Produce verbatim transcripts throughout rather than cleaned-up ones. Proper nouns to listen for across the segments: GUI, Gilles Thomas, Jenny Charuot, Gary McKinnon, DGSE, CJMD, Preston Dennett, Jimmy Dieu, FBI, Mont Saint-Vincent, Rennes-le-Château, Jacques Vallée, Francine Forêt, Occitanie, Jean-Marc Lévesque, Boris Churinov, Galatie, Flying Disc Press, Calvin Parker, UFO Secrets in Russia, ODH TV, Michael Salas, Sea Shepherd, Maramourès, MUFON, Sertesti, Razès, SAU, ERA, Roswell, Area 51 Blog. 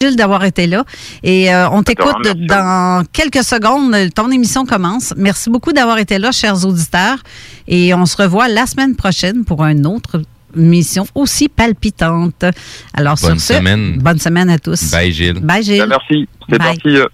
Gilles d'avoir été là et euh, on t'écoute dans quelques secondes. Ton émission commence. Merci beaucoup d'avoir été là, chers auditeurs, et on se revoit la semaine prochaine pour une autre mission aussi palpitante. Alors bonne sur semaine. ce, bonne semaine à tous. Bye Gilles. Bye Gilles. Ben, merci. C'est Bye. parti. Euh.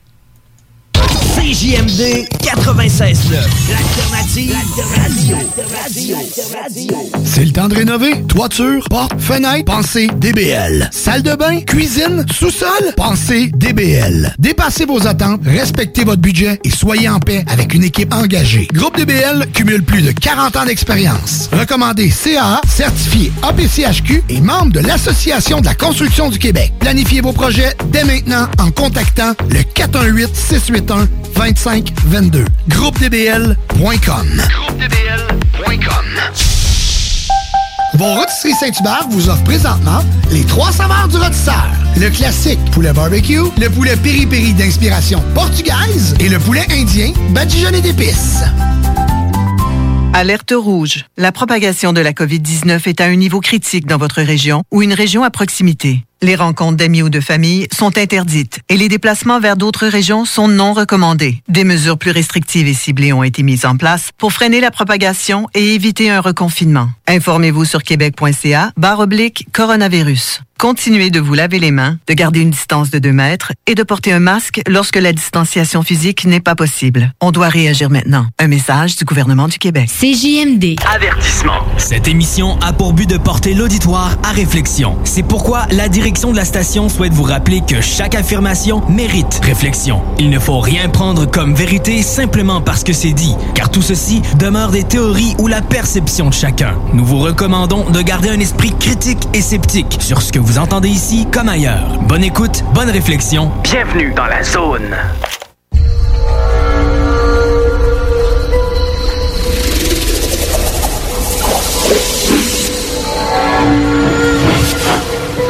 C J M D quatre-vingt-seize neuf. L'alternative radio. Radio. Radio. C'est le temps de rénover. Toiture, porte, fenêtre, pensez D B L. Salle de bain, cuisine, sous-sol, pensez D B L. Dépassez vos attentes, respectez votre budget et soyez en paix avec une équipe engagée. Groupe D B L cumule plus de quarante ans d'expérience. Recommandé C A A, certifié A P C H Q et membre de l'Association de la construction du Québec. Planifiez vos projets dès maintenant en contactant le quatre un huit six huit un vingt-cinq vingt-deux. groupe d b l point com. groupe d b l point com. Vos rôtisseries Saint-Hubert vous offrent présentement les trois saveurs du rôtisseur. Le classique poulet barbecue, le poulet piri-piri d'inspiration portugaise et le poulet indien badigeonné d'épices. Alerte rouge. La propagation de la covid dix-neuf est à un niveau critique dans votre région ou une région à proximité. Les rencontres d'amis ou de famille sont interdites et les déplacements vers d'autres régions sont non recommandés. Des mesures plus restrictives et ciblées ont été mises en place pour freiner la propagation et éviter un reconfinement. Informez-vous sur québec.ca barre oblique coronavirus. Continuez de vous laver les mains, de garder une distance de deux mètres et de porter un masque lorsque la distanciation physique n'est pas possible. On doit réagir maintenant. Un message du gouvernement du Québec. C J M D. Avertissement. Cette émission a pour but de porter l'auditoire à réflexion. C'est pourquoi la direction de la station souhaite vous rappeler que chaque affirmation mérite réflexion. Il ne faut rien prendre comme vérité simplement parce que c'est dit, car tout ceci demeure des théories ou la perception de chacun. Nous vous recommandons de garder un esprit critique et sceptique sur ce que vous entendez ici comme ailleurs. Bonne écoute, bonne réflexion. Bienvenue dans la zone.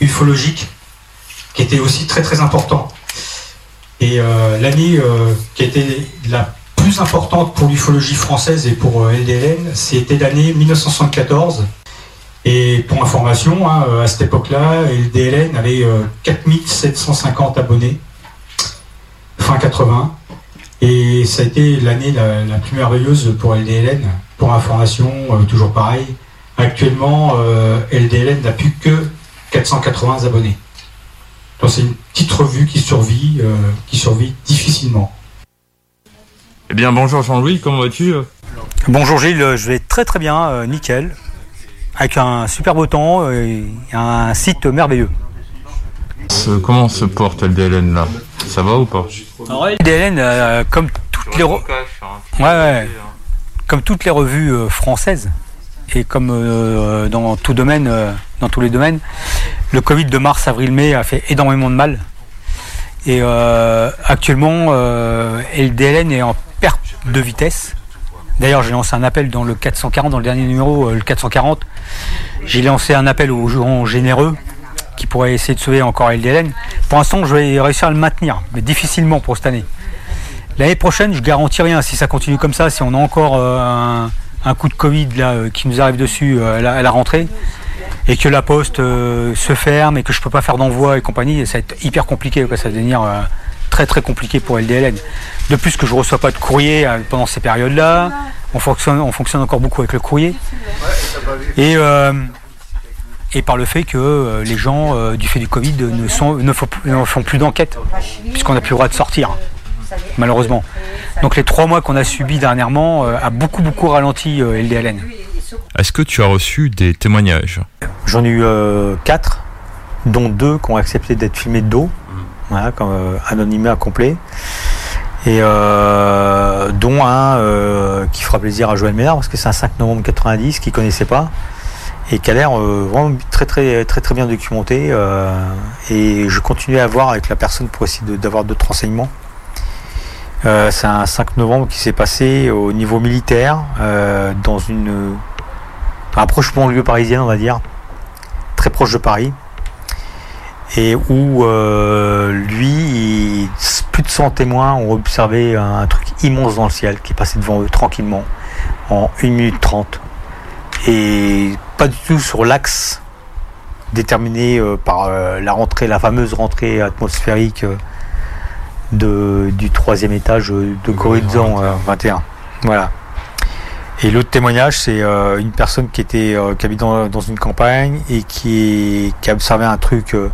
ufologiques qui était aussi très très important. Et euh, l'année euh, qui a été la plus importante pour l'ufologie française et pour L D L N, c'était l'année mille neuf cent soixante-quatorze. Et pour information, hein, à cette époque-là, L D L N avait euh, quatre mille sept cent cinquante abonnés, fin quatre-vingts. Et ça a été l'année la, la plus merveilleuse pour L D L N. Pour information, euh, toujours pareil, actuellement, euh, L D L N n'a plus que quatre cent quatre-vingts abonnés. Donc c'est une petite revue qui survit, euh, qui survit difficilement. Eh bien bonjour Jean-Louis, comment vas-tu? Bonjour Gilles, je vais très très bien, euh, nickel, avec un super beau temps et un site merveilleux. Comment se porte L D L N là? Ça va ou pas? Alors, L D L N, euh, comme, toutes les re... ouais, ouais. comme toutes les revues euh, françaises, et comme euh, dans, tout domaine, euh, dans tous les domaines, le Covid de mars, avril, mai a fait énormément de mal. Et euh, actuellement, euh, L D L N est en perte de vitesse. D'ailleurs, j'ai lancé un appel dans le quatre cent quarante, dans le dernier numéro, euh, le quatre cent quarante. J'ai lancé un appel aux gens généreux qui pourraient essayer de sauver encore L D L N. Pour l'instant, je vais réussir à le maintenir, mais difficilement pour cette année. L'année prochaine, je garantis rien. Si ça continue comme ça, si on a encore euh, un, un coup de Covid là, euh, qui nous arrive dessus euh, à, la, à la rentrée, et que la poste euh, se ferme et que je peux pas faire d'envoi et compagnie, ça va être hyper compliqué, quoi. Ça va devenir euh, très très compliqué pour L D L N. De plus que je reçois pas de courrier euh, pendant ces périodes-là, on fonctionne, on fonctionne encore beaucoup avec le courrier, et, euh, et par le fait que euh, les gens, euh, du fait du Covid, ne, sont, ne, font, ne font plus d'enquête, puisqu'on n'a plus le droit de sortir, malheureusement. Donc les trois mois qu'on a subis dernièrement euh, a beaucoup beaucoup ralenti euh, L D L N. Est-ce que tu as reçu des témoignages? J'en ai eu euh, quatre, dont deux qui ont accepté d'être filmés de dos, mmh. voilà, quand, euh, anonymés à complet, et euh, dont un euh, qui fera plaisir à Joël Ménard, parce que c'est un cinq novembre quatre-vingt-dix qu'il ne connaissait pas, et qui a l'air euh, vraiment très, très, très, très bien documenté, euh, et je continue à voir avec la personne pour essayer de, d'avoir d'autres renseignements. Euh, c'est un cinq novembre qui s'est passé au niveau militaire, euh, dans une euh, approche banlieue parisienne, on va dire, très proche de Paris, et où euh, lui, il, plus de cent témoins ont observé un, un truc immense dans le ciel qui est passé devant eux tranquillement en une minute trente, et pas du tout sur l'axe déterminé euh, par euh, la rentrée, la fameuse rentrée atmosphérique euh, De, du troisième étage de Corridor euh, vingt et un. Voilà. Et l'autre témoignage, c'est euh, une personne qui était euh, qui habite dans, dans une campagne et qui, est, qui a observé un truc euh,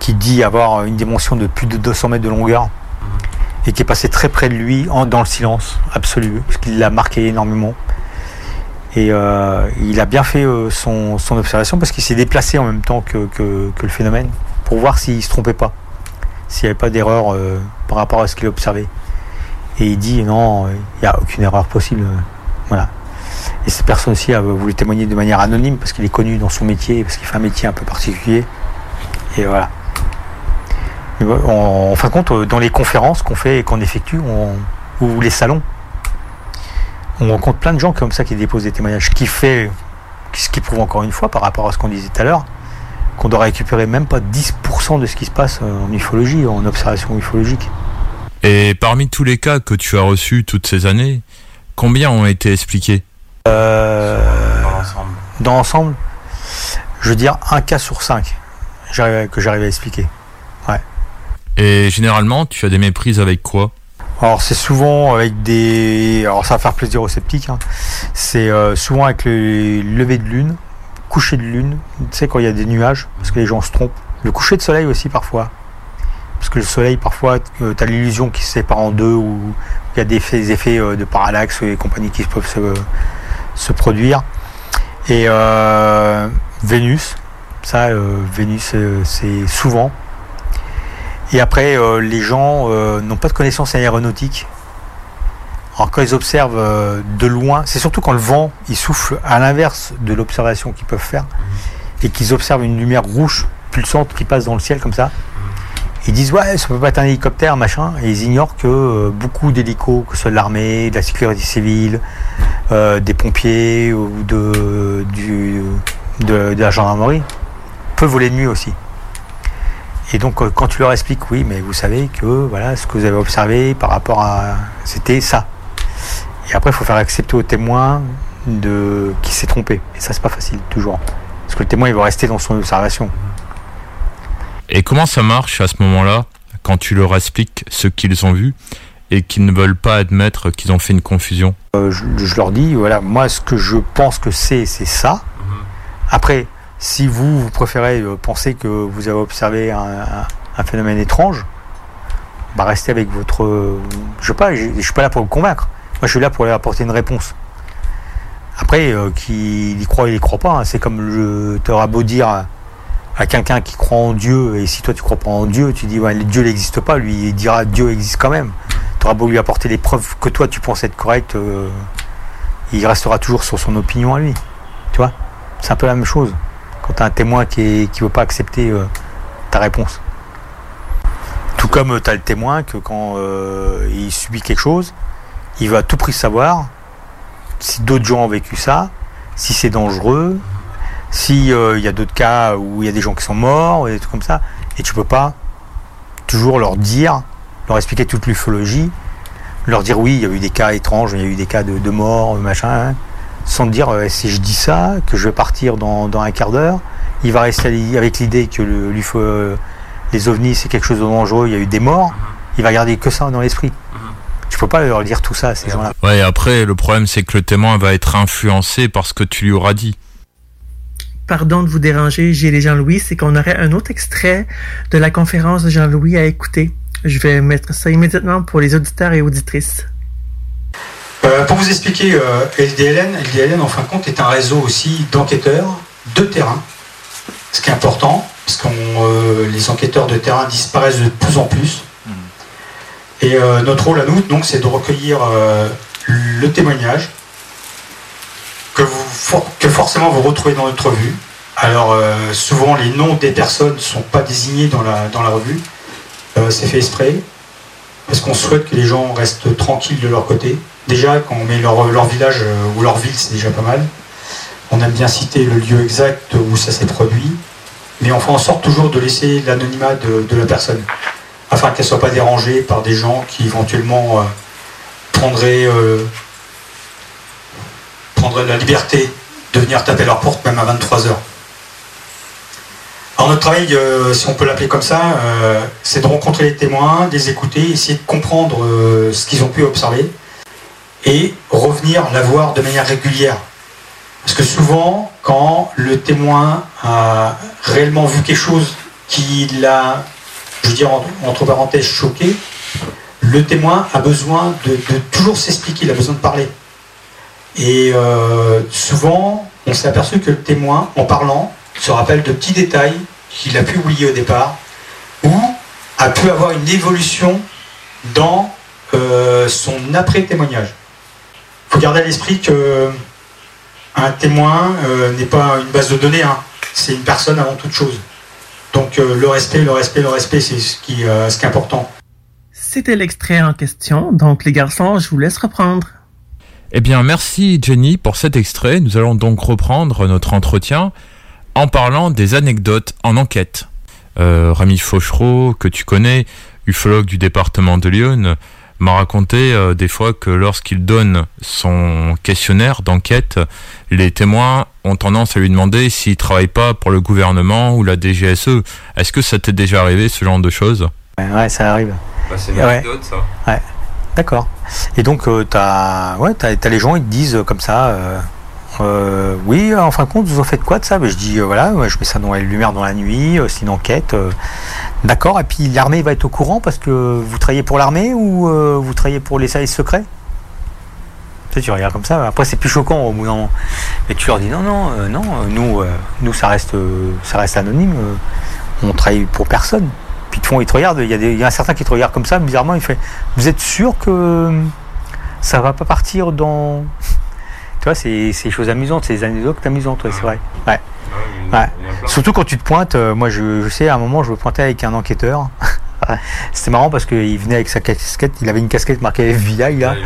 qui dit avoir une dimension de plus de deux cents mètres de longueur et qui est passé très près de lui en, dans le silence absolu, parce qu'il l'a marqué énormément. Et euh, il a bien fait euh, son, son observation parce qu'il s'est déplacé en même temps que, que, que le phénomène pour voir s'il ne se trompait pas, s'il n'y avait pas d'erreur euh, par rapport à ce qu'il a observé. Et il dit non, il n'y a aucune erreur possible. Voilà. Et cette personne aussi a voulu témoigner de manière anonyme parce qu'il est connu dans son métier, parce qu'il fait un métier un peu particulier. Et voilà. Et on, en fin de compte, dans les conférences qu'on fait et qu'on effectue, on, ou les salons, on rencontre plein de gens comme ça qui déposent des témoignages, qui fait, ce qui prouve encore une fois par rapport à ce qu'on disait tout à l'heure, qu'on doit récupérer même pas dix pour cent de ce qui se passe en ufologie, en observation ufologique. Et parmi tous les cas que tu as reçus toutes ces années, combien ont été expliqués? euh, Dans l'ensemble, je veux dire un cas sur cinq que j'arrive à expliquer. Ouais. Et généralement, tu as des méprises avec quoi? Alors c'est souvent avec des... Alors ça va faire plaisir aux sceptiques, hein. C'est euh, souvent avec le lever de lune, coucher de lune, tu sais, quand il y a des nuages, parce que les gens se trompent. Le coucher de soleil aussi parfois, parce que le soleil parfois, euh, tu as l'illusion qu'il se sépare en deux, ou il y a des effets, des effets euh, de parallaxe et compagnie qui peuvent se, euh, se produire. Et euh, Vénus, ça euh, Vénus euh, c'est souvent. Et après, euh, les gens euh, n'ont pas de connaissances aéronautiques. Alors quand ils observent euh, de loin, c'est surtout quand le vent il souffle à l'inverse de l'observation qu'ils peuvent faire, et qu'ils observent une lumière rouge pulsante qui passe dans le ciel comme ça. Ils disent ouais, ça peut pas être un hélicoptère, machin, et ils ignorent que euh, beaucoup d'hélicos, que ce soit de l'armée, de la sécurité civile, euh, des pompiers ou de, du, de, de la gendarmerie, peuvent voler de nuit aussi. Et donc quand tu leur expliques, oui, mais vous savez que voilà, ce que vous avez observé par rapport à... c'était ça. Et après, il faut faire accepter au témoin de... qui s'est trompé. Et ça, c'est pas facile, toujours. Parce que le témoin, il va rester dans son observation. Et comment ça marche à ce moment-là, quand tu leur expliques ce qu'ils ont vu et qu'ils ne veulent pas admettre qu'ils ont fait une confusion? euh, je, je leur dis, voilà, moi, ce que je pense que c'est, c'est ça. Après... Si vous, vous préférez penser que vous avez observé un, un, un phénomène étrange, bah restez avec votre... Je sais pas, je ne suis pas là pour vous convaincre. Moi, je suis là pour leur apporter une réponse. Après, euh, qu'il y croit, il y croit pas. Hein. C'est comme je t'aurais beau dire à, à quelqu'un qui croit en Dieu, et si toi, tu crois pas en Dieu, tu dis, ouais, Dieu n'existe pas, lui, il dira, Dieu existe quand même. Tu auras beau lui apporter les preuves que toi, tu penses être correctes, euh, il restera toujours sur son opinion à lui. Tu vois, c'est un peu la même chose. Quand tu as un témoin qui ne veut pas accepter euh, ta réponse. Tout comme euh, tu as le témoin que quand euh, il subit quelque chose, il veut à tout prix savoir si d'autres gens ont vécu ça, si c'est dangereux, s'il euh, y a d'autres cas où il y a des gens qui sont morts, et des trucs comme ça. Et tu ne peux pas toujours leur dire, leur expliquer toute l'ufologie, leur dire oui, il y a eu des cas étranges, il y a eu des cas de, de mort, machin. Hein. Sans dire, euh, si je dis ça, que je vais partir dans, dans un quart d'heure, il va rester avec l'idée que le, l'U F O, euh, les ovnis, c'est quelque chose de dangereux, il y a eu des morts, il va garder que ça dans l'esprit. Tu peux pas leur dire tout ça, ces gens-là. Ouais, après, le problème, c'est que le témoin va être influencé par ce que tu lui auras dit. Pardon de vous déranger, Gilles et Jean-Louis, c'est qu'on aurait un autre extrait de la conférence de Jean-Louis à écouter. Je vais mettre ça immédiatement pour les auditeurs et auditrices. Euh, pour vous expliquer, euh, L D L N, L D L N en fin de compte est un réseau aussi d'enquêteurs de terrain, ce qui est important, parce que euh, les enquêteurs de terrain disparaissent de plus en plus. Et euh, notre rôle à nous, donc, c'est de recueillir euh, le témoignage que, vous for- que forcément vous retrouvez dans notre revue. Alors euh, souvent les noms des personnes ne sont pas désignés dans la, dans la revue, euh, c'est fait exprès, parce qu'on souhaite que les gens restent tranquilles de leur côté. Déjà, quand on met leur, leur village euh, ou leur ville, c'est déjà pas mal. On aime bien citer le lieu exact où ça s'est produit, mais on fait en sorte toujours de laisser l'anonymat de, de la personne, afin qu'elle ne soit pas dérangée par des gens qui éventuellement euh, prendraient, euh, prendraient la liberté de venir taper leur porte, même à vingt-trois heures. Alors notre travail, euh, si on peut l'appeler comme ça, euh, c'est de rencontrer les témoins, de les écouter, essayer de comprendre euh, ce qu'ils ont pu observer, et revenir la voir de manière régulière. Parce que souvent, quand le témoin a réellement vu quelque chose qui l'a, je veux dire, entre parenthèses, choqué, le témoin a besoin de, de toujours s'expliquer, il a besoin de parler. Et euh, souvent, on s'est aperçu que le témoin, en parlant, se rappelle de petits détails qu'il a pu oublier au départ, ou a pu avoir une évolution dans euh, son après-témoignage. Il faut garder à l'esprit qu'un témoin euh, n'est pas une base de données, hein. C'est une personne avant toute chose. Donc euh, le respect, le respect, le respect, c'est ce qui, euh, ce qui est important. C'était l'extrait en question, donc les garçons, je vous laisse reprendre. Eh bien, merci Jenny pour cet extrait. Nous allons donc reprendre notre entretien en parlant des anecdotes en enquête. Euh, Rami Fauchereau, que tu connais, ufologue du département de Lyon, m'a raconté euh, des fois que lorsqu'il donne son questionnaire d'enquête, les témoins ont tendance à lui demander s'il ne travaille pas pour le gouvernement ou la D G S E. Est-ce que ça t'est déjà arrivé, ce genre de choses ? ouais, ça arrive. Bah, c'est une anecdote, ouais. Ça. Ouais. D'accord. Et donc, euh, tu as, ouais, t'as, t'as les gens, ils te disent euh, comme ça, euh, euh, oui, en fin de compte, vous en faites quoi de ça? Ben, je dis, euh, voilà, ouais, je mets ça dans les Lumières dans la nuit, euh, c'est une enquête. Euh, D'accord. Et puis, l'armée va être au courant parce que vous travaillez pour l'armée ou euh, vous travaillez pour les services secrets? Tu, sais, tu regardes comme ça, après c'est plus choquant au bout d'un moment. Mais tu leur dis non, non, euh, non, nous, euh, nous ça, reste, euh, ça reste anonyme, euh, on travaille pour personne. Puis de fond, ils te regardent, il y a, des, il y a un certain qui te regarde comme ça, bizarrement, il fait, vous êtes sûr que ça va pas partir dans... Tu vois, c'est des choses amusantes, c'est des anecdotes amusantes, ouais, c'est vrai. Ouais. Ouais. Surtout quand tu te pointes, euh, moi je, je sais, à un moment je me pointais avec un enquêteur. C'était marrant parce qu'il venait avec sa casquette, il avait une casquette marquée F B I là, oui, oui.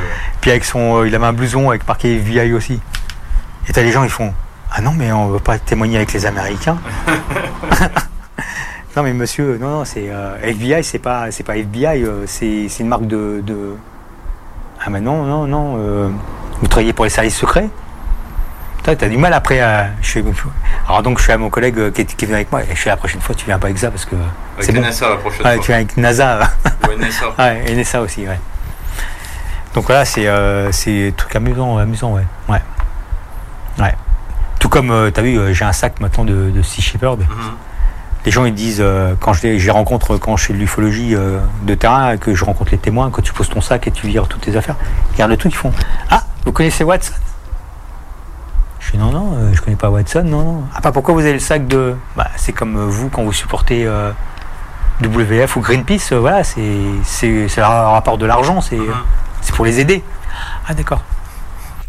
Puis avec son, euh, il avait un blouson avec marqué F B I aussi. Et t'as les gens ils font, ah non mais on veut pas témoigner avec les Américains. Non mais monsieur, non non c'est euh, F B I c'est pas c'est pas F B I, euh, c'est une marque de, de... ah mais non non non, euh, vous travaillez pour les services secrets. T'as du mal après à... Je suis... Alors donc je suis à mon collègue qui est, qui est venu avec moi, et je suis la prochaine fois, tu viens pas avec ça parce que... Avec bon. NASA la prochaine ouais, fois. Tu viens avec NASA. Ou N S A. Ouais, et N S A aussi, ouais. Donc voilà, c'est euh, un truc amusant, amusant, ouais. Ouais. Ouais. Tout comme, euh, t'as vu, j'ai un sac maintenant de, de Sea Shepherd. Mm -hmm. Les gens ils disent, euh, quand je les, je les rencontre, quand je fais de l'ufologie euh, de terrain, que je rencontre les témoins, quand tu poses ton sac et tu vires toutes tes affaires, regarde le truc, ils font, ah, vous connaissez Watson? Je dis non, non, euh, je connais pas Watson, non, non. Ah, pas pourquoi vous avez le sac de... Bah, c'est comme euh, vous, quand vous supportez euh, W F ou Greenpeace, euh, voilà, c'est le rapport de l'argent, c'est euh, pour les aider. Ah, d'accord.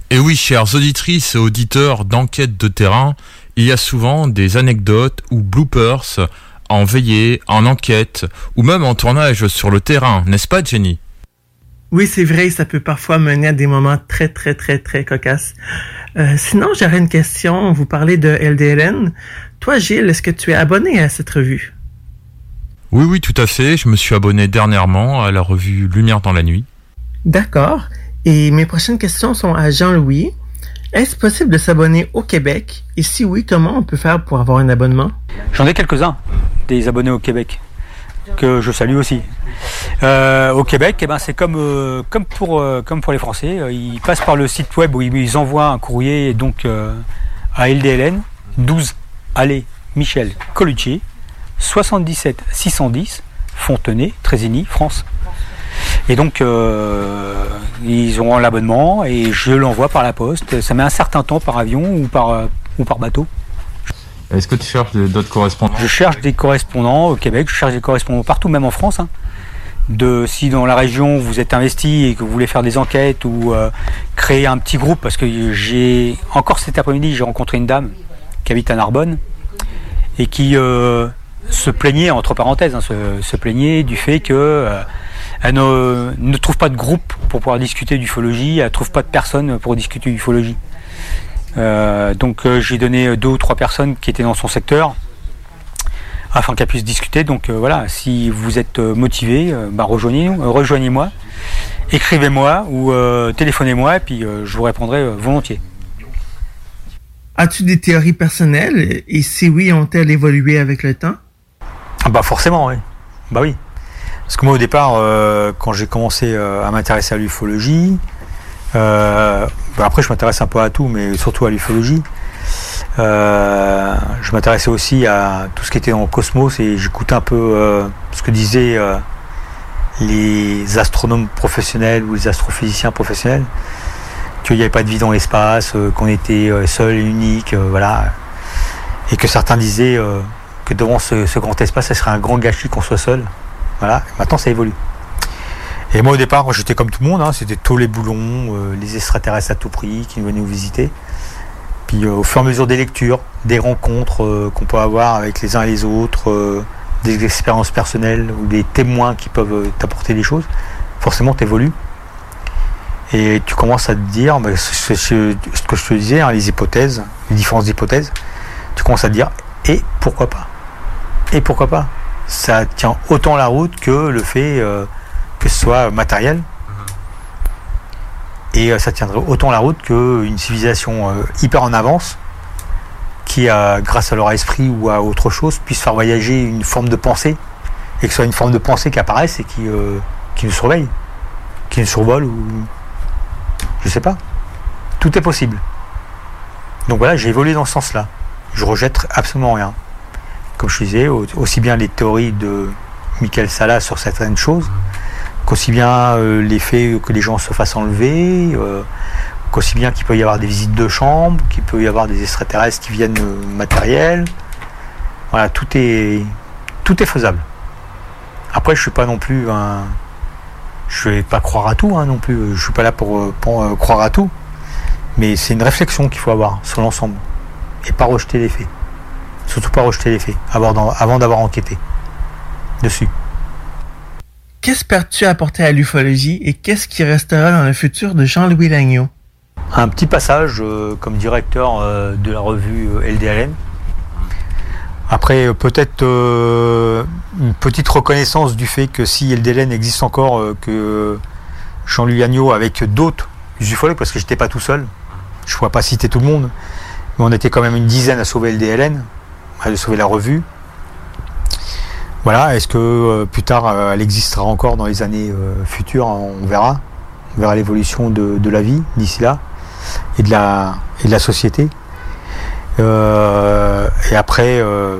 Et oui, chers auditrices et auditeurs d'enquête de terrain, il y a souvent des anecdotes ou bloopers en veillée, en enquête, ou même en tournage sur le terrain, n'est-ce pas, Jenny? Oui, c'est vrai, ça peut parfois mener à des moments très, très, très, très cocasses. Euh, sinon, j'aurais une question. Vous parlez de L D L N. Toi, Gilles, est-ce que tu es abonné à cette revue? Oui, oui, tout à fait. Je me suis abonné dernièrement à la revue Lumière dans la nuit. D'accord. Et mes prochaines questions sont à Jean-Louis. Est-ce possible de s'abonner au Québec? Et si oui, comment on peut faire pour avoir un abonnement? J'en ai quelques-uns, des abonnés au Québec, que je salue aussi. Euh, au Québec, eh ben, c'est comme, euh, comme, pour, euh, comme pour les Français, ils passent par le site web où ils envoient un courrier donc, euh, à L D L N, douze Allée Michel Colucci, soixante-dix-sept six cent dix, Fontenay, Trésigny, France. Et donc, euh, ils ont l'abonnement et je l'envoie par la poste. Ça met un certain temps par avion ou par, ou par bateau. Est-ce que tu cherches d'autres correspondants? Je cherche des correspondants au Québec, je cherche des correspondants partout, même en France. Hein. De, si dans la région vous êtes investi et que vous voulez faire des enquêtes ou euh, créer un petit groupe, parce que j'ai encore cet après-midi, j'ai rencontré une dame qui habite à Narbonne et qui euh, se plaignait, entre parenthèses, hein, se, se plaignait du fait que euh, elle ne, ne trouve pas de groupe pour pouvoir discuter d'ufologie, elle ne trouve pas de personne pour discuter d'ufologie. Euh, donc euh, j'ai donné deux ou trois personnes qui étaient dans son secteur afin qu'elle puisse discuter. Donc euh, voilà, si vous êtes euh, motivé, euh, bah, rejoignez-nous, euh, rejoignez-moi, écrivez-moi ou euh, téléphonez-moi et puis euh, je vous répondrai euh, volontiers. As-tu des théories personnelles et si oui, ont-elles évolué avec le temps? Ah bah forcément, oui. Bah oui. Parce que moi au départ, euh, quand j'ai commencé euh, à m'intéresser à l'ufologie, Euh, ben après je m'intéresse un peu à tout mais surtout à l'ufologie, euh, je m'intéressais aussi à tout ce qui était dans le cosmos et j'écoutais un peu euh, ce que disaient euh, les astronomes professionnels ou les astrophysiciens professionnels, qu'il n'y avait pas de vie dans l'espace, euh, qu'on était seul et unique, euh, voilà, et que certains disaient euh, que devant ce, ce grand espace ça serait un grand gâchis qu'on soit seul, voilà. Maintenant ça évolue. Et moi au départ, j'étais comme tout le monde, hein, c'était tous les boulons, euh, les extraterrestres à tout prix qui venaient nous visiter. Puis euh, au fur et à mesure des lectures, des rencontres euh, qu'on peut avoir avec les uns et les autres, euh, des expériences personnelles ou des témoins qui peuvent t'apporter des choses, forcément tu évolues. Et tu commences à te dire, bah, ce, ce, ce que je te disais, hein, les hypothèses, les différentes hypothèses, tu commences à te dire, et pourquoi pas? Et pourquoi pas? Ça tient autant la route que le fait... Euh, que ce soit matériel, et ça tiendrait autant la route qu'une civilisation hyper en avance qui, grâce à leur esprit ou à autre chose, puisse faire voyager une forme de pensée et que ce soit une forme de pensée qui apparaisse et qui, euh, qui nous surveille, qui nous survole, ou je sais pas. Tout est possible. Donc voilà, j'ai évolué dans ce sens-là. Je rejette absolument rien. Comme je disais, aussi bien les théories de Michael Salas sur certaines choses, qu'aussi bien euh, les faits que les gens se fassent enlever, euh, qu'aussi bien qu'il peut y avoir des visites de chambre, qu'il peut y avoir des extraterrestres qui viennent euh, matériels. Voilà, tout est, tout est faisable. Après, je suis pas non plus un... Je vais pas croire à tout hein, non plus. Je suis pas là pour, pour euh, croire à tout. Mais c'est une réflexion qu'il faut avoir sur l'ensemble. Et pas rejeter les faits. Surtout pas rejeter les faits, avant d'avoir enquêté dessus. Qu'espères-tu apporter à l'ufologie et qu'est-ce qui restera dans le futur de Jean-Louis Lagneau? Un petit passage euh, comme directeur euh, de la revue L D L N. Après, peut-être euh, une petite reconnaissance du fait que si L D L N existe encore, euh, que Jean-Louis Lagneau, avec d'autres ufologues, parce que j'étais pas tout seul, je ne pourrais pas citer tout le monde, mais on était quand même une dizaine à sauver L D L N, à sauver la revue. Voilà, est-ce que euh, plus tard euh, elle existera encore dans les années euh, futures, hein, on verra. On verra l'évolution de, de la vie d'ici là et de la, et de la société. Euh, et après, euh,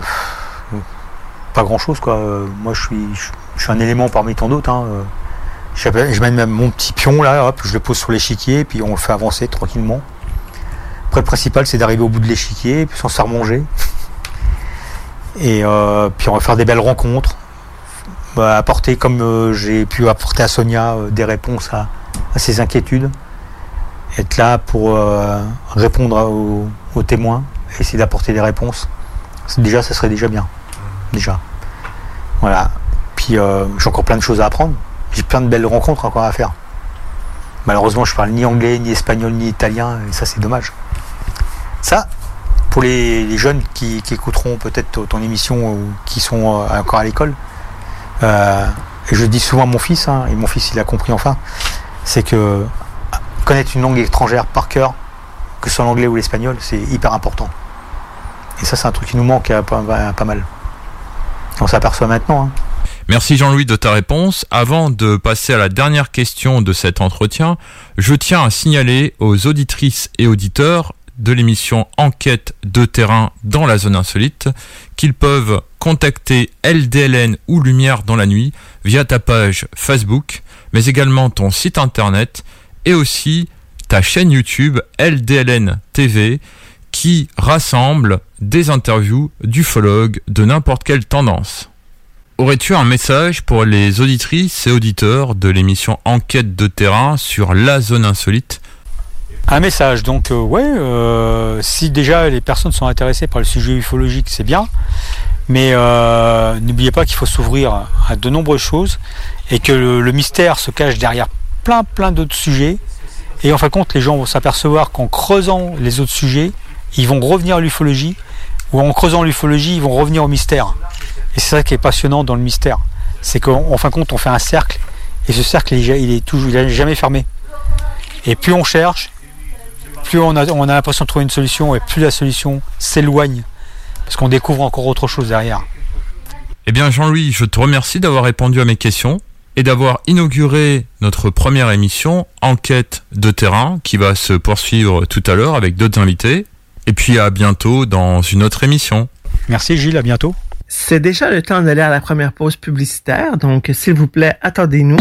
pas grand-chose quoi. Moi, je suis, je, je suis un élément parmi tant d'autres. Hein. Je, je mène même mon petit pion là, hop, je le pose sur l'échiquier, puis on le fait avancer tranquillement. Après, le principal, c'est d'arriver au bout de l'échiquier, puis sans se faire manger. Et euh, puis on va faire des belles rencontres, bah, apporter comme euh, j'ai pu apporter à Sonia euh, des réponses à, à ses inquiétudes, être là pour euh, répondre à, aux, aux témoins, essayer d'apporter des réponses, déjà ça serait déjà bien, déjà. Voilà, puis euh, j'ai encore plein de choses à apprendre, j'ai plein de belles rencontres encore à faire. Malheureusement je parle ni anglais, ni espagnol, ni italien, et ça c'est dommage. Ça pour les, les jeunes qui, qui écouteront peut-être ton émission ou qui sont encore à l'école, euh, et je dis souvent à mon fils, hein, et mon fils il a compris enfin, c'est que connaître une langue étrangère par cœur, que ce soit l'anglais ou l'espagnol, c'est hyper important. Et ça c'est un truc qui nous manque à, à, à, pas mal. On s'aperçoit maintenant. Hein. Merci Jean-Louis de ta réponse. Avant de passer à la dernière question de cet entretien, je tiens à signaler aux auditrices et auditeurs de l'émission Enquête de terrain dans la zone insolite qu'ils peuvent contacter L D L N ou Lumière dans la nuit via ta page Facebook, mais également ton site internet et aussi ta chaîne YouTube L D L N T V qui rassemble des interviews d'ufologues de n'importe quelle tendance. Aurais-tu un message pour les auditrices et auditeurs de l'émission Enquête de terrain sur la zone insolite ? Un message, donc euh, ouais, euh, si déjà les personnes sont intéressées par le sujet ufologique, c'est bien, mais euh, n'oubliez pas qu'il faut s'ouvrir à de nombreuses choses et que le, le mystère se cache derrière plein plein d'autres sujets, et en fin de compte les gens vont s'apercevoir qu'en creusant les autres sujets, ils vont revenir à l'ufologie, ou en creusant l'ufologie, ils vont revenir au mystère. Et c'est ça qui est passionnant dans le mystère, c'est qu'en fin de compte on fait un cercle, et ce cercle il, il est toujours, il n'est jamais fermé, et plus on cherche, plus on a, on a l'impression de trouver une solution et plus la solution s'éloigne parce qu'on découvre encore autre chose derrière. Eh bien Jean-Louis, je te remercie d'avoir répondu à mes questions et d'avoir inauguré notre première émission Enquête de terrain qui va se poursuivre tout à l'heure avec d'autres invités. Et puis à bientôt dans une autre émission. Merci Gilles, à bientôt. C'est déjà le temps d'aller à la première pause publicitaire, donc s'il vous plaît, attendez-nous.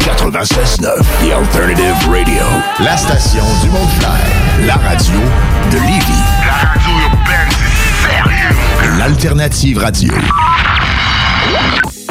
quatre-vingt-seize neuf, The Alternative Radio. La station du monde clair. La radio de Lévis. La radio urbaine, c'est sérieux. L'Alternative Radio.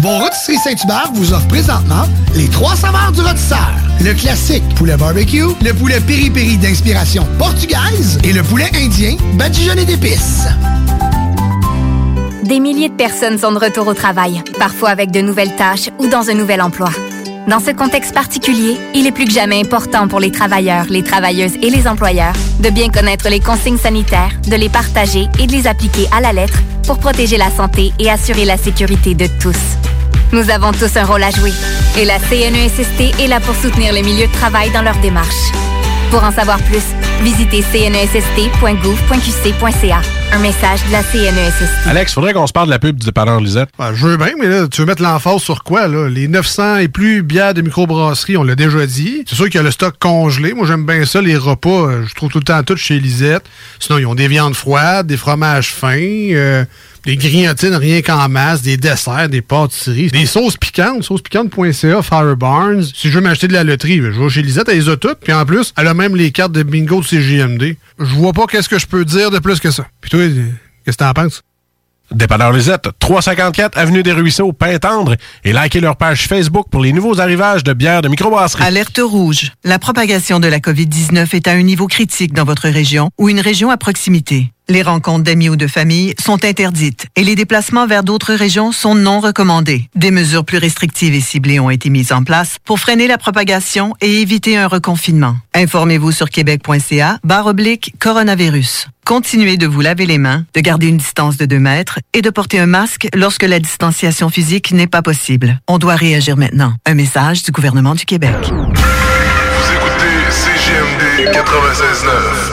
Vos rôtisseries Saint-Hubert vous offre présentement les trois saveurs du rôtisseur. Le classique poulet barbecue, le poulet piri-piri d'inspiration portugaise et le poulet indien badigeonné d'épices. Des milliers de personnes sont de retour au travail, parfois avec de nouvelles tâches ou dans un nouvel emploi. Dans ce contexte particulier, il est plus que jamais important pour les travailleurs, les travailleuses et les employeurs de bien connaître les consignes sanitaires, de les partager et de les appliquer à la lettre pour protéger la santé et assurer la sécurité de tous. Nous avons tous un rôle à jouer et la C N E S S T est là pour soutenir les milieux de travail dans leur démarche. Pour en savoir plus, visitez c n e s s t point gouv point q c point c a. Un message de la C N E S S T. Alex, faudrait qu'on se parle de la pub du dépanneur Lisette. Ben, je veux bien, mais là, tu veux mettre l'emphase sur quoi, là? Les neuf cents et plus bières de microbrasserie, on l'a déjà dit. C'est sûr qu'il y a le stock congelé. Moi, j'aime bien ça, les repas. Je trouve tout le temps tout chez Lisette. Sinon, ils ont des viandes froides, des fromages fins, euh, des grignotines rien qu'en masse, des desserts, des pâtisseries, des sauces piquantes, sauce piquante point c a, Firebarns. Si je veux m'acheter de la loterie, ben, je vais chez Lisette, elle les a toutes. Puis en plus, elle a même les cartes de bingo de C J M D. Je vois pas qu'est-ce que je peux dire de plus que ça. Puis toi, qu'est-ce que t'en penses? Dépanneur Lisette, trois cent cinquante-quatre Avenue des Ruisseaux, Pintendre, et likez leur page Facebook pour les nouveaux arrivages de bières de microbrasserie. Alerte rouge. La propagation de la covid dix-neuf est à un niveau critique dans votre région ou une région à proximité. Les rencontres d'amis ou de famille sont interdites et les déplacements vers d'autres régions sont non recommandés. Des mesures plus restrictives et ciblées ont été mises en place pour freiner la propagation et éviter un reconfinement. Informez-vous sur québec.ca, barre oblique, coronavirus. Continuez de vous laver les mains, de garder une distance de deux mètres et de porter un masque lorsque la distanciation physique n'est pas possible. On doit réagir maintenant. Un message du gouvernement du Québec. Vous écoutez C G M D quatre-vingt-seize neuf.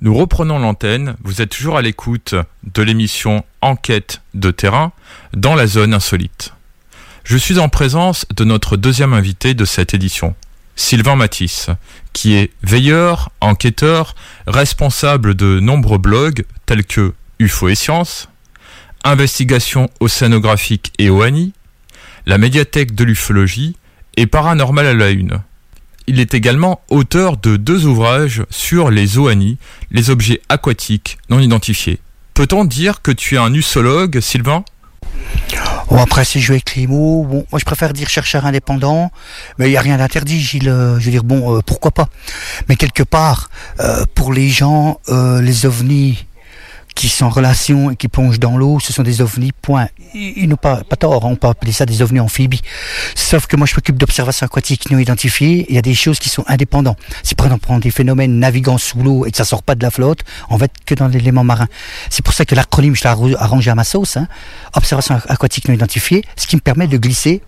Nous reprenons l'antenne, vous êtes toujours à l'écoute de l'émission Enquête de terrain dans la zone insolite. Je suis en présence de notre deuxième invité de cette édition, Sylvain Matisse, qui est veilleur, enquêteur, responsable de nombreux blogs tels que U F O et Sciences, Investigation océanographique et O A N I, la médiathèque de l'ufologie et Paranormal à la Une. Il est également auteur de deux ouvrages sur les O A N I, les objets aquatiques non identifiés. Peut-on dire que tu es un ufologue, Sylvain ? Oh, après, si je joue avec les mots, bon, moi je préfère dire chercheur indépendant, mais il n'y a rien d'interdit, Gilles, euh, je veux dire, bon, euh, pourquoi pas ? Mais quelque part, euh, pour les gens, euh, les ovnis qui sont en relation et qui plongent dans l'eau, ce sont des ovnis, point. Ils n'ont pas, pas tort, on peut appeler ça des ovnis amphibies. Sauf que moi, je m'occupe d'observations aquatiques non identifiées, il y a des choses qui sont indépendantes. Si par exemple, on prend des phénomènes naviguant sous l'eau et que ça sort pas de la flotte, on va être que dans l'élément marin. C'est pour ça que l'acronyme, je l'ai arrangé à ma sauce, hein. Observation aquatique non identifiée, ce qui me permet de glisser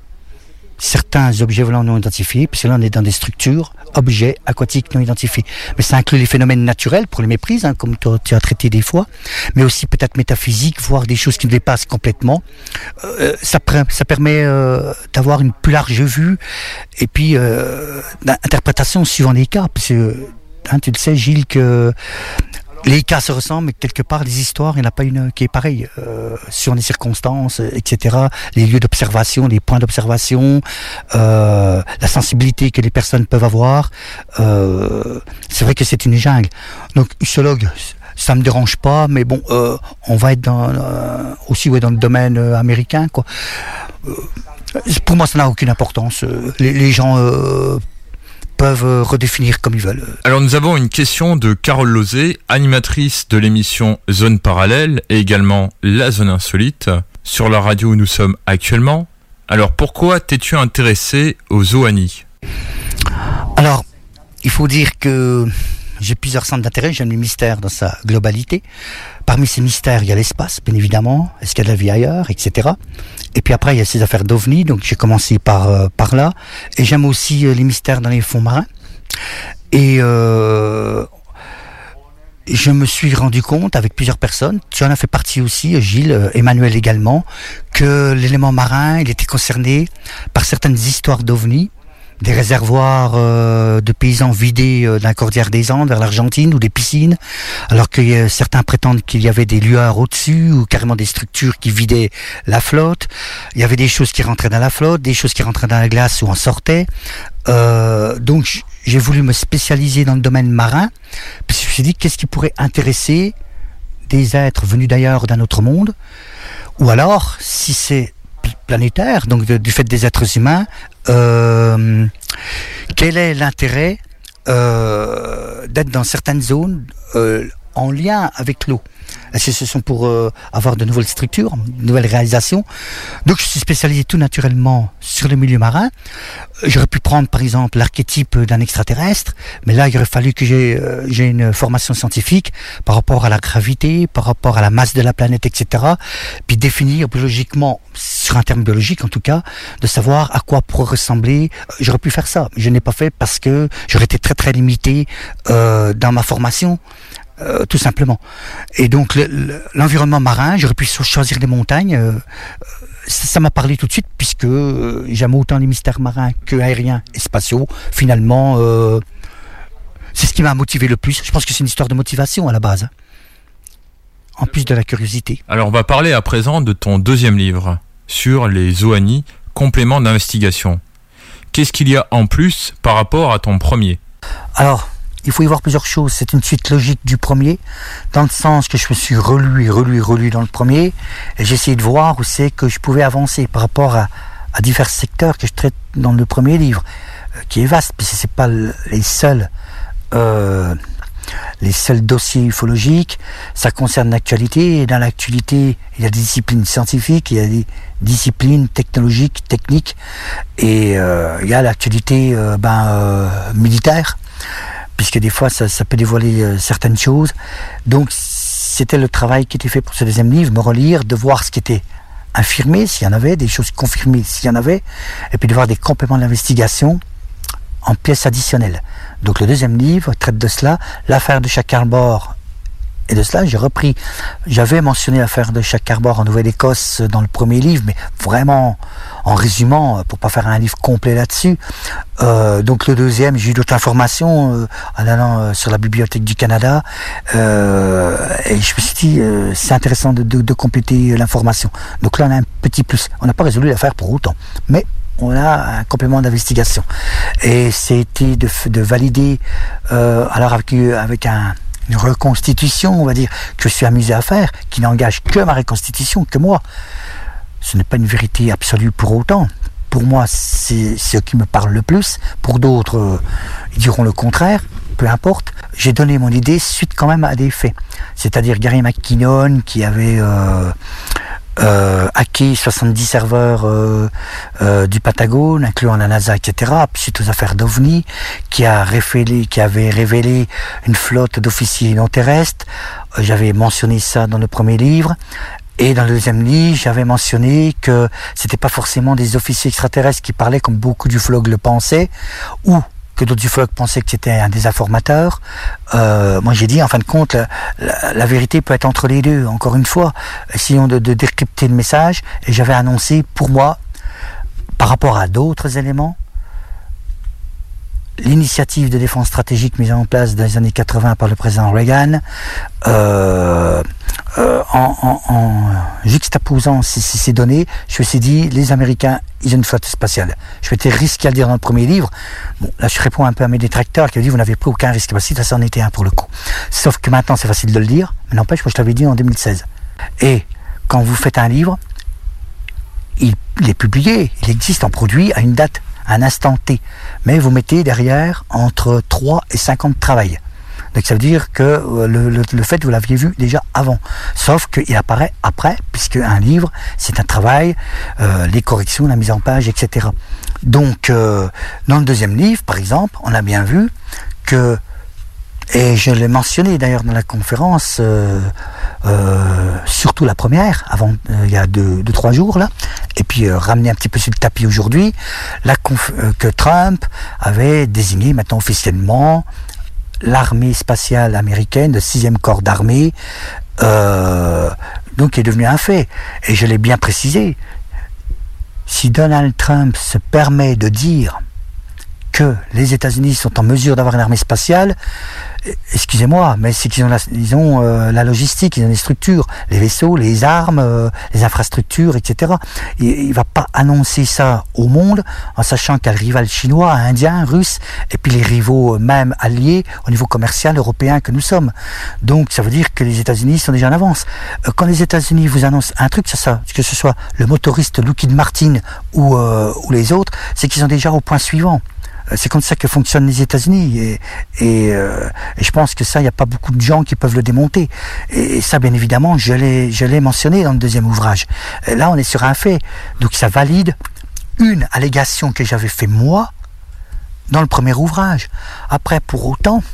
certains objets volants non identifiés, puisque là on est dans des structures, objets aquatiques non identifiés. Mais ça inclut les phénomènes naturels pour les méprises, hein, comme tu as traité des fois, mais aussi peut-être métaphysique, voire des choses qui nous dépassent complètement. Euh, ça, ça permet euh, d'avoir une plus large vue et puis euh, d'interprétation suivant les cas, parce que hein, tu le sais, Gilles, que les cas se ressemblent, mais quelque part, les histoires, il n'y en a pas une qui est pareille. Euh, sur les circonstances, et cetera, les lieux d'observation, les points d'observation, euh, la sensibilité que les personnes peuvent avoir, euh, c'est vrai que c'est une jungle. Donc, ufologue, ça me dérange pas, mais bon, euh, on va être dans, euh, aussi ouais, dans le domaine euh, américain, quoi. Euh, pour moi, ça n'a aucune importance. Les, les gens... Euh, peuvent redéfinir comme ils veulent. Alors nous avons une question de Carole Lozé, animatrice de l'émission Zone parallèle et également La Zone insolite, sur la radio où nous sommes actuellement. Alors pourquoi t'es-tu intéressé aux O A N I ? Alors, il faut dire que j'ai plusieurs centres d'intérêt, j'aime les mystères dans sa globalité. Parmi ces mystères, il y a l'espace, bien évidemment, est-ce qu'il y a de la vie ailleurs, et cetera. Et puis après, il y a ces affaires d'ovnis, donc j'ai commencé par, euh, par là. Et j'aime aussi euh, les mystères dans les fonds marins, Et euh, je me suis rendu compte avec plusieurs personnes, tu en as fait partie aussi, Gilles, Emmanuel également, que l'élément marin, il était concerné par certaines histoires d'ovnis, des réservoirs euh, de paysans vidés euh, dans la Cordillère des Andes vers l'Argentine, ou des piscines, alors que euh, certains prétendent qu'il y avait des lueurs au-dessus, ou carrément des structures qui vidaient la flotte. Il y avait des choses qui rentraient dans la flotte, des choses qui rentraient dans la glace ou en sortaient. Euh, donc j'ai voulu me spécialiser dans le domaine marin, parce que je me suis dit, qu'est-ce qui pourrait intéresser des êtres venus d'ailleurs, d'un autre monde, ou alors, si c'est planétaire, donc de, du fait des êtres humains, euh, quel est l'intérêt euh, d'être dans certaines zones euh, en lien avec l'eau? Est-ce que ce sont pour euh, avoir de nouvelles structures, de nouvelles réalisations? Donc je suis spécialisé tout naturellement sur le milieu marin. J'aurais pu prendre par exemple l'archétype d'un extraterrestre, mais là il aurait fallu que j'ai euh, j'ai une formation scientifique par rapport à la gravité, par rapport à la masse de la planète, et cetera. Puis définir biologiquement, sur un terme biologique en tout cas, de savoir à quoi pourrait ressembler. J'aurais pu faire ça, je n'ai pas fait parce que j'aurais été très très limité euh, dans ma formation. Euh, tout simplement. Et donc le, le, l'environnement marin, j'aurais pu choisir des montagnes, euh, ça, ça m'a parlé tout de suite, puisque euh, j'aime autant les mystères marins que aériens et spatiaux. Finalement, euh, c'est ce qui m'a motivé le plus. Je pense que c'est une histoire de motivation à la base, hein, en plus de la curiosité. Alors on va parler à présent de ton deuxième livre sur les O A N I, complément d'investigation. Qu'est-ce qu'il y a en plus par rapport à ton premier? Alors, il faut y voir plusieurs choses. C'est une suite logique du premier, dans le sens que je me suis relu, relu, relu dans le premier, et j'ai essayé de voir où c'est que je pouvais avancer par rapport à, à divers secteurs que je traite dans le premier livre, euh, qui est vaste, parce que c'est pas les seuls, euh, les seuls dossiers ufologiques. Ça concerne l'actualité, et dans l'actualité, il y a des disciplines scientifiques, il y a des disciplines technologiques, techniques, et euh, il y a l'actualité euh, ben, euh, militaire, puisque des fois ça, ça peut dévoiler euh, certaines choses. Donc c'était le travail qui était fait pour ce deuxième livre, me relire, de voir ce qui était infirmé, s'il y en avait, des choses confirmées, s'il y en avait, et puis de voir des compléments d'investigation en pièces additionnelles. Donc le deuxième livre traite de cela, l'affaire de Shag Harbour, et de cela j'ai repris. J'avais mentionné l'affaire de Shag Harbour en Nouvelle-Écosse dans le premier livre, mais vraiment en résumant, pour pas faire un livre complet là-dessus. Euh, donc le deuxième, j'ai eu d'autres informations euh, en allant euh, sur la Bibliothèque du Canada, euh, et je me suis dit euh, c'est intéressant de, de, de compléter l'information. Donc là on a un petit plus, on n'a pas résolu l'affaire pour autant, mais on a un complément d'investigation, et c'était de, de valider euh, alors avec, avec un une reconstitution, on va dire, que je suis amusé à faire, qui n'engage que ma reconstitution, que moi. Ce n'est pas une vérité absolue pour autant. Pour moi, c'est ce qui me parle le plus. Pour d'autres, euh, ils diront le contraire. Peu importe. J'ai donné mon idée suite quand même à des faits. C'est-à-dire Gary McKinnon qui avait euh, euh, hacké soixante-dix serveurs euh, euh, du Patagone, incluant la NASA, et cetera. Puis suite aux affaires d'OVNI, qui a révélé, qui avait révélé une flotte d'officiers non terrestres. J'avais mentionné ça dans le premier livre. Et dans le deuxième livre, j'avais mentionné que c'était pas forcément des officiers extraterrestres qui parlaient, comme beaucoup d'ufologues le pensaient, ou que d'autres ufologues pensaient que c'était un des informateurs. Euh, moi, j'ai dit, en fin de compte, la, la, la vérité peut être entre les deux. Encore une fois, essayons de, de décrypter le message. Et j'avais annoncé, pour moi, par rapport à d'autres éléments, l'initiative de défense stratégique mise en place dans les années quatre-vingts par le président Reagan, euh, euh, en, en, en juxtaposant ces, ces données, je me suis dit, les Américains, ils ont une flotte spatiale. Je m'étais risqué à le dire dans le premier livre. Bon, là, je réponds un peu à mes détracteurs qui ont dit, vous n'avez pris aucun risque. Bah, si, ça en était un pour le coup. Sauf que maintenant, c'est facile de le dire, mais n'empêche, moi, je l'avais dit en deux mille seize. Et quand vous faites un livre, il, il est publié, il existe en produit à une date, un instant T, mais vous mettez derrière entre trois et cinq ans de travail. Donc ça veut dire que le, le, le fait, vous l'aviez vu déjà avant, sauf qu'il apparaît après, puisque un livre, c'est un travail, euh, les corrections, la mise en page, et cetera. Donc, euh, dans le deuxième livre, par exemple, on a bien vu que Et je l'ai mentionné d'ailleurs dans la conférence, euh, euh, surtout la première, avant, euh, il y a deux, deux trois jours là, et puis euh, ramené un petit peu sur le tapis aujourd'hui, la conf euh, que Trump avait désigné maintenant officiellement l'armée spatiale américaine, le sixième corps d'armée, euh, donc qui est devenu un fait. Et je l'ai bien précisé, si Donald Trump se permet de dire que les États-Unis sont en mesure d'avoir une armée spatiale, excusez-moi, mais c'est qu'ils ont, la, ils ont euh, la logistique, ils ont les structures, les vaisseaux, les armes, euh, les infrastructures, et cetera. Il ne va pas annoncer ça au monde en sachant qu'il y a le rival chinois, indien, russe, et puis les rivaux euh, même alliés au niveau commercial européen que nous sommes. Donc ça veut dire que les États-Unis sont déjà en avance. Euh, quand les États-Unis vous annoncent un truc, c'est ça, que ce soit le motoriste Lockheed Martin ou, euh, ou les autres, c'est qu'ils sont déjà au point suivant. C'est comme ça que fonctionnent les États-Unis et, et, euh, et je pense que ça, il n'y a pas beaucoup de gens qui peuvent le démonter. Et, et ça, bien évidemment, je l'ai mentionné dans le deuxième ouvrage. Et là, on est sur un fait. Donc ça valide une allégation que j'avais fait moi dans le premier ouvrage. Après, pour autant,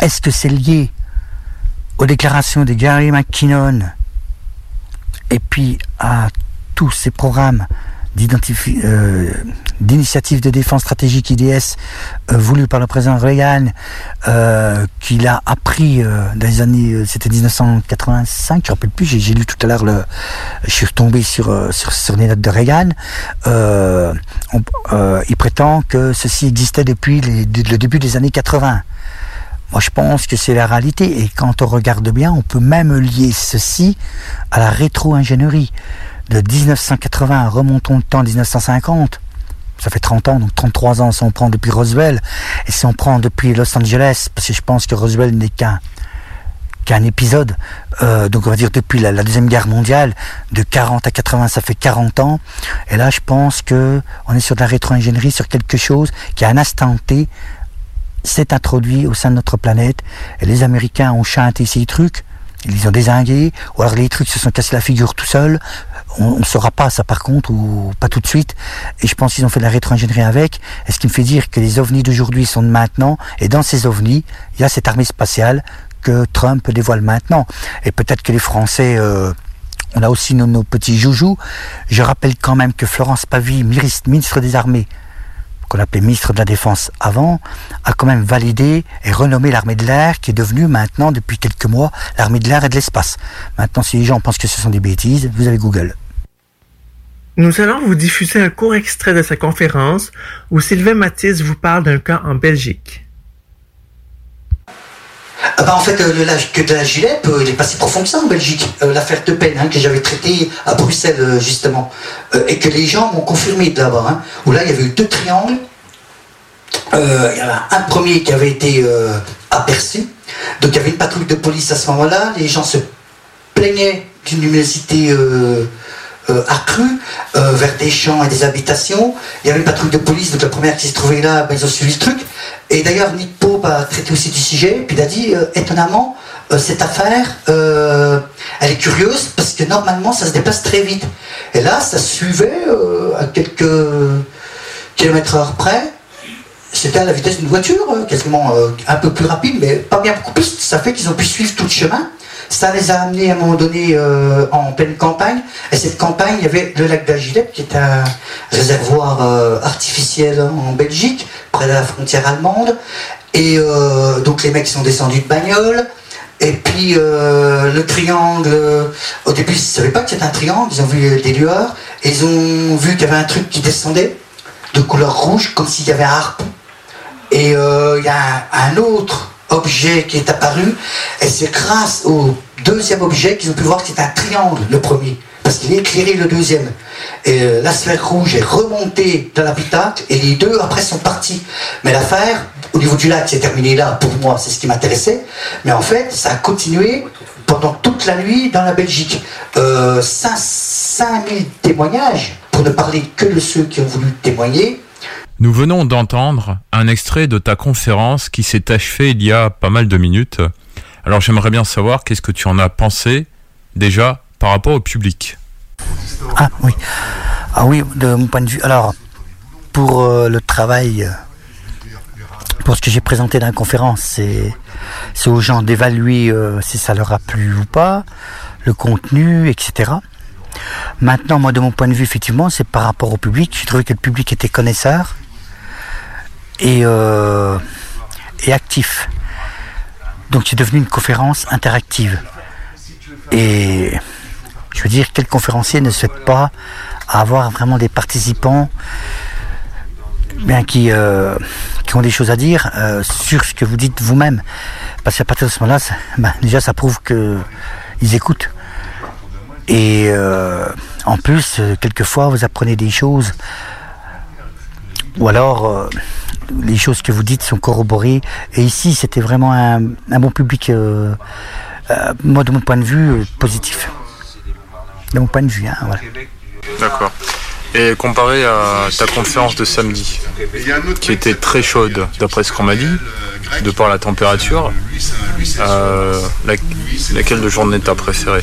est-ce que c'est lié aux déclarations de Gary McKinnon et puis à tous ces programmes d'initiative euh, de défense stratégique I D S euh, voulue par le président Reagan, euh, qu'il a appris euh, dans les années, c'était mille neuf cent quatre-vingt-cinq, je ne me rappelle plus, j'ai lu tout à l'heure, je suis retombé sur, sur, sur les notes de Reagan, euh, on, euh, il prétend que ceci existait depuis les, le début des années quatre-vingt. Moi, je pense que c'est la réalité, et quand on regarde bien, on peut même lier ceci à la rétro-ingénierie. De mille neuf cent quatre-vingts, remontons le temps à mille neuf cent cinquante, ça fait trente ans, donc trente-trois ans si on prend depuis Roswell, et si on prend depuis Los Angeles, parce que je pense que Roswell n'est qu'un qu'un épisode, euh, donc on va dire depuis la, la Deuxième Guerre mondiale, de quarante à quatre-vingts, ça fait quarante ans, et là je pense que on est sur de la rétro-ingénierie, sur quelque chose qui à un instant T s'est introduit au sein de notre planète, et les Américains ont chanté ces trucs, ils les ont dézingués, ou alors les trucs se sont cassés la figure tout seuls. On ne saura pas ça par contre, ou pas tout de suite, et je pense qu'ils ont fait de la rétro-ingénierie avec, et ce qui me fait dire que les ovnis d'aujourd'hui sont de maintenant, et dans ces ovnis, il y a cette armée spatiale que Trump dévoile maintenant. Et peut-être que les Français, euh, on a aussi nos, nos petits joujoux. Je rappelle quand même que Florence Pavy, ministre des Armées, qu'on appelait ministre de la Défense avant, a quand même validé et renommé l'armée de l'air, qui est devenue maintenant, depuis quelques mois, l'armée de l'air et de l'espace. Maintenant, si les gens pensent que ce sont des bêtises, vous avez Google. Nous allons vous diffuser un court extrait de sa conférence où Sylvain Matisse vous parle d'un cas en Belgique. Ah bah en fait, euh, le, la, que de la Gilep, euh, il est pas si profond que ça en Belgique. Euh, L'affaire de peine hein, que j'avais traitée à Bruxelles, euh, justement, euh, et que les gens m'ont confirmé d'abord, hein, où là, il y avait eu deux triangles. Euh, il y en a un premier qui avait été euh, aperçu. Donc, il y avait une patrouille de police à ce moment-là. Les gens se plaignaient d'une luminosité euh, euh, accrue euh, vers des champs et des habitations. Il y avait une patrouille de police, donc la première qui se trouvait là, ben, ils ont suivi le truc. Et d'ailleurs, Nick Pope a traité aussi du sujet, puis il a dit, euh, étonnamment, euh, cette affaire, euh, elle est curieuse, parce que normalement, ça se déplace très vite. Et là, ça suivait euh, à quelques kilomètres heure près, c'était à la vitesse d'une voiture, euh, quasiment euh, un peu plus rapide, mais pas bien beaucoup plus, ça fait qu'ils ont pu suivre tout le chemin. Ça les a amenés à un moment donné euh, en pleine campagne, et cette campagne, il y avait le lac d'Agilep, qui est un réservoir euh, artificiel en Belgique, près de la frontière allemande, et euh, donc les mecs sont descendus de bagnole, et puis euh, le triangle, au début ils ne savaient pas que c'était un triangle, ils ont vu des lueurs, et ils ont vu qu'il y avait un truc qui descendait, de couleur rouge, comme s'il y avait un harpon, et il euh, y a un, un autre objet qui est apparu, et c'est grâce au deuxième objet qu'ils ont pu voir que c'est un triangle, le premier, parce qu'il est éclairé le deuxième. Et euh, la sphère rouge est remontée dans l'habitacle, et les deux après sont partis. Mais l'affaire, au niveau du lac, c'est terminé là, pour moi, c'est ce qui m'intéressait, mais en fait, ça a continué pendant toute la nuit dans la Belgique. Euh, cinq mille témoignages, pour ne parler que de ceux qui ont voulu témoigner. Nous venons d'entendre un extrait de ta conférence qui s'est achevée il y a pas mal de minutes. Alors j'aimerais bien savoir qu'est-ce que tu en as pensé déjà par rapport au public. Ah oui, ah oui, de mon point de vue. Alors pour euh, le travail pour ce que j'ai présenté dans la conférence, c'est, c'est aux gens d'évaluer euh, si ça leur a plu ou pas, le contenu, et cetera. Maintenant, moi, de mon point de vue, effectivement, c'est par rapport au public. J'ai trouvé que le public était connaisseur et, euh, et actif. Donc, c'est devenu une conférence interactive. Et je veux dire, quel conférencier ne souhaite pas avoir vraiment des participants bien, qui, euh, qui ont des choses à dire euh, sur ce que vous dites vous-même. Parce qu'à partir de ce moment-là, ça, ben, déjà, ça prouve qu'ils écoutent. Et euh, en plus, euh, quelquefois, vous apprenez des choses, ou alors euh, les choses que vous dites sont corroborées. Et ici, c'était vraiment un, un bon public, euh, euh, moi, de mon point de vue, euh, positif. De mon point de vue, hein, voilà. D'accord. Et comparé à ta conférence de samedi, qui était très chaude, d'après ce qu'on m'a dit, de par la température, euh, la, laquelle de journée t'as préférée?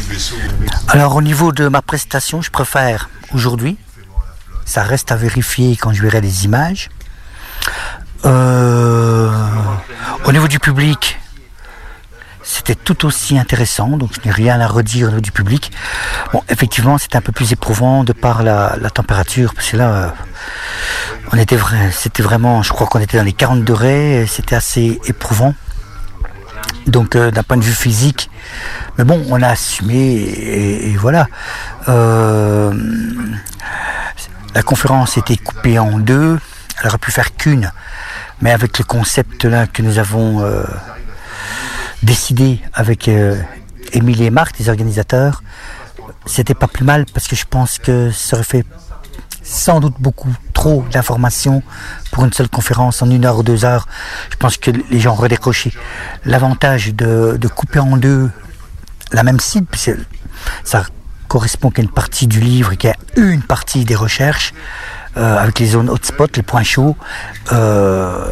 Alors au niveau de ma prestation, je préfère aujourd'hui. Ça reste à vérifier quand je verrai les images. Euh, au niveau du public, c'était tout aussi intéressant, donc je n'ai rien à redire du public. Bon, effectivement, c'était un peu plus éprouvant de par la, la température, parce que là, euh, on était vrai, c'était vraiment, je crois qu'on était dans les quarante degrés, et c'était assez éprouvant. Donc, euh, d'un point de vue physique, mais bon, on a assumé, et, et voilà. Euh, la conférence était coupée en deux, elle aurait pu faire qu'une, mais avec le concept là que nous avons. Euh, décidé avec Émilie euh, et Marc, les organisateurs, c'était pas plus mal parce que je pense que ça aurait fait sans doute beaucoup trop d'informations pour une seule conférence en une heure ou deux heures. Je pense que les gens auraient décroché. L'avantage de, de couper en deux la même cible, puisque ça correspond qu'à une partie du livre et qu'à une partie des recherches euh, avec les zones hotspot, les points chauds. Euh,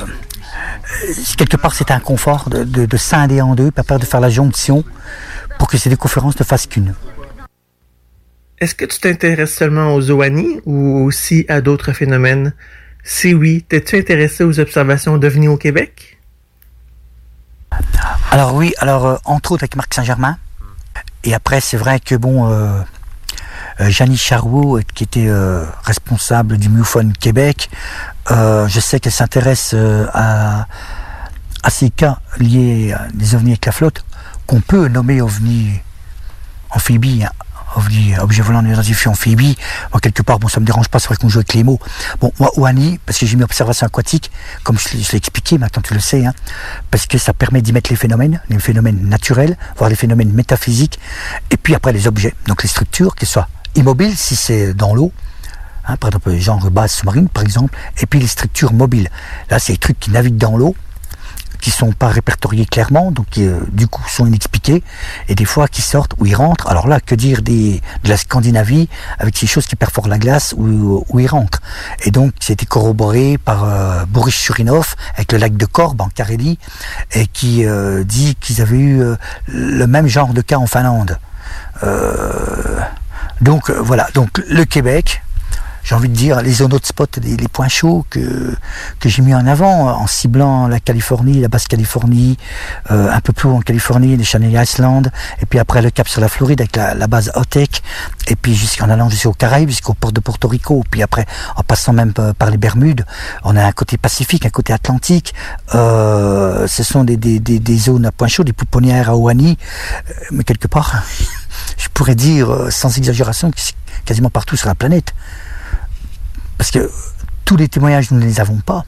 Quelque part, c'était un confort de, de, de scinder en deux, pas peur de faire la jonction pour que ces deux conférences ne fassent qu'une. Est-ce que tu t'intéresses seulement aux OANI ou aussi à d'autres phénomènes? Si oui, t'es-tu intéressé aux observations d'OVNI au Québec? Alors oui, alors euh, entre autres avec Marc Saint-Germain. Et après, c'est vrai que, bon, euh, euh, Jenny Charuot, qui était euh, responsable du MUFON Québec, Euh, je sais qu'elle s'intéresse euh, à, à ces cas liés à des ovnis avec la flotte, qu'on peut nommer ovnis amphibies, hein, ovnis, objets volants non identifiés amphibies. Moi, quelque part, bon, ça ne me dérange pas, c'est vrai qu'on joue avec les mots. Bon, moi, OANI, parce que j'ai mis observation aquatique, comme je, je l'ai expliqué, maintenant tu le sais, hein, parce que ça permet d'y mettre les phénomènes, les phénomènes naturels, voire les phénomènes métaphysiques, et puis après les objets, donc les structures, qu'elles soient immobiles, si c'est dans l'eau, Hein, par exemple, genre base sous-marine, par exemple, et puis les structures mobiles. Là, c'est des trucs qui naviguent dans l'eau, qui ne sont pas répertoriés clairement, donc qui, euh, du coup, sont inexpliqués, et des fois qui sortent ou ils rentrent. Alors là, que dire des, de la Scandinavie, avec ces choses qui perforent la glace ou ils rentrent. Et donc, c'était corroboré par euh, Boris Churinov, avec le lac de Korb, en Carélie, et qui euh, dit qu'ils avaient eu euh, le même genre de cas en Finlande. Euh, donc, euh, voilà. Donc, le Québec... J'ai envie de dire, les zones hotspot, les, les points chauds que, que j'ai mis en avant, en ciblant la Californie, la Basse-Californie, euh, un peu plus en Californie, les Channel Islands, et puis après le cap sur la Floride avec la, la base Otec, et puis jusqu'en allant jusqu'aux Caraïbes, jusqu'aux ports de Porto Rico, puis après, en passant même par les Bermudes, on a un côté Pacifique, un côté Atlantique, euh, ce sont des, des, des, des zones à points chauds, des pouponnières à Oani, euh, mais quelque part, je pourrais dire, sans exagération, que c'est quasiment partout sur la planète. Parce que tous les témoignages, nous ne les avons pas.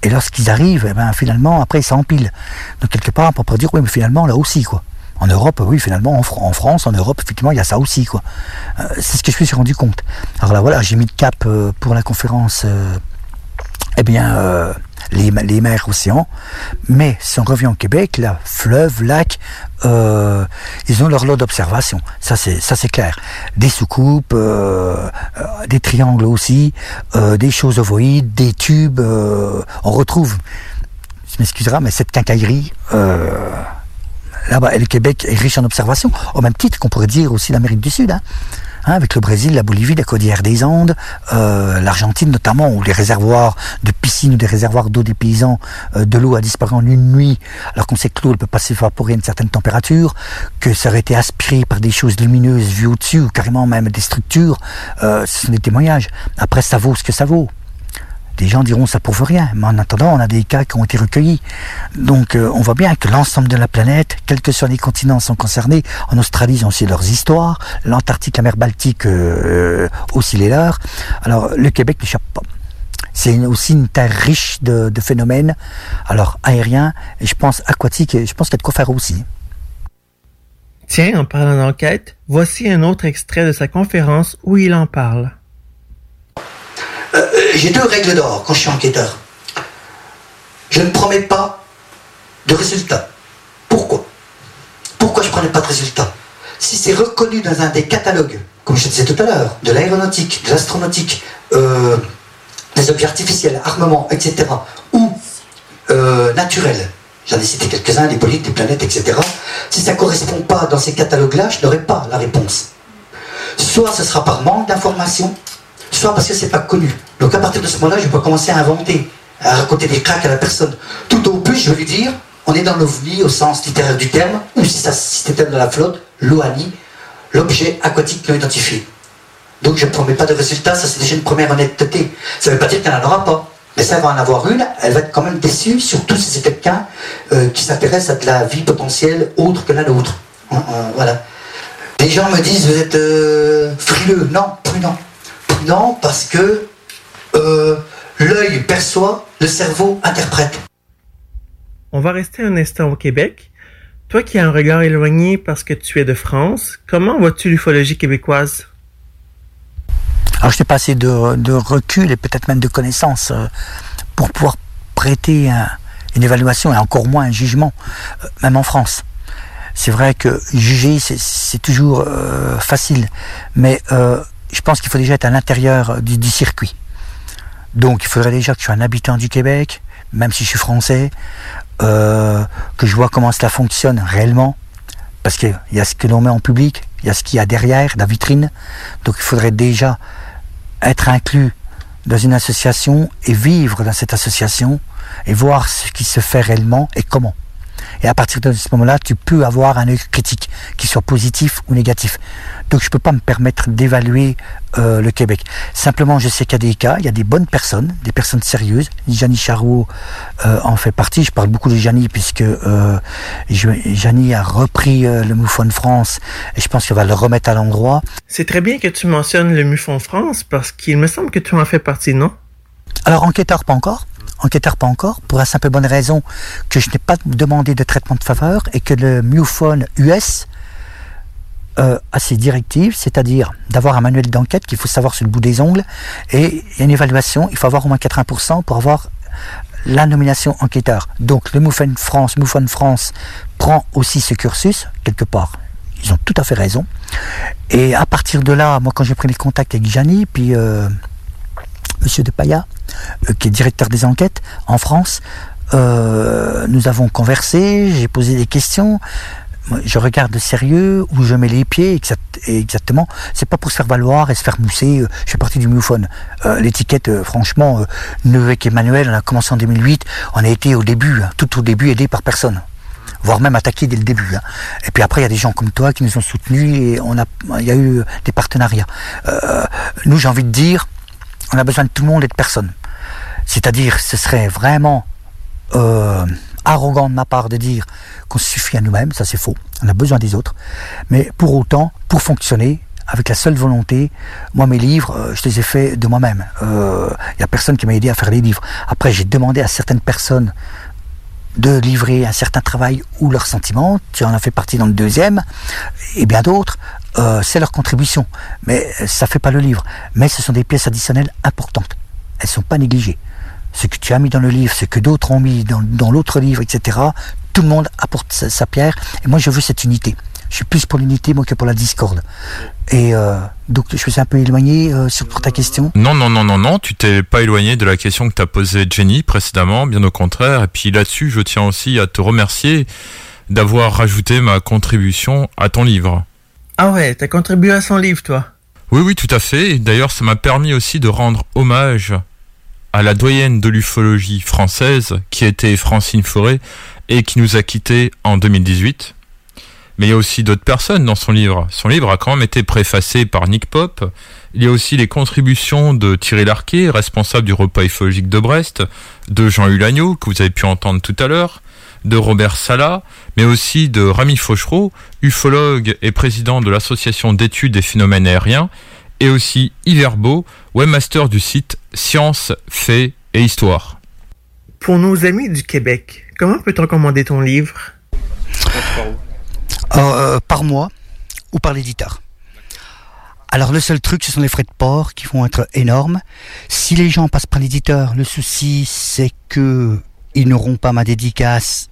Et lorsqu'ils arrivent, eh ben, finalement, après, ça empile. Donc, quelque part, on peut dire, oui, mais finalement, là aussi, quoi. En Europe, oui, finalement, en, Fr- en France, en Europe, effectivement, il y a ça aussi, quoi. Euh, c'est ce que je me suis rendu compte. Alors là, voilà, j'ai mis le cap euh, pour la conférence, euh, eh bien, euh, les, les mers, océans. Mais si on revient au Québec, là, fleuves, lacs, Euh, ils ont leur lot d'observation, ça c'est, ça c'est clair. Des soucoupes, euh, euh, des triangles aussi, euh, des choses ovoïdes, des tubes. Euh, on retrouve, je m'excuserai, mais cette quincaillerie, euh, là-bas, et le Québec est riche en observations, au même titre qu'on pourrait dire aussi l'Amérique du Sud. Hein. hein, avec le Brésil, la Bolivie, la Cordillère des Andes, euh, l'Argentine notamment, où les réservoirs de piscines ou des réservoirs d'eau des paysans, euh, de l'eau a disparu en une nuit, alors qu'on sait que l'eau ne peut pas s'évaporer à une certaine température, que ça aurait été aspiré par des choses lumineuses vues au-dessus, ou carrément même des structures, euh, ce sont des témoignages. Après, ça vaut ce que ça vaut. Des gens diront ça prouve rien, mais en attendant, on a des cas qui ont été recueillis. Donc, euh, on voit bien que l'ensemble de la planète, quels que soient les continents, sont concernés. En Australie, ils ont aussi leurs histoires. L'Antarctique, la mer Baltique, euh, aussi les leurs. Alors, le Québec n'échappe pas. C'est aussi une terre riche de, de phénomènes, alors aériens, et je pense aquatiques, et je pense qu'il y a de quoi faire aussi. Tiens, en parlant d'enquête, voici un autre extrait de sa conférence où il en parle. Euh, j'ai deux règles d'or quand je suis enquêteur. Je ne promets pas de résultats. Pourquoi ? Pourquoi je ne promets pas de résultats ? Si c'est reconnu dans un des catalogues, comme je disais tout à l'heure, de l'aéronautique, de l'astronautique, euh, des objets artificiels, armements, et cetera, ou euh, naturels, j'en ai cité quelques-uns, des polypes, des planètes, et cetera, si ça ne correspond pas dans ces catalogues-là, je n'aurai pas la réponse. Soit ce sera par manque d'informations, soit parce que c'est pas connu. Donc à partir de ce moment-là, je peux commencer à inventer, à raconter des cracks à la personne. Tout au plus, je vais lui dire, on est dans l'OVNI au sens littéraire du terme, ou si ça c'était dans la flotte, l'O A N I, l'objet aquatique non identifié. Donc je ne promets pas de résultat, ça c'est déjà une première honnêteté. Ça ne veut pas dire qu'elle n'en aura pas, mais ça elle va en avoir une, elle va être quand même déçue, surtout si c'est quelqu'un euh, qui s'intéresse à de la vie potentielle autre que la nôtre. Hein, euh, voilà. Les gens me disent, vous êtes euh, frileux. Non, prudent. Non, parce que euh, l'œil perçoit, le cerveau interprète. On va rester un instant au Québec. Toi qui as un regard éloigné parce que tu es de France, comment vois-tu l'ufologie québécoise? Alors, je n'ai pas assez de, de recul et peut-être même de connaissances pour pouvoir prêter un, une évaluation et encore moins un jugement, même en France. C'est vrai que juger, c'est, c'est toujours euh, facile, mais... Euh, je pense qu'il faut déjà être à l'intérieur du, du circuit. Donc il faudrait déjà que je sois un habitant du Québec, même si je suis français, euh, que je vois comment cela fonctionne réellement, parce qu'il y a ce que l'on met en public, il y a ce qu'il y a derrière, la vitrine. Donc il faudrait déjà être inclus dans une association et vivre dans cette association et voir ce qui se fait réellement et comment. Et à partir de ce moment-là, tu peux avoir un œil critique, qu'il soit positif ou négatif. Donc je ne peux pas me permettre d'évaluer euh, le Québec. Simplement, je sais qu'il y a des cas, il y a des bonnes personnes, des personnes sérieuses. Jenny Charuot euh, en fait partie. Je parle beaucoup de Jenny puisque euh, Jenny a repris euh, le MUFON France et je pense qu'elle va le remettre à l'endroit. C'est très bien que tu mentionnes le MUFON France parce qu'il me semble que tu en fais partie, non? Alors, enquêteur, pas encore. Enquêteur, pas encore, pour la simple bonne raison que je n'ai pas demandé de traitement de faveur et que le MUFON U S euh, a ses directives, c'est-à-dire d'avoir un manuel d'enquête qu'il faut savoir sur le bout des ongles et une évaluation, il faut avoir au moins quatre-vingts pour cent pour avoir la nomination enquêteur. Donc le MUFON France, MUFON France prend aussi ce cursus, quelque part. Ils ont tout à fait raison. Et à partir de là, moi quand j'ai pris les contacts avec Gianni, puis... Euh, Monsieur de Paya, euh, qui est directeur des enquêtes en France, euh, nous avons conversé, j'ai posé des questions, je regarde de sérieux, où je mets les pieds, exact, exactement, c'est pas pour se faire valoir et se faire mousser, euh, je fais partie du MUFON. Euh, l'étiquette, euh, franchement, euh, nous avec Emmanuel, on a commencé en deux mille huit, on a été au début, hein, tout au début, aidé par personne, voire même attaqué dès le début. Hein. Et puis après, il y a des gens comme toi qui nous ont soutenus et on a, il y a eu des partenariats. Euh, nous, j'ai envie de dire, on a besoin de tout le monde et de personne. C'est-à-dire, ce serait vraiment euh, arrogant de ma part de dire qu'on se suffit à nous-mêmes, ça c'est faux, on a besoin des autres. Mais pour autant, pour fonctionner, avec la seule volonté, moi mes livres, euh, je les ai faits de moi-même. Il euh, n'y a personne qui m'a aidé à faire les livres. Après, j'ai demandé à certaines personnes de livrer un certain travail ou leurs sentiments, tu en as fait partie dans le deuxième, et bien d'autres, euh, c'est leur contribution, mais ça fait pas le livre, mais ce sont des pièces additionnelles importantes, elles sont pas négligées, ce que tu as mis dans le livre, ce que d'autres ont mis dans, dans l'autre livre, et cetera, tout le monde apporte sa, sa pierre, et moi je veux cette unité, je suis plus pour l'unité moi que pour la discorde. Et euh, donc je me suis un peu éloigné euh, sur ta question. Non, non, non, non, non, tu t'es pas éloigné de la question que t'as posée Jenny précédemment, bien au contraire. Et puis là-dessus, je tiens aussi à te remercier d'avoir rajouté ma contribution à ton livre. Ah ouais, t'as contribué à son livre, toi? Oui, oui, tout à fait. Et d'ailleurs, ça m'a permis aussi de rendre hommage à la doyenne de l'ufologie française, qui était Francine Forêt, et qui nous a quittés en deux mille dix-huit. Mais il y a aussi d'autres personnes dans son livre. Son livre a quand même été préfacé par Nick Pop. Il y a aussi les contributions de Thierry Larquet, responsable du repas ufologique de Brest, de Jean-Louis Lagneau, que vous avez pu entendre tout à l'heure, de Robert Sala, mais aussi de Rami Fauchereau, ufologue et président de l'association d'études des phénomènes aériens, et aussi Yves Beau, webmaster du site Science, Faits et Histoire. Pour nos amis du Québec, comment peut-on commander ton livre? Euh, par mois ou par l'éditeur. Alors le seul truc, ce sont les frais de port qui vont être énormes. Si les gens passent par l'éditeur, le souci c'est que ils n'auront pas ma dédicace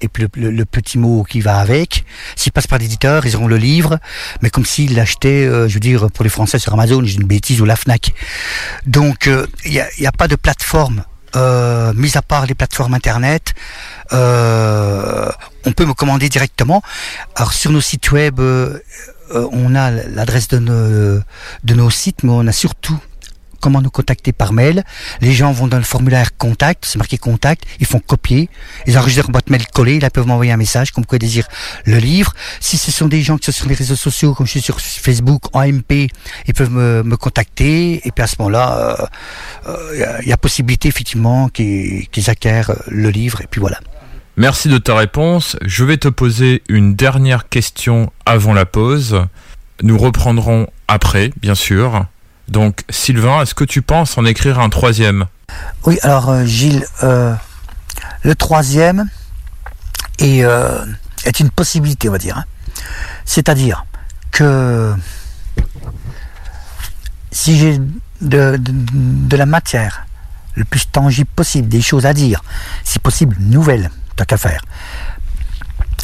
et le, le, le petit mot qui va avec. S'ils passent par l'éditeur, ils auront le livre, mais comme s'ils l'achetaient, euh, je veux dire, pour les Français sur Amazon, j'ai une bêtise, ou la Fnac. Donc, il euh, n'y a, y a pas de plateforme, euh, mis à part les plateformes Internet. Euh, on peut me commander directement. Alors, sur nos sites web, euh, euh, on a l'adresse de nos, de nos sites, mais on a surtout comment nous contacter par mail. Les gens vont dans le formulaire contact, c'est marqué contact, ils font copier, ils enregistrent leur boîte mail collée, là ils peuvent m'envoyer un message comme quoi ils désirent le livre. Si ce sont des gens qui sont sur les réseaux sociaux, comme je suis sur Facebook, en M P, ils peuvent me, me contacter, et puis à ce moment-là, il euh, euh, y, y a possibilité effectivement qu'ils, qu'ils acquièrent le livre, et puis voilà. Merci de ta réponse. Je vais te poser une dernière question avant la pause. Nous reprendrons après, bien sûr. Donc, Sylvain, est-ce que tu penses en écrire un troisième ? Oui, alors euh, Gilles, euh, le troisième est, euh, est une possibilité, on va dire. Hein. C'est-à-dire que si j'ai de, de, de la matière le plus tangible possible, des choses à dire, si possible nouvelles, tant qu'à faire.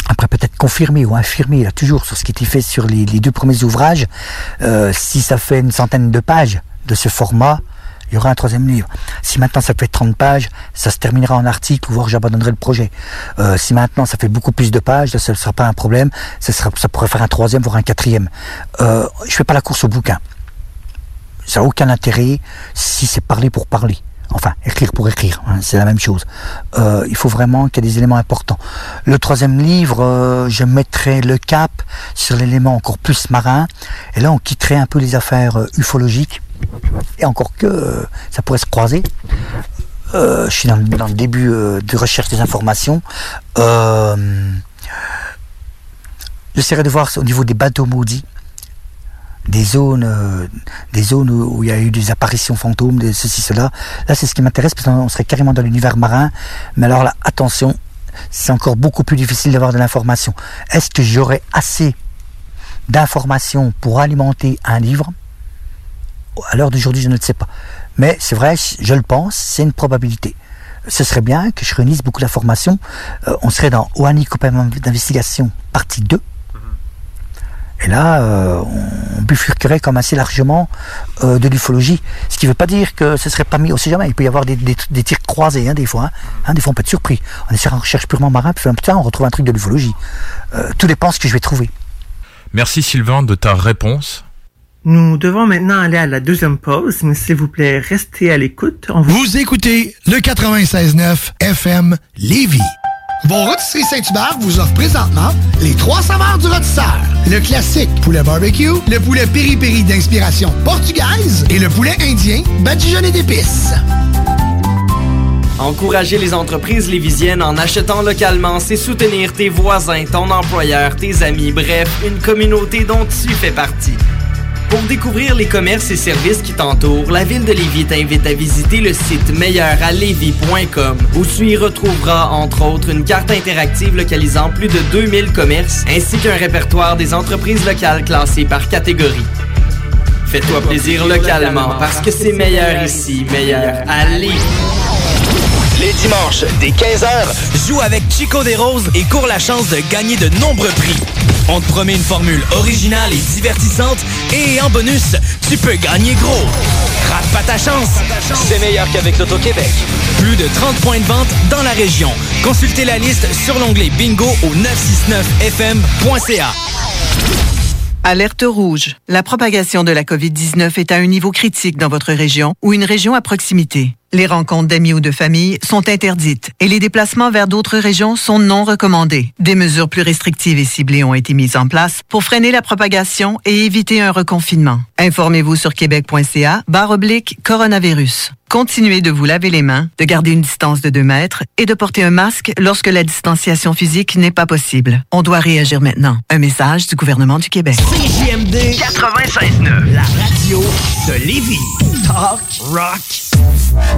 Après peut-être confirmer ou infirmer, là toujours sur ce qui était fait sur les, les deux premiers ouvrages, euh, si ça fait une centaine de pages de ce format, il y aura un troisième livre. Si maintenant ça fait trente pages, ça se terminera en article, voire j'abandonnerai le projet. Euh, si maintenant ça fait beaucoup plus de pages, là, ça ne sera pas un problème, ça, sera, ça pourrait faire un troisième, voire un quatrième. Euh, je ne fais pas la course au bouquin. Ça n'a aucun intérêt si c'est parler pour parler. Enfin, écrire pour écrire, hein, c'est la même chose. Euh, il faut vraiment qu'il y ait des éléments importants. Le troisième livre, euh, je mettrai le cap sur l'élément encore plus marin. Et là, on quitterait un peu les affaires euh, ufologiques. Et encore que euh, ça pourrait se croiser. Euh, je suis dans, dans le début euh, de recherche des informations. Euh, j'essaierai de voir au niveau des bateaux maudits. Des zones, euh, des zones où il y a eu des apparitions fantômes, des ceci, cela. Là, c'est ce qui m'intéresse, parce qu'on serait carrément dans l'univers marin. Mais alors là, attention, c'est encore beaucoup plus difficile d'avoir de l'information. Est-ce que j'aurai assez d'informations pour alimenter un livre ? À l'heure d'aujourd'hui, je ne le sais pas. Mais c'est vrai, je le pense, c'est une probabilité. Ce serait bien que je réunisse beaucoup d'informations. Euh, on serait dans O A N I, Coupement d'investigation, partie deux. Et là, euh, on bifurquerait comme assez largement euh, de l'ufologie. Ce qui ne veut pas dire que ce ne serait pas mis, on ne sait jamais, il peut y avoir des, des, des tirs croisés hein, des fois. Hein. Hein, des fois, on peut être surpris. On est sur une recherche purement marin, puis putain, on retrouve un truc de l'ufologie. Euh, tout dépend ce que je vais trouver. Merci Sylvain de ta réponse. Nous devons maintenant aller à la deuxième pause, mais s'il vous plaît, restez à l'écoute. On vous... vous écoutez le quatre-vingt-seize neuf F M Lévis. Vos rôtisseries Saint-Hubert vous offrent présentement les trois saveurs du rôtisseur. Le classique poulet barbecue, le poulet piri-piri d'inspiration portugaise et le poulet indien badigeonné d'épices. Encourager les entreprises lévisiennes en achetant localement, c'est soutenir tes voisins, ton employeur, tes amis, bref, une communauté dont tu fais partie. Pour découvrir les commerces et services qui t'entourent, la Ville de Lévis t'invite à visiter le site meilleur à lévis point com où tu y retrouveras, entre autres, une carte interactive localisant plus de deux mille commerces ainsi qu'un répertoire des entreprises locales classées par catégorie. Fais-toi plaisir localement parce que c'est meilleur ici, meilleur à Lévis. Les dimanches, dès quinze heures, joue avec Chico des Roses et cours la chance de gagner de nombreux prix. On te promet une formule originale et divertissante et en bonus, tu peux gagner gros. Rate pas ta chance. C'est meilleur qu'avec l'Auto-Québec. Plus de trente points de vente dans la région. Consultez la liste sur l'onglet bingo au neuf cent soixante-neuf f m point c a. Alerte rouge. La propagation de la COVID dix-neuf est à un niveau critique dans votre région ou une région à proximité. Les rencontres d'amis ou de famille sont interdites et les déplacements vers d'autres régions sont non recommandés. Des mesures plus restrictives et ciblées ont été mises en place pour freiner la propagation et éviter un reconfinement. Informez-vous sur québec.ca, barre oblique, coronavirus. Continuez de vous laver les mains, de garder une distance de deux mètres et de porter un masque lorsque la distanciation physique n'est pas possible. On doit réagir maintenant. Un message du gouvernement du Québec. C J M D quatre-vingt-seize neuf, la radio de Lévis. Talk, rock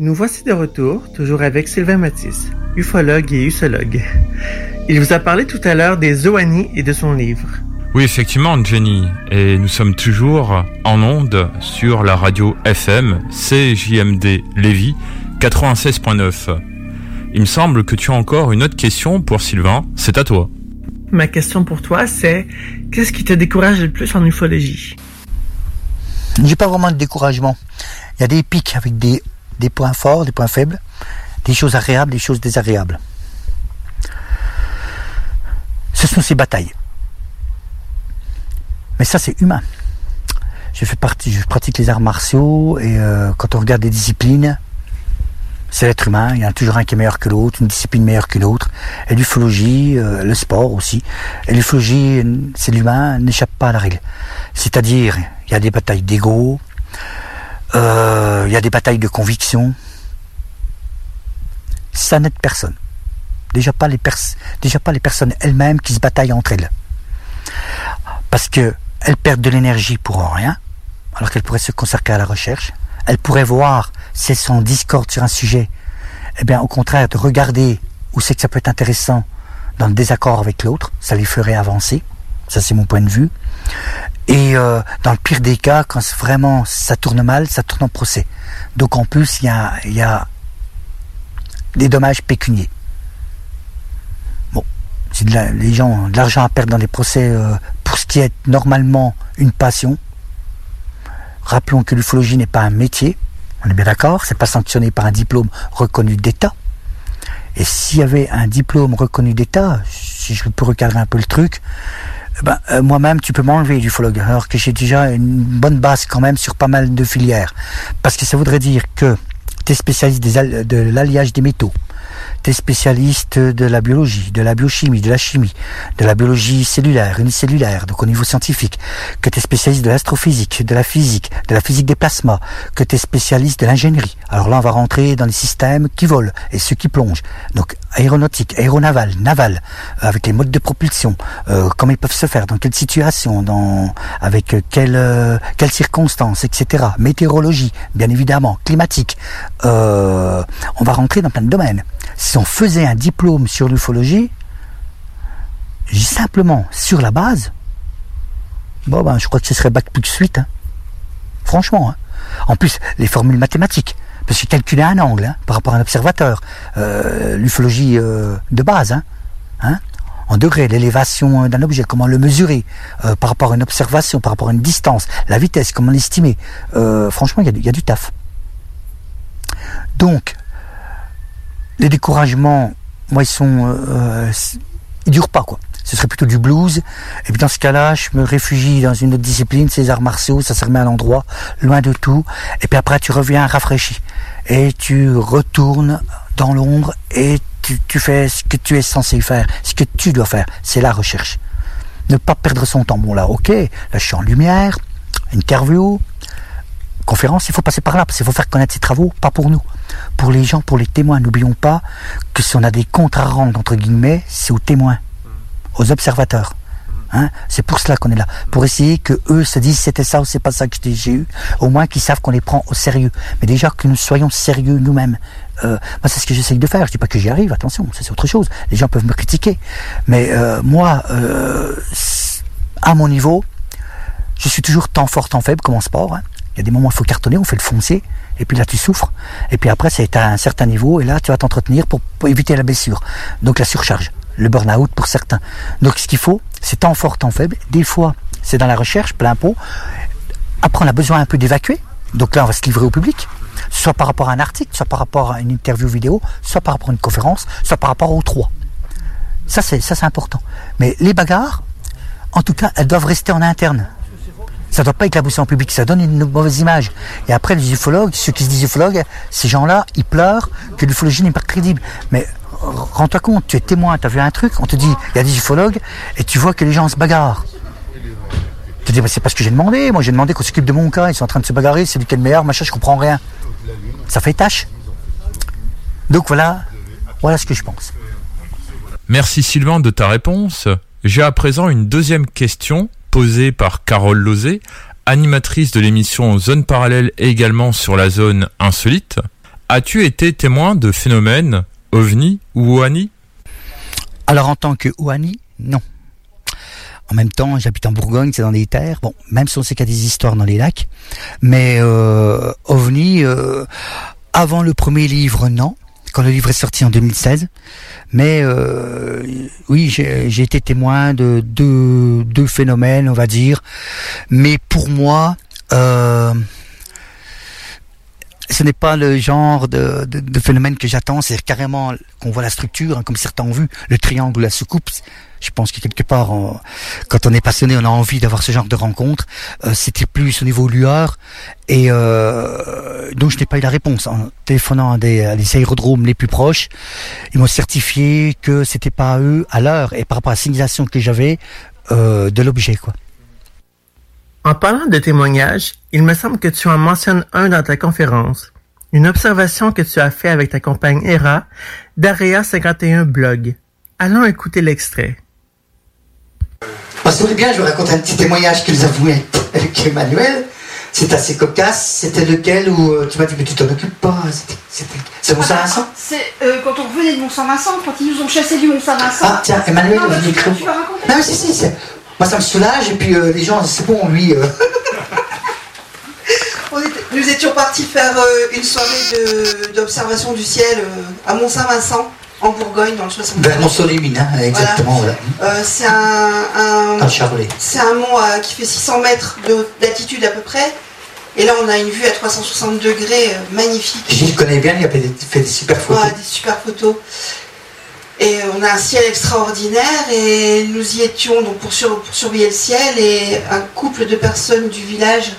Nous voici de retour, toujours avec Sylvain Matisse, ufologue et usologue. Il vous a parlé tout à l'heure des Zoanies et de son livre. Oui, effectivement, Jenny. Et nous sommes toujours en onde sur la radio F M C J M D Lévis quatre-vingt-seize neuf. Il me semble que tu as encore une autre question pour Sylvain. C'est à toi. Ma question pour toi, c'est qu'est-ce qui te décourage le plus en ufologie? J'ai pas vraiment de découragement. Il y a des pics avec des... des points forts, des points faibles, des choses agréables, des choses désagréables. Ce sont ces batailles. Mais ça, c'est humain. Je fais partie, je pratique les arts martiaux et euh, quand on regarde les disciplines, c'est l'être humain. Il y en a toujours un qui est meilleur que l'autre, une discipline meilleure que l'autre. Et l'ufologie, euh, le sport aussi. Et l'ufologie, c'est l'humain, n'échappe pas à la règle. C'est-à-dire, il y a des batailles d'ego. Il euh, y a des batailles de conviction. Ça n'aide personne. Déjà pas, les pers- déjà pas les personnes elles-mêmes qui se bataillent entre elles. Parce qu'elles perdent de l'énergie pour en rien, alors qu'elles pourraient se consacrer à la recherche. Elles pourraient voir si elles sont en discorde sur un sujet. Eh bien, au contraire, de regarder où c'est que ça peut être intéressant dans le désaccord avec l'autre. Ça les ferait avancer. Ça, c'est mon point de vue. Et euh, dans le pire des cas, quand vraiment ça tourne mal, ça tourne en procès. Donc en plus, il y a, y a des dommages pécuniaires. Bon, c'est de la, les gens ont de l'argent à perdre dans les procès euh, pour ce qui est normalement une passion. Rappelons que l'ufologie n'est pas un métier, on est bien d'accord, c'est pas sanctionné par un diplôme reconnu d'État. Et s'il y avait un diplôme reconnu d'État, si je peux recadrer un peu le truc, ben, euh, moi-même, tu peux m'enlever l'ufologue, alors que j'ai déjà une bonne base quand même sur pas mal de filières. Parce que ça voudrait dire que tu es spécialiste des al- de l'alliage des métaux, tu es spécialiste de la biologie, de la biochimie, de la chimie, de la biologie cellulaire, unicellulaire, donc au niveau scientifique, que tu es spécialiste de l'astrophysique, de la physique, de la physique des plasmas, que tu es spécialiste de l'ingénierie. Alors là, on va rentrer dans les systèmes qui volent et ceux qui plongent. Donc aéronautique, aéronavale, navale, avec les modes de propulsion, euh, comment ils peuvent se faire, dans quelle situation, dans avec quelles euh, quelle circonstances, et cetera. Météorologie, bien évidemment, climatique. Euh, on va rentrer dans plein de domaines. Si on faisait un diplôme sur l'ufologie, simplement sur la base, bon ben, je crois que ce serait bac plus huit. Hein. Franchement. Hein. En plus, les formules mathématiques, parce que calculer un angle hein, par rapport à un observateur, euh, l'ufologie euh, de base, hein, hein, en degrés, l'élévation d'un objet, comment le mesurer euh, par rapport à une observation, par rapport à une distance, la vitesse, comment l'estimer. Euh, franchement, il y, y a du taf. Donc, les découragements, moi, ils sont, euh, ils durent pas, quoi. Ce serait plutôt du blues. Et puis, dans ce cas-là, je me réfugie dans une autre discipline, c'est les arts martiaux, ça se remet à l'endroit, loin de tout. Et puis après, tu reviens rafraîchi. Et tu retournes dans l'ombre et tu, tu fais ce que tu es censé faire, ce que tu dois faire. C'est la recherche. Ne pas perdre son temps. Bon, là, ok, là, je suis en lumière, interview, conférence, il faut passer par là, parce qu'il faut faire connaître ses travaux, pas pour nous. Pour les gens, pour les témoins, n'oublions pas que si on a des comptes à rendre, entre guillemets, c'est aux témoins, aux observateurs. Hein? C'est pour cela qu'on est là, pour essayer que eux se disent c'était ça ou c'est pas ça que j'ai eu, au moins qu'ils savent qu'on les prend au sérieux, mais déjà que nous soyons sérieux nous-mêmes. Euh, moi c'est ce que j'essaye de faire, je dis pas que j'y arrive, attention, c'est autre chose, les gens peuvent me critiquer, mais euh, moi euh, à mon niveau je suis toujours tant fort, tant faible comme en sport, hein. Il y a des moments où il faut cartonner, on fait le foncier, et puis là tu souffres, et puis après c'est à un certain niveau, et là tu vas t'entretenir pour, pour éviter la blessure, donc la surcharge, le burn-out pour certains. Donc ce qu'il faut, c'est tant fort, tant faible. Des fois, c'est dans la recherche, plein pot. Après, on a besoin un peu d'évacuer. Donc là, on va se livrer au public, soit par rapport à un article, soit par rapport à une interview vidéo, soit par rapport à une conférence, soit par rapport aux trois. Ça, c'est ça, c'est important. Mais les bagarres, en tout cas, elles doivent rester en interne. Ça ne doit pas éclabousser en public, ça donne une mauvaise image. Et après, les ufologues, ceux qui se disent ufologues, ces gens-là, ils pleurent que l'ufologie n'est pas crédible. Mais rends-toi compte, tu es témoin, tu as vu un truc, on te dit, il y a des ufologues, et tu vois que les gens se bagarrent. Tu te dis, bah, c'est pas ce que j'ai demandé, moi j'ai demandé qu'on s'occupe de mon cas, ils sont en train de se bagarrer, c'est lequel meilleur, machin, je comprends rien. Ça fait tâche. Donc voilà, voilà ce que je pense. Merci Sylvain de ta réponse. J'ai à présent une deuxième question posée par Carole Lozé, animatrice de l'émission Zone parallèle et également sur la zone insolite. As-tu été témoin de phénomènes O V N I ou O A N I? Alors en tant que O A N I, non. En même temps, j'habite en Bourgogne, c'est dans les terres. Bon, même si on sait qu'il y a des histoires dans les lacs. Mais euh, O V N I, euh, avant le premier livre, non. Quand le livre est sorti en deux mille seize. Mais euh, oui, j'ai été témoin de deux, deux phénomènes, on va dire. Mais pour moi... Euh, ce n'est pas le genre de, de, de phénomène que j'attends, c'est carrément qu'on voit la structure, hein, comme certains ont vu, le triangle ou la soucoupe. Je pense que quelque part, on, quand on est passionné, on a envie d'avoir ce genre de rencontre. Euh, C'était plus au niveau lueur, et euh, donc je n'ai pas eu la réponse. En téléphonant à des, à des aérodromes les plus proches, ils m'ont certifié que c'était pas à eux, à l'heure, et par rapport à la signalisation que j'avais euh, de l'objet, quoi. En parlant de témoignages, il me semble que tu en mentionnes un dans ta conférence. Une observation que tu as faite avec ta compagne E R A d'Area cinquante et un Blog. Allons écouter l'extrait. Parce que bien, je vous raconte un petit témoignage qu'ils avouaient avec Emmanuel. C'est assez cocasse. C'était lequel où tu m'as dit, mais tu t'en occupes pas. C'est Mont Saint-Vincent. C'est euh, quand on revenait de Mont Saint-Vincent, quand ils nous ont chassé du Mont Saint-Vincent. Ah tiens, Emmanuel, non, je tu, tu vas raconter. Non, mais si, si, c'est... Moi, ça me soulage, et puis euh, les gens, c'est bon, lui... Euh... on était, nous étions partis faire euh, une soirée d'observation du ciel euh, à Mont Saint-Vincent, en Bourgogne, dans le soixante-quatorze. Vers Mont-Solémine, hein, exactement. Voilà. Voilà. Euh, c'est un... un, un, un mont euh, qui fait six cents mètres d'altitude à peu près, et là, on a une vue à trois cent soixante degrés, euh, magnifique. Gilles connaît bien, il a fait des, fait des super photos. Ouais, des super photos. Et on a un ciel extraordinaire, et nous y étions donc pour, sur, pour surveiller le ciel, et un couple de personnes du village,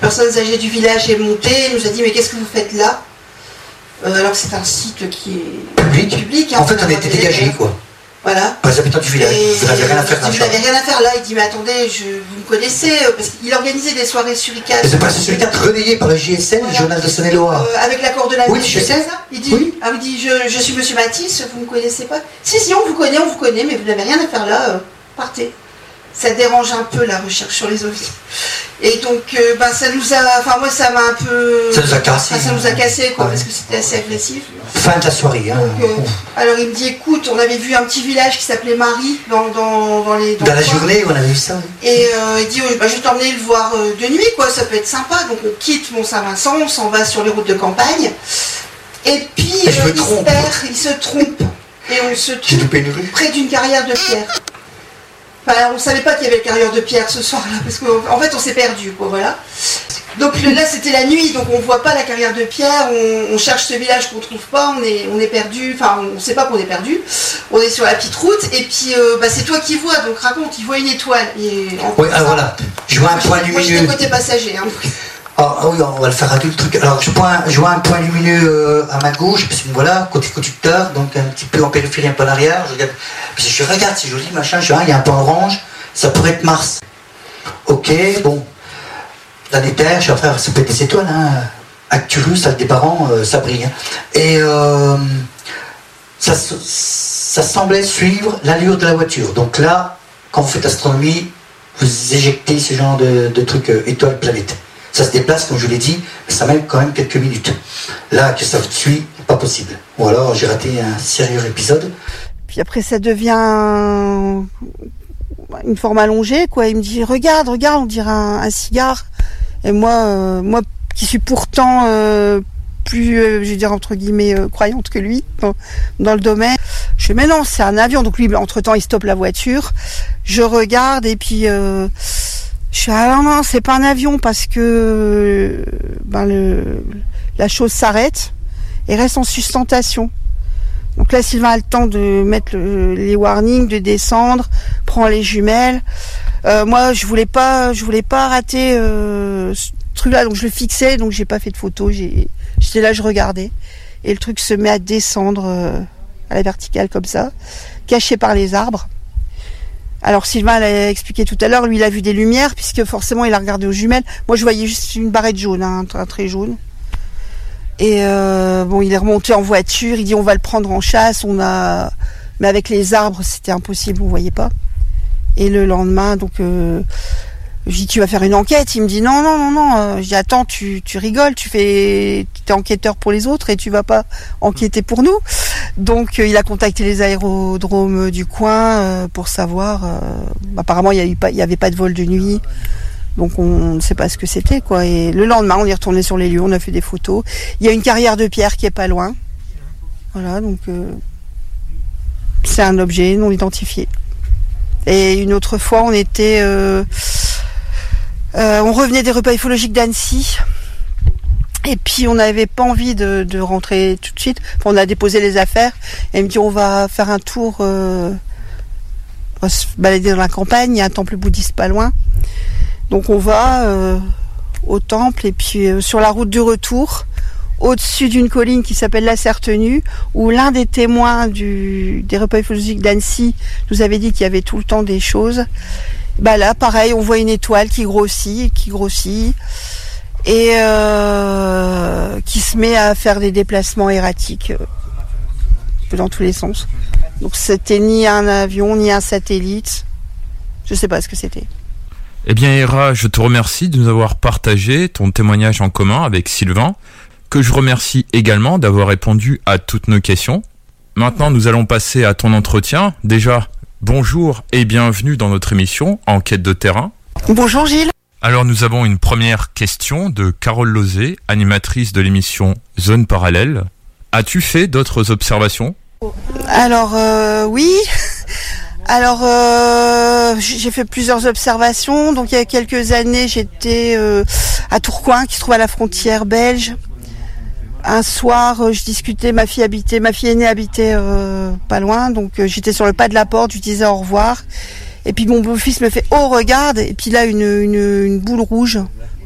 personnes âgées du village est monté, et nous a dit mais qu'est-ce que vous faites là euh, alors que c'est un site qui est public. public hein, en fait on était dégagés quoi. Voilà. Les habitants du village, et vous n'avez rien à faire dans le champ. Vous n'avez rien à faire là, il dit mais attendez, je, vous me connaissez, parce qu'il organisait des soirées suricales. Des soirées suricales relayées par le J S N, voilà. Le journal de Saône-et-Loire. Euh, avec l'accord de la oui, je sais ça. Il dit, oui. Ah, il dit je, je suis monsieur Matisse, vous ne me connaissez pas. Si, si, on vous connaît, on vous connaît, mais vous n'avez rien à faire là, euh, partez. Ça dérange un peu la recherche sur les ovnis. Et donc, euh, ben, ça nous a. Enfin, moi, ça m'a un peu. Ça nous a cassé. Enfin, ça nous a cassé, quoi, ouais. Parce que c'était assez agressif. Fin de la soirée, hein. Donc, euh, alors, il me dit écoute, on avait vu un petit village qui s'appelait Marie dans, dans, dans les. Dans, dans la coin. Journée, on a vu ça. Oui. Et euh, il dit oh, ben, je vais t'emmener le voir euh, de nuit, quoi, ça peut être sympa. Donc, on quitte Mont-Saint-Vincent, on s'en va sur les routes de campagne. Et puis, Et je euh, me il, trompe. Se perd, il se trompe. Et on se trouve près d'une carrière de pierre. Enfin, on ne savait pas qu'il y avait le carrière de pierre ce soir-là, parce qu'en fait, on s'est perdu, quoi, voilà. Donc là, c'était la nuit, donc on ne voit pas la carrière de pierre, on, on cherche ce village qu'on ne trouve pas, on est, on est perdu, enfin, on ne sait pas qu'on est perdu, on est sur la petite route, et puis, euh, bah, c'est toi qui vois, donc raconte, il voit une étoile. Et, oui, alors voilà, je vois un point lumineux. Moi, j'étais côté passager, hein. Ah oh, oui, on va le faire à tout le truc. Alors, je, point, je vois un point lumineux euh, à ma gauche, parce que voilà, côté conducteur, donc un petit peu en périphérie, un peu à l'arrière. Je regarde, puis je regarde, c'est joli, machin, je vois, il y a un point orange, ça pourrait être Mars. Ok, bon. Dans les terres, je suis en train de se péter des étoiles, hein. Actulus, avec des parents, euh, ça brille. Hein. Et euh, ça, ça semblait suivre l'allure de la voiture. Donc là, quand vous faites l'astronomie, vous éjectez ce genre de, de trucs euh, étoiles, planètes. Ça se déplace, comme je l'ai dit, mais ça mène quand même quelques minutes. Là, que ça vous tue, pas possible. Ou alors, j'ai raté un sérieux épisode. Puis après, ça devient une forme allongée, quoi. Il me dit, regarde, regarde, on dirait un, un cigare. Et moi, euh, moi qui suis pourtant euh, plus, euh, je vais dire entre guillemets, euh, croyante que lui, dans, dans le domaine, je fais, mais non, c'est un avion. Donc lui, entre-temps, il stoppe la voiture. Je regarde et puis... Euh, Je suis ah non, non, c'est pas un avion parce que ben le, la chose s'arrête et reste en sustentation. Donc là, Sylvain a le temps de mettre le, les warnings, de descendre, prend les jumelles. Euh, moi, je voulais pas, je voulais pas rater euh, ce truc-là, donc je le fixais, donc j'ai pas fait de photo. J'ai, j'étais là, je regardais et le truc se met à descendre euh, à la verticale comme ça, caché par les arbres. Alors Sylvain l'a expliqué tout à l'heure, lui il a vu des lumières puisque forcément il a regardé aux jumelles. Moi je voyais juste une barrette jaune, hein, un trait jaune. Et euh, bon, il est remonté en voiture, il dit on va le prendre en chasse, on a, mais avec les arbres c'était impossible, on voyait pas. Et le lendemain donc euh, je dis tu vas faire une enquête, il me dit non non non non, je dis attends tu tu rigoles, tu fais t'es enquêteur pour les autres et tu vas pas enquêter pour nous. Donc euh, il a contacté les aérodromes du coin euh, pour savoir. Euh, apparemment il n'y avait pas de vol de nuit, donc on, on ne sait pas ce que c'était quoi. Et le lendemain on est retourné sur les lieux, on a fait des photos. Il y a une carrière de pierre qui est pas loin. Voilà donc euh, c'est un objet non identifié. Et une autre fois on était, euh, euh, on revenait des repas ufologiques d'Annecy. Et puis on n'avait pas envie de, de rentrer tout de suite. On a déposé les affaires et elle me dit on va faire un tour, euh, on va se balader dans la campagne, il y a un temple bouddhiste pas loin. Donc on va euh, au temple et puis euh, sur la route du retour, au-dessus d'une colline qui s'appelle la Serre Tenue, où l'un des témoins du, des repas ufologiques d'Annecy nous avait dit qu'il y avait tout le temps des choses. Bah là pareil on voit une étoile qui grossit, qui grossit. Et euh, qui se met à faire des déplacements erratiques euh, dans tous les sens. Donc c'était ni un avion, ni un satellite. Je sais pas ce que c'était. Eh bien Hera, je te remercie de nous avoir partagé ton témoignage en commun avec Sylvain, que je remercie également d'avoir répondu à toutes nos questions. Maintenant nous allons passer à ton entretien. Déjà, bonjour et bienvenue dans notre émission Enquête de terrain. Bonjour Gilles. Alors nous avons une première question de Carole Lozé, animatrice de l'émission Zone parallèle. As-tu fait d'autres observations ? Alors euh, oui, alors euh, j'ai fait plusieurs observations. Donc il y a quelques années j'étais euh, à Tourcoing qui se trouve à la frontière belge. Un soir euh, je discutais, ma fille habitait, ma fille aînée habitait euh, pas loin, donc euh, j'étais sur le pas de la porte, je disais au revoir. Et puis mon beau-fils me fait « Oh, regarde !» Et puis là, une, une, une boule rouge,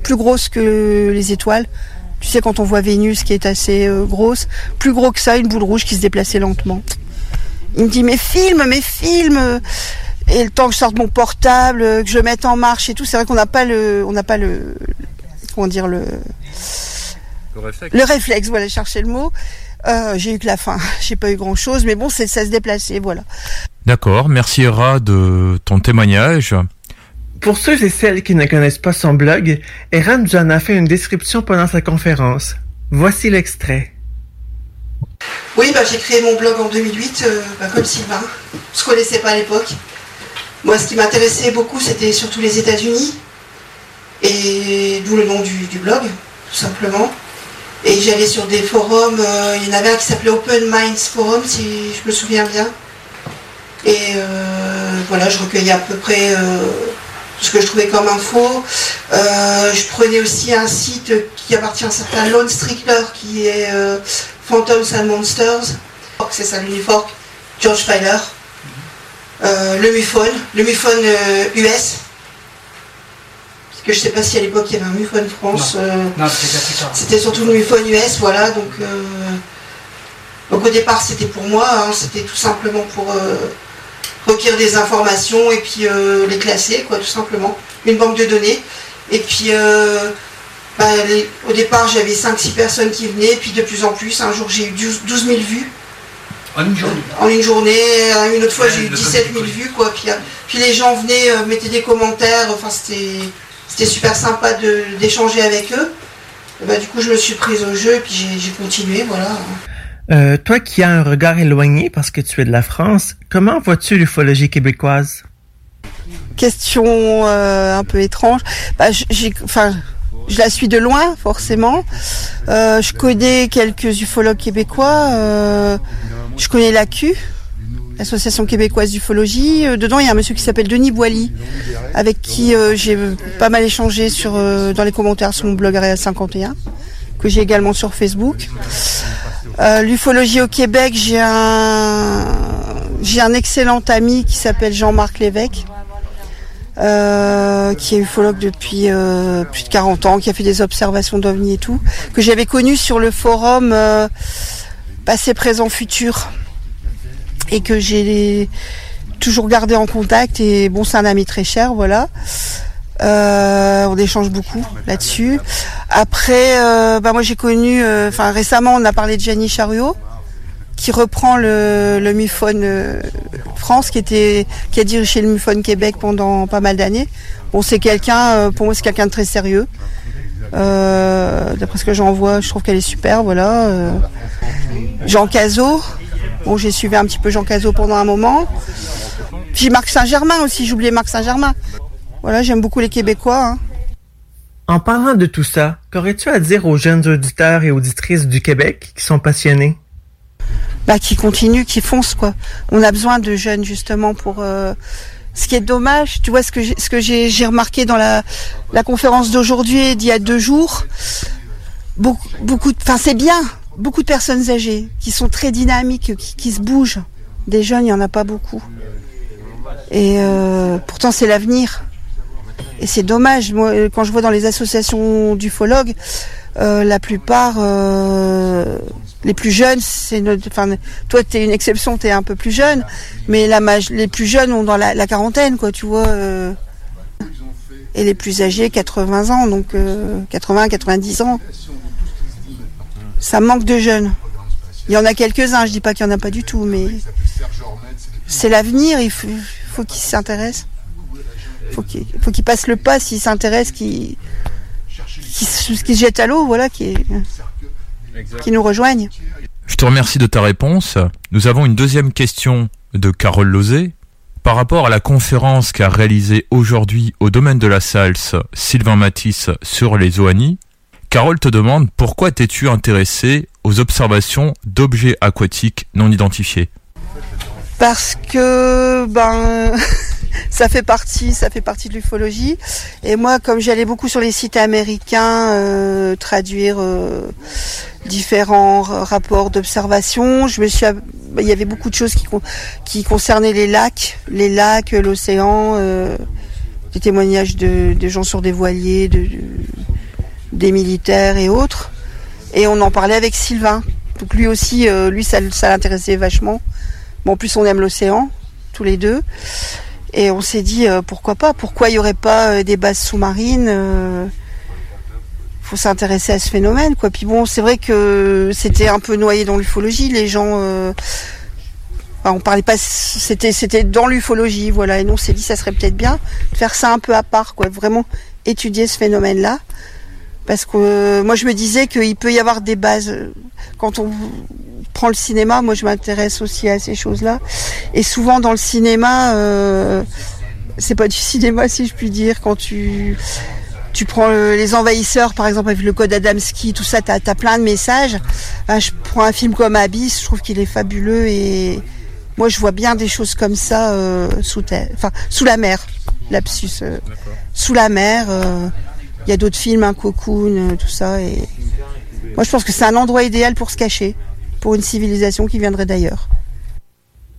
plus grosse que les étoiles. Tu sais, quand on voit Vénus qui est assez euh, grosse, plus gros que ça, une boule rouge qui se déplaçait lentement. Il me dit « Mais filme, mais filme !» Et le temps que je sorte mon portable, que je le mette en marche et tout, c'est vrai qu'on n'a pas le... on n'a pas le... comment dire le... Le réflexe. Le réflexe, voilà, chercher le mot. Euh, j'ai eu que la faim, j'ai pas eu grand-chose, mais bon, c'est, ça se déplaçait, voilà. D'accord, merci Hera de ton témoignage. Pour ceux et celles qui ne connaissent pas son blog, Hera nous en a fait une description pendant sa conférence. Voici l'extrait. Oui, bah, j'ai créé mon blog en deux mille huit, euh, bah, comme Sylvain. Je ne connaissais pas à l'époque. Moi, ce qui m'intéressait beaucoup, c'était surtout les États-Unis, et d'où le nom du, du blog, tout simplement. Et j'allais sur des forums, euh, il y en avait un qui s'appelait Open Minds Forum, si je me souviens bien. Et euh, voilà, je recueillais à peu près euh, ce que je trouvais comme info. Euh, je prenais aussi un site qui appartient à un certain Lone Strickler, qui est euh, Phantoms and Monsters. C'est ça, le New York, George Feiler. Euh, le MUFON, le MUFON euh, U S. Que je ne sais pas si à l'époque il y avait un MUFON France. Non. Euh, non, c'était, c'était surtout le MUFON U S, voilà. Donc, euh, donc au départ c'était pour moi, hein, c'était tout simplement pour euh, recueillir des informations et puis euh, les classer, quoi, tout simplement. Une banque de données. Et puis euh, bah, les, au départ j'avais cinq six personnes qui venaient, et puis de plus en plus, un jour j'ai eu douze mille vues. En une journée. En une journée, une autre fois j'ai eu dix-sept mille vues, quoi. Puis, puis les gens venaient, euh, mettaient des commentaires, enfin c'était super sympa d'échanger avec eux. Et bah, du coup je me suis prise au jeu et puis j'ai continué, voilà. Euh, toi qui as un regard éloigné parce que tu es de la France, comment vois-tu l'ufologie québécoise? Question euh, un peu étrange. Bah, j'ai, enfin, je la suis de loin, forcément. Euh, je connais quelques ufologues québécois. Euh, je connais l'A C U, l'Association québécoise d'ufologie. Euh, dedans, il y a un monsieur qui s'appelle Denis Boilly, avec qui euh, j'ai pas mal échangé sur, euh, dans les commentaires sur mon blog Area cinquante et un, que j'ai également sur Facebook. Euh, l'ufologie au Québec, j'ai un, j'ai un excellent ami qui s'appelle Jean-Marc Lévesque. Euh, qui est ufologue depuis euh, plus de quarante ans, qui a fait des observations d'ovnis et tout, que j'avais connu sur le forum euh, Passé, Présent, Futur, et que j'ai toujours gardé en contact. Et bon, c'est un ami très cher, voilà. Euh, on échange beaucoup là-dessus. Après, euh, bah moi j'ai connu, enfin euh, récemment, on a parlé de Jenny Charuot, qui reprend le, le MUFON euh, France, qui était qui a dirigé le MUFON Québec pendant pas mal d'années. Bon, c'est quelqu'un, euh, pour moi, c'est quelqu'un de très sérieux. Euh, D'après ce que j'en vois, je trouve qu'elle est super, voilà. Euh, Jean Cazot, bon, j'ai suivi un petit peu Jean Cazot pendant un moment. Puis Marc Saint-Germain aussi, j'oubliais Marc Saint-Germain. Voilà, j'aime beaucoup les Québécois, hein. En parlant de tout ça, qu'aurais-tu à dire aux jeunes auditeurs et auditrices du Québec qui sont passionnés? Bah, qui continue, qui fonce, quoi. On a besoin de jeunes, justement, pour... Euh... Ce qui est dommage, tu vois, ce que j'ai, ce que j'ai, j'ai remarqué dans la, la conférence d'aujourd'hui et d'il y a deux jours, beaucoup, beaucoup de... Enfin, c'est bien, beaucoup de personnes âgées, qui sont très dynamiques, qui, qui se bougent. Des jeunes, il n'y en a pas beaucoup. Et euh, pourtant, c'est l'avenir. Et c'est dommage. Moi, quand je vois dans les associations d'ufologues, euh, la plupart... Euh... Les plus jeunes, c'est notre, enfin, toi t'es une exception, t'es un peu plus jeune, mais la les plus jeunes ont dans la, la quarantaine, quoi, tu vois, euh, et les plus âgés, quatre-vingts ans, donc euh, quatre-vingts, quatre-vingt-dix ans. Ça manque de jeunes. Il y en a quelques-uns, je dis pas qu'il y en a pas du tout, mais c'est l'avenir. Il faut, faut qu'ils s'intéressent, faut qu'ils, faut qu'ils passent le pas s'ils s'intéressent, qu'ils, qu'ils, qu'ils se jettent à l'eau, voilà, qui. qui nous rejoignent. Je te remercie de ta réponse. Nous avons une deuxième question de Carole Lozé. Par rapport à la conférence qu'a réalisée aujourd'hui au domaine de la Salse Sylvain Matisse sur les O A N I, Carole te demande pourquoi t'es-tu intéressée aux observations d'objets aquatiques non identifiés? Parce que ben ça fait partie, ça fait partie de l'ufologie. Et moi, comme j'allais beaucoup sur les sites américains euh, traduire euh, différents rapports d'observation, je me suis, il y avait beaucoup de choses qui qui concernaient les lacs, les lacs, l'océan, euh, des témoignages de, de gens sur des voiliers, de, de des militaires et autres. Et on en parlait avec Sylvain. Donc lui aussi, euh, lui ça, ça l'intéressait vachement. Bon, en plus, on aime l'océan, tous les deux. Et on s'est dit, euh, pourquoi pas? Pourquoi il n'y aurait pas euh, des bases sous-marines? euh, faut s'intéresser à ce phénomène, quoi. Puis bon, c'est vrai que c'était un peu noyé dans l'ufologie. Les gens... Euh, enfin, on parlait pas... C'était c'était dans l'ufologie, voilà. Et nous, on s'est dit, ça serait peut-être bien de faire ça un peu à part, quoi. Vraiment étudier ce phénomène-là. Parce que euh, moi, je me disais qu'il peut y avoir des bases... Quand on... prends le cinéma, moi je m'intéresse aussi à ces choses-là. Et souvent dans le cinéma, euh, c'est pas du cinéma si je puis dire, quand tu, tu prends le, Les Envahisseurs par exemple avec le code Adamski, tout ça, t'as, t'as plein de messages. Hein, je prends un film comme Abyss, je trouve qu'il est fabuleux et moi je vois bien des choses comme ça euh, sous, terre, enfin, sous la mer, lapsus, euh, sous la mer. Euh, il y a d'autres films, un hein, Cocoon, euh, tout ça. Et moi je pense que c'est un endroit idéal pour se cacher. Pour une civilisation qui viendrait d'ailleurs.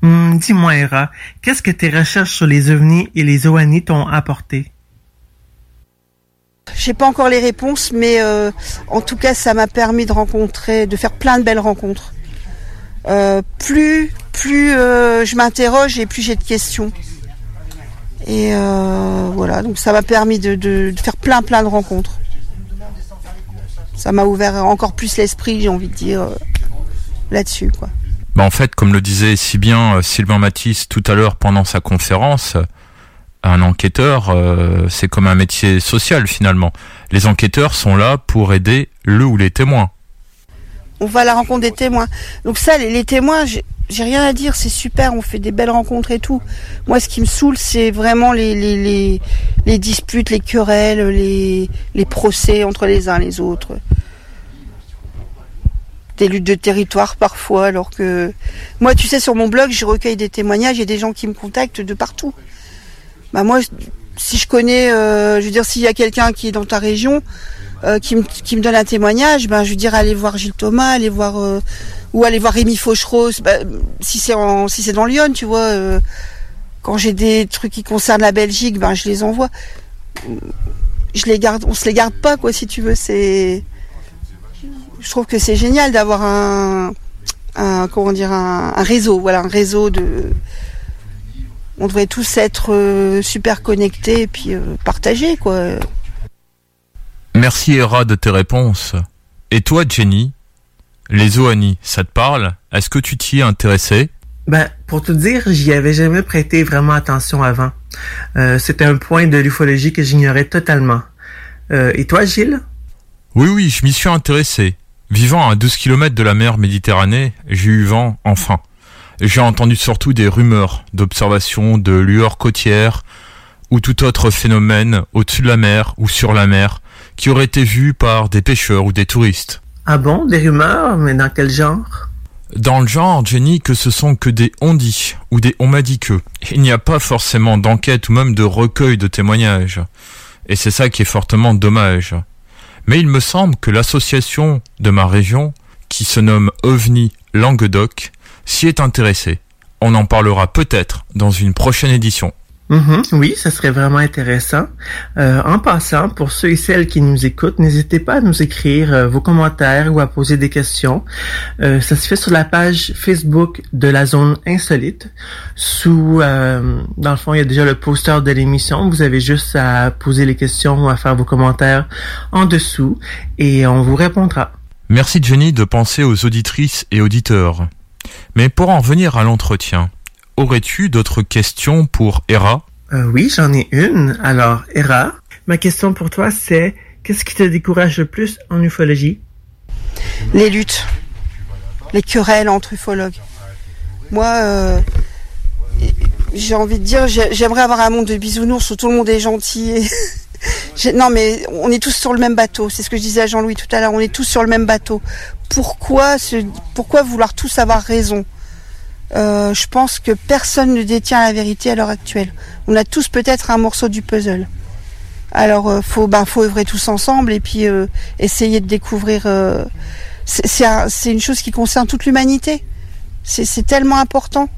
Mmh, dis-moi, Hera, qu'est-ce que tes recherches sur les ovnis et les O A N I t'ont apporté? Je n'ai pas encore les réponses, mais euh, en tout cas, ça m'a permis de rencontrer, de faire plein de belles rencontres. Euh, plus plus euh, je m'interroge et plus j'ai de questions. Et euh, voilà, donc ça m'a permis de, de, de faire plein plein de rencontres. Ça m'a ouvert encore plus l'esprit, j'ai envie de dire. Là-dessus, quoi. Bah en fait, comme le disait si bien Sylvain Matisse tout à l'heure pendant sa conférence, un enquêteur, euh, c'est comme un métier social finalement. Les enquêteurs sont là pour aider le ou les témoins. On va à la rencontre des témoins. Donc ça, les, les témoins, j'ai, j'ai rien à dire, c'est super, on fait des belles rencontres et tout. Moi, ce qui me saoule, c'est vraiment les, les, les, les disputes, les querelles, les, les procès entre les uns et les autres. Des luttes de territoire parfois, alors que... Moi, tu sais, sur mon blog, je recueille des témoignages, il y a des gens qui me contactent de partout. Bah moi, si je connais, euh, je veux dire, s'il y a quelqu'un qui est dans ta région, euh, qui me qui me donne un témoignage, ben bah, je lui dirais allez voir Gilles Thomas, allez voir euh, ou allez voir Rami Fauchereau, bah, si c'est en si c'est dans Lyon, tu vois. Euh, quand j'ai des trucs qui concernent la Belgique, ben bah, je les envoie. Je les garde, on se les garde pas quoi, si tu veux. C'est, je trouve que c'est génial d'avoir un, un comment dire un, un réseau, voilà, un réseau de. On devrait tous être euh, super connectés et puis euh, partagés, quoi. Merci, Hera, de tes réponses. Et toi, Jenny, les O A N I, ça te parle? Est-ce que tu t'y es intéressée? Ben, pour tout dire, j'y avais jamais prêté vraiment attention avant. Euh, c'était un point de l'ufologie que j'ignorais totalement. Euh, et toi, Gilles? Oui, oui, je m'y suis intéressé. Vivant à douze kilomètres de la mer Méditerranée, j'ai eu vent, enfin. J'ai entendu surtout des rumeurs d'observations de lueurs côtières ou tout autre phénomène au-dessus de la mer ou sur la mer qui aurait été vu par des pêcheurs ou des touristes. Ah bon, des rumeurs, mais dans quel genre? Dans le genre, Jenny, que ce sont que des on-dit ou des on-m'a-dit-que. Il n'y a pas forcément d'enquête ou même de recueil de témoignages. Et c'est ça qui est fortement dommage. Mais il me semble que l'association de ma région, qui se nomme O V N I Languedoc, s'y est intéressé. On en parlera peut-être dans une prochaine édition. Mmh, oui, ça serait vraiment intéressant. Euh, en passant, pour ceux et celles qui nous écoutent, n'hésitez pas à nous écrire euh, vos commentaires ou à poser des questions. Euh, ça se fait sur la page Facebook de la Zone Insolite. Sous, euh, dans le fond, il y a déjà le poster de l'émission. Vous avez juste à poser les questions ou à faire vos commentaires en dessous et on vous répondra. Merci Jenny de penser aux auditrices et auditeurs. Mais pour en revenir à l'entretien, aurais-tu d'autres questions pour Hera? euh, Oui, j'en ai une. Alors, Hera, ma question pour toi, c'est qu'est-ce qui te décourage le plus en ufologie? Les luttes, les querelles entre ufologues. Moi, euh, j'ai envie de dire, j'aimerais avoir un monde de bisounours où tout le monde est gentil. Et... Non, mais on est tous sur le même bateau. C'est ce que je disais à Jean-Louis tout à l'heure. On est tous sur le même bateau. Pourquoi, se, pourquoi vouloir tous avoir raison? euh, Je pense que personne ne détient la vérité à l'heure actuelle. On a tous peut-être un morceau du puzzle. Alors, euh, faut, ben, faut œuvrer tous ensemble et puis euh, essayer de découvrir. Euh, c'est, c'est, un, c'est une chose qui concerne toute l'humanité. C'est, c'est tellement important.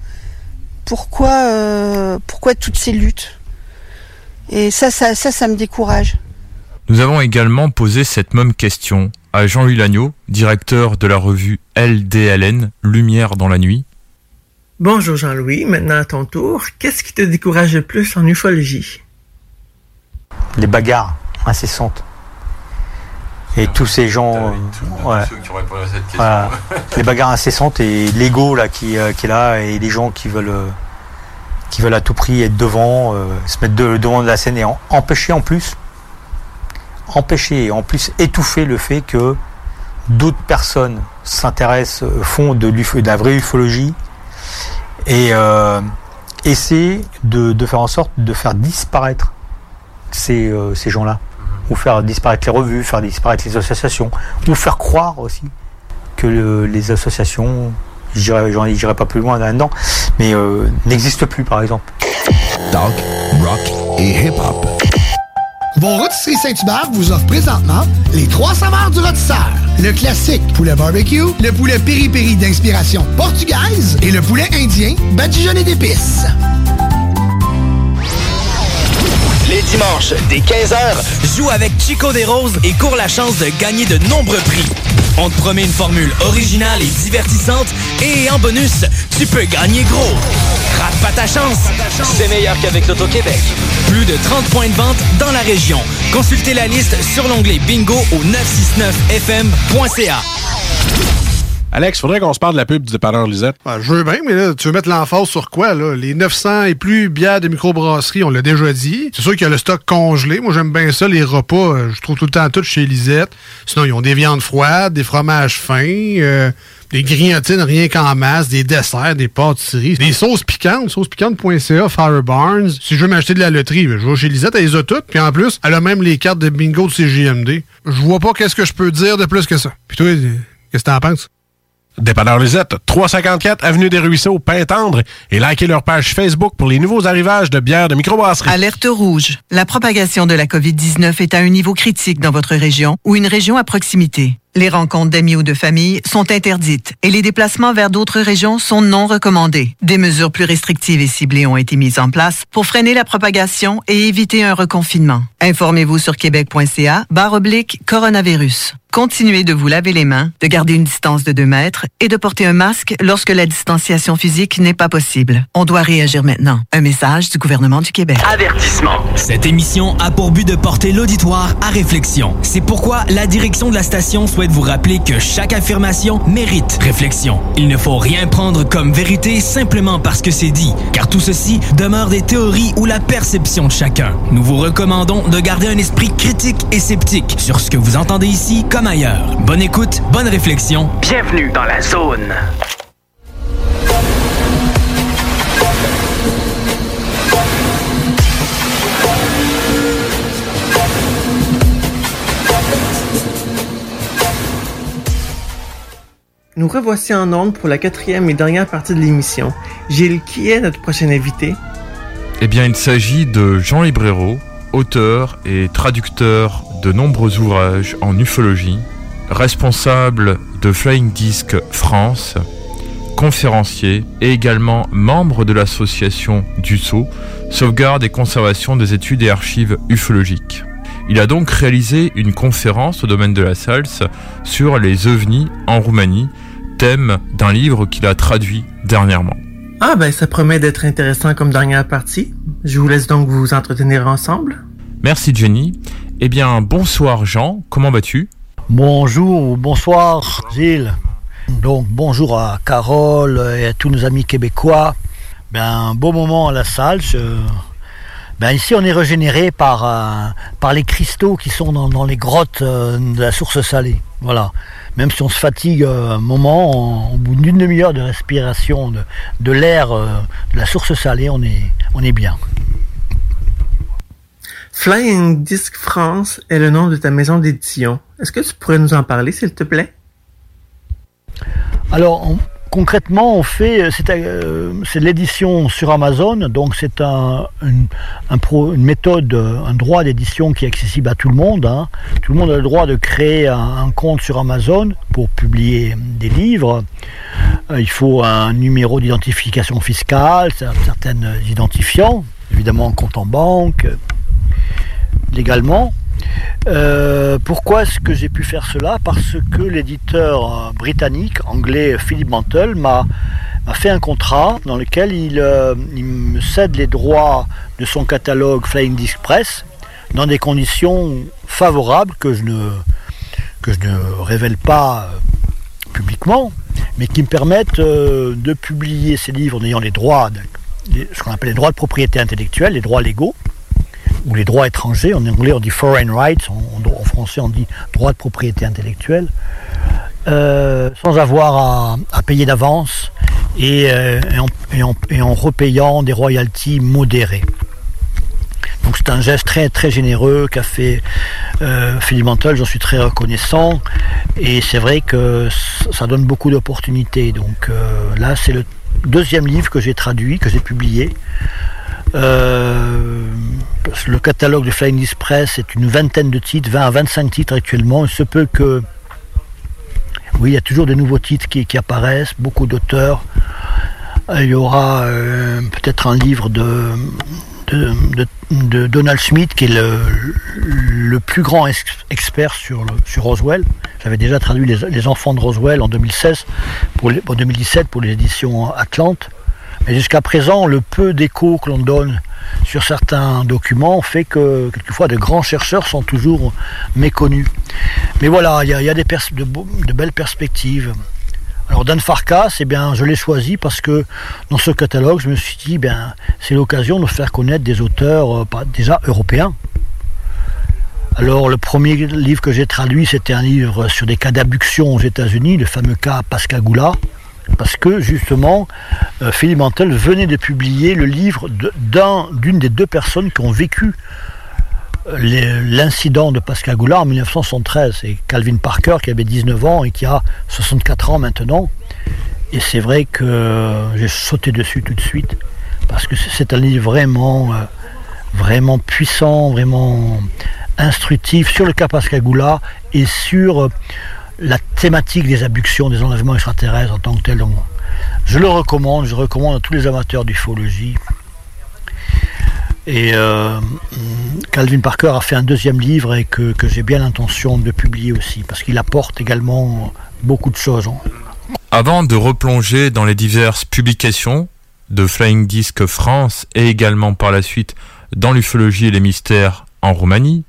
Pourquoi, euh, pourquoi toutes ces luttes? Et ça, ça, ça, ça me décourage. Nous avons également posé cette même question à Jean-Louis Lagneau, directeur de la revue L D L N, Lumière dans la nuit. Bonjour Jean-Louis, maintenant à ton tour. Qu'est-ce qui te décourage le plus en ufologie? Les bagarres incessantes. Et ah, tous ces gens... Euh, ouais. Qui répondent à cette question. Voilà. Les bagarres incessantes et l'ego là, qui, euh, qui est là et les gens qui veulent... Euh, qui veulent à tout prix être devant, euh, se mettre de, devant de la scène et en, empêcher en plus, empêcher et en plus étouffer le fait que d'autres personnes s'intéressent, font de, de la vraie ufologie et euh, essaient de, de faire en sorte de faire disparaître ces, euh, ces gens-là, ou faire disparaître les revues, faire disparaître les associations, ou faire croire aussi que le, les associations... J'irai, j'irai pas plus loin là-dedans, mais euh, n'existe plus par exemple. Talk, rock et hip-hop. Vos rôtisseries Saint-Hubert vous offrent présentement les trois saveurs du rôtisseur. Le classique poulet barbecue, le poulet piri-piri d'inspiration portugaise et le poulet indien badigeonné d'épices. Les dimanches, dès quinze heures, joue avec Chico des Roses et cours la chance de gagner de nombreux prix. On te promet une formule originale et divertissante et en bonus, tu peux gagner gros. Rate pas ta chance. C'est meilleur qu'avec l'Auto-Québec. Plus de trente points de vente dans la région. Consultez la liste sur l'onglet bingo au neuf cent soixante-neuf F M point C A. Alex, faudrait qu'on se parle de la pub du dépanneur Lisette. Ben, je veux bien, mais là, tu veux mettre l'emphase sur quoi, là? Les neuf cents et plus bières de microbrasserie, on l'a déjà dit. C'est sûr qu'il y a le stock congelé. Moi, j'aime bien ça, les repas. Je trouve tout le temps tout chez Lisette. Sinon, ils ont des viandes froides, des fromages fins, euh, des grignotines rien qu'en masse, des desserts, des pâtisseries, des sauces piquantes, sauce piquante point c a, Firebarns. Si je veux m'acheter de la loterie, je vais chez Lisette, elle les a toutes. Puis en plus, elle a même les cartes de bingo de C J M D. Je vois pas qu'est-ce que je peux dire de plus que ça. Puis toi, qu'est-ce que t'en penses? Dépanneur Lisette, trois cent cinquante-quatre Avenue des Ruisseaux, Pintendre, et likez leur page Facebook pour les nouveaux arrivages de bières de microbrasserie. Alerte rouge. La propagation de la COVID dix-neuf est à un niveau critique dans votre région ou une région à proximité. Les rencontres d'amis ou de famille sont interdites et les déplacements vers d'autres régions sont non recommandés. Des mesures plus restrictives et ciblées ont été mises en place pour freiner la propagation et éviter un reconfinement. Informez-vous sur québec.ca, barre oblique, coronavirus. Continuez de vous laver les mains, de garder une distance de deux mètres et de porter un masque lorsque la distanciation physique n'est pas possible. On doit réagir maintenant. Un message du gouvernement du Québec. Avertissement. Cette émission a pour but de porter l'auditoire à réflexion. C'est pourquoi la direction de la station souhaite vous rappeler que chaque affirmation mérite réflexion. Il ne faut rien prendre comme vérité simplement parce que c'est dit, car tout ceci demeure des théories ou la perception de chacun. Nous vous recommandons de garder un esprit critique et sceptique sur ce que vous entendez ici comme ailleurs. Bonne écoute, bonne réflexion. Bienvenue dans la zone. Nous revoici en ondes pour la quatrième et dernière partie de l'émission. Gilles, qui est notre prochain invité? Eh bien, il s'agit de Jean Librero, auteur et traducteur de nombreux ouvrages en ufologie, responsable de Flying Disc France, conférencier et également membre de l'association D U S O, Sauvegarde et Conservation des études et archives ufologiques. Il a donc réalisé une conférence au domaine de la Salse sur les ovnis en Roumanie, thème d'un livre qu'il a traduit dernièrement. Ah ben, ça promet d'être intéressant comme dernière partie. Je vous laisse donc vous entretenir ensemble. Merci Jenny. Eh bien, bonsoir Jean, comment vas-tu? Bonjour, bonsoir Gilles. Donc, bonjour à Carole et à tous nos amis québécois. Ben, un beau moment à la Salse. Ben ici, on est régénéré par, euh, par les cristaux qui sont dans, dans les grottes euh, de la source salée. Voilà. Même si on se fatigue euh, un moment, on, au bout d'une demi-heure de respiration de, de l'air euh, de la source salée, on est, on est bien. Flying Disc France est le nom de ta maison d'édition. Est-ce que tu pourrais nous en parler, s'il te plaît? Alors, on... Concrètement, on fait, c'est, euh, c'est l'édition sur Amazon, donc c'est un, une, un pro, une méthode, un droit d'édition qui est accessible à tout le monde. Hein. Tout le monde a le droit de créer un, un compte sur Amazon pour publier des livres. Euh, il faut un numéro d'identification fiscale, certains identifiants, évidemment un compte en banque, euh, légalement. Euh, pourquoi est-ce que j'ai pu faire cela? Parce que l'éditeur britannique, anglais, Philip Mantle, m'a, m'a fait un contrat dans lequel il, euh, il me cède les droits de son catalogue Flying Disc Press dans des conditions favorables que je ne, que je ne révèle pas publiquement, mais qui me permettent euh, de publier ces livres en ayant les droits, de, ce qu'on appelle les droits de propriété intellectuelle, les droits légaux, ou les droits étrangers, en anglais on dit foreign rights, en français on dit droit de propriété intellectuelle, euh, sans avoir à, à payer d'avance et, euh, et, en, et, en, et en repayant des royalties modérées. Donc c'est un geste très très généreux qu'a fait euh, Philip Mantle, j'en suis très reconnaissant, et c'est vrai que ça donne beaucoup d'opportunités. Donc euh, là c'est le deuxième livre que j'ai traduit, que j'ai publié. Euh, le catalogue de Flying Disc Press est une vingtaine de titres, vingt à vingt-cinq titres actuellement. Il se peut que, oui, il y a toujours de nouveaux titres qui, qui apparaissent, beaucoup d'auteurs. Il y aura euh, peut-être un livre de, de, de, de Donald Smith, qui est le, le plus grand ex- expert sur, le, sur Roswell. J'avais déjà traduit les, les Enfants de Roswell en deux mille seize, pour les, en deux mille dix-sept pour les éditions Atlante. Mais jusqu'à présent, le peu d'écho que l'on donne sur certains documents fait que, quelquefois, de grands chercheurs sont toujours méconnus. Mais voilà, il y a, y a des pers- de, beaux, de belles perspectives Alors Dan Farkas, eh bien, je l'ai choisi parce que dans ce catalogue, je me suis dit, eh bien, c'est l'occasion de faire connaître des auteurs euh, déjà européens. Alors le premier livre que j'ai traduit, c'était un livre sur des cas d'abduction aux États-Unis, le fameux cas Pascagoula, parce que justement, euh, Philip Mantle venait de publier le livre d'une de, des deux personnes qui ont vécu l'incident de Pascagoula en mille neuf cent soixante-treize. C'est Calvin Parker qui avait dix-neuf ans et qui a soixante-quatre ans maintenant. Et c'est vrai que j'ai sauté dessus tout de suite parce que c'est un livre vraiment, vraiment puissant, vraiment instructif sur le cas Pascagoula et sur la thématique des abductions, des enlèvements extraterrestres en tant que tel. Je le recommande, je le recommande à tous les amateurs d'ufologie. Et euh, Calvin Parker a fait un deuxième livre et que, que j'ai bien l'intention de publier aussi, parce qu'il apporte également beaucoup de choses. Avant de replonger dans les diverses publications de Flying Disc France et également par la suite dans l'ufologie et les mystères en Roumanie,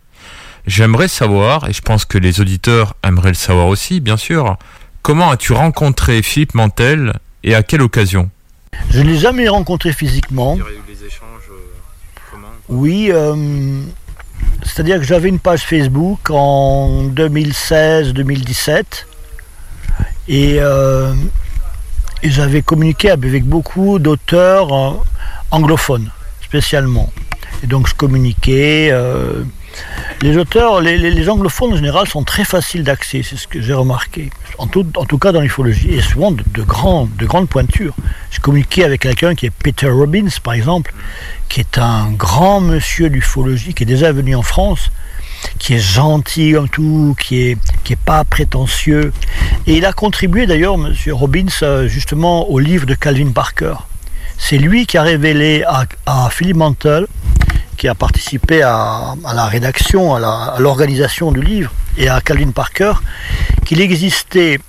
j'aimerais savoir, et je pense que les auditeurs aimeraient le savoir aussi, bien sûr, comment as-tu rencontré Philip Mantle et à quelle occasion? Je ne l'ai jamais rencontré physiquement. Oui, euh, c'est-à-dire que j'avais une page Facebook en deux mille seize deux mille dix-sept et, euh, et j'avais communiqué avec beaucoup d'auteurs anglophones spécialement. Et donc je communiquais. Euh, les auteurs, les, les, les anglophones en général sont très faciles d'accès, c'est ce que j'ai remarqué, en tout, en tout cas dans l'ufologie, et souvent de, de, grands, de grandes pointures. J'ai communiqué avec quelqu'un qui est Peter Robbins par exemple, qui est un grand monsieur d'ufologie, qui est déjà venu en France, qui est gentil en tout, qui est, qui est pas prétentieux, et il a contribué d'ailleurs, monsieur Robbins, justement au livre de Calvin Parker. C'est lui qui a révélé à, à Philip Mantle, qui a participé à, à la rédaction, à l'organisation du livre, et à Calvin Parker, qu'il existait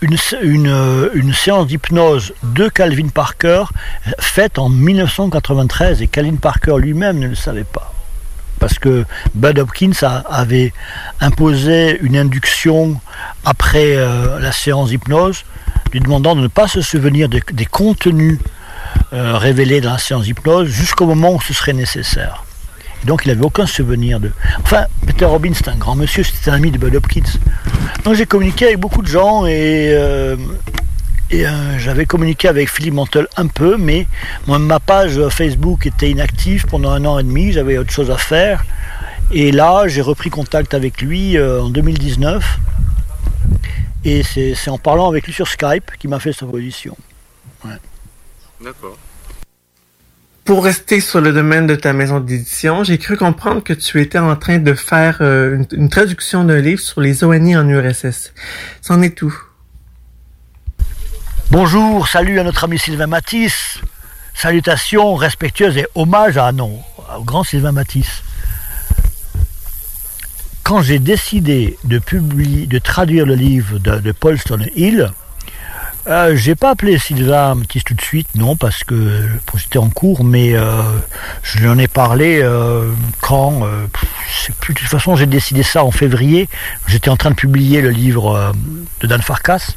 une, une, une séance d'hypnose de Calvin Parker faite en mille neuf cent quatre-vingt-treize, et Calvin Parker lui-même ne le savait pas. Parce que Bud Hopkins a, avait imposé une induction après euh, la séance d'hypnose, lui demandant de ne pas se souvenir de, des contenus Euh, révélé dans la séance d'hypnose jusqu'au moment où ce serait nécessaire. Et donc il n'avait aucun souvenir de... Enfin, Peter Robbins, c'est un grand monsieur, c'était un ami de Bud Hopkins. Donc j'ai communiqué avec beaucoup de gens et, euh, et euh, j'avais communiqué avec Philip Mantle un peu, mais moi, ma page Facebook était inactive pendant un an et demi, j'avais autre chose à faire. Et là, j'ai repris contact avec lui euh, en deux mille dix-neuf. Et c'est en parlant avec lui sur Skype qu'il m'a fait sa proposition. Ouais. D'accord. Pour rester sur le domaine de ta maison d'édition, j'ai cru comprendre que tu étais en train de faire euh, une, une traduction d'un livre sur les O N I en U R S S. C'en est tout. Bonjour, salut à notre ami Sylvain Matisse. Salutations respectueuses et hommage à non, au grand Sylvain Matisse. Quand j'ai décidé de publier, de traduire le livre de, de Paul Stonehill, Euh, j'ai pas appelé Sylvain Matisse tout de suite, non, parce que j'étais en cours, mais euh, je lui en ai parlé euh, quand, euh, je sais plus, de toute façon j'ai décidé ça en février, j'étais en train de publier le livre euh, de Dan Farkas,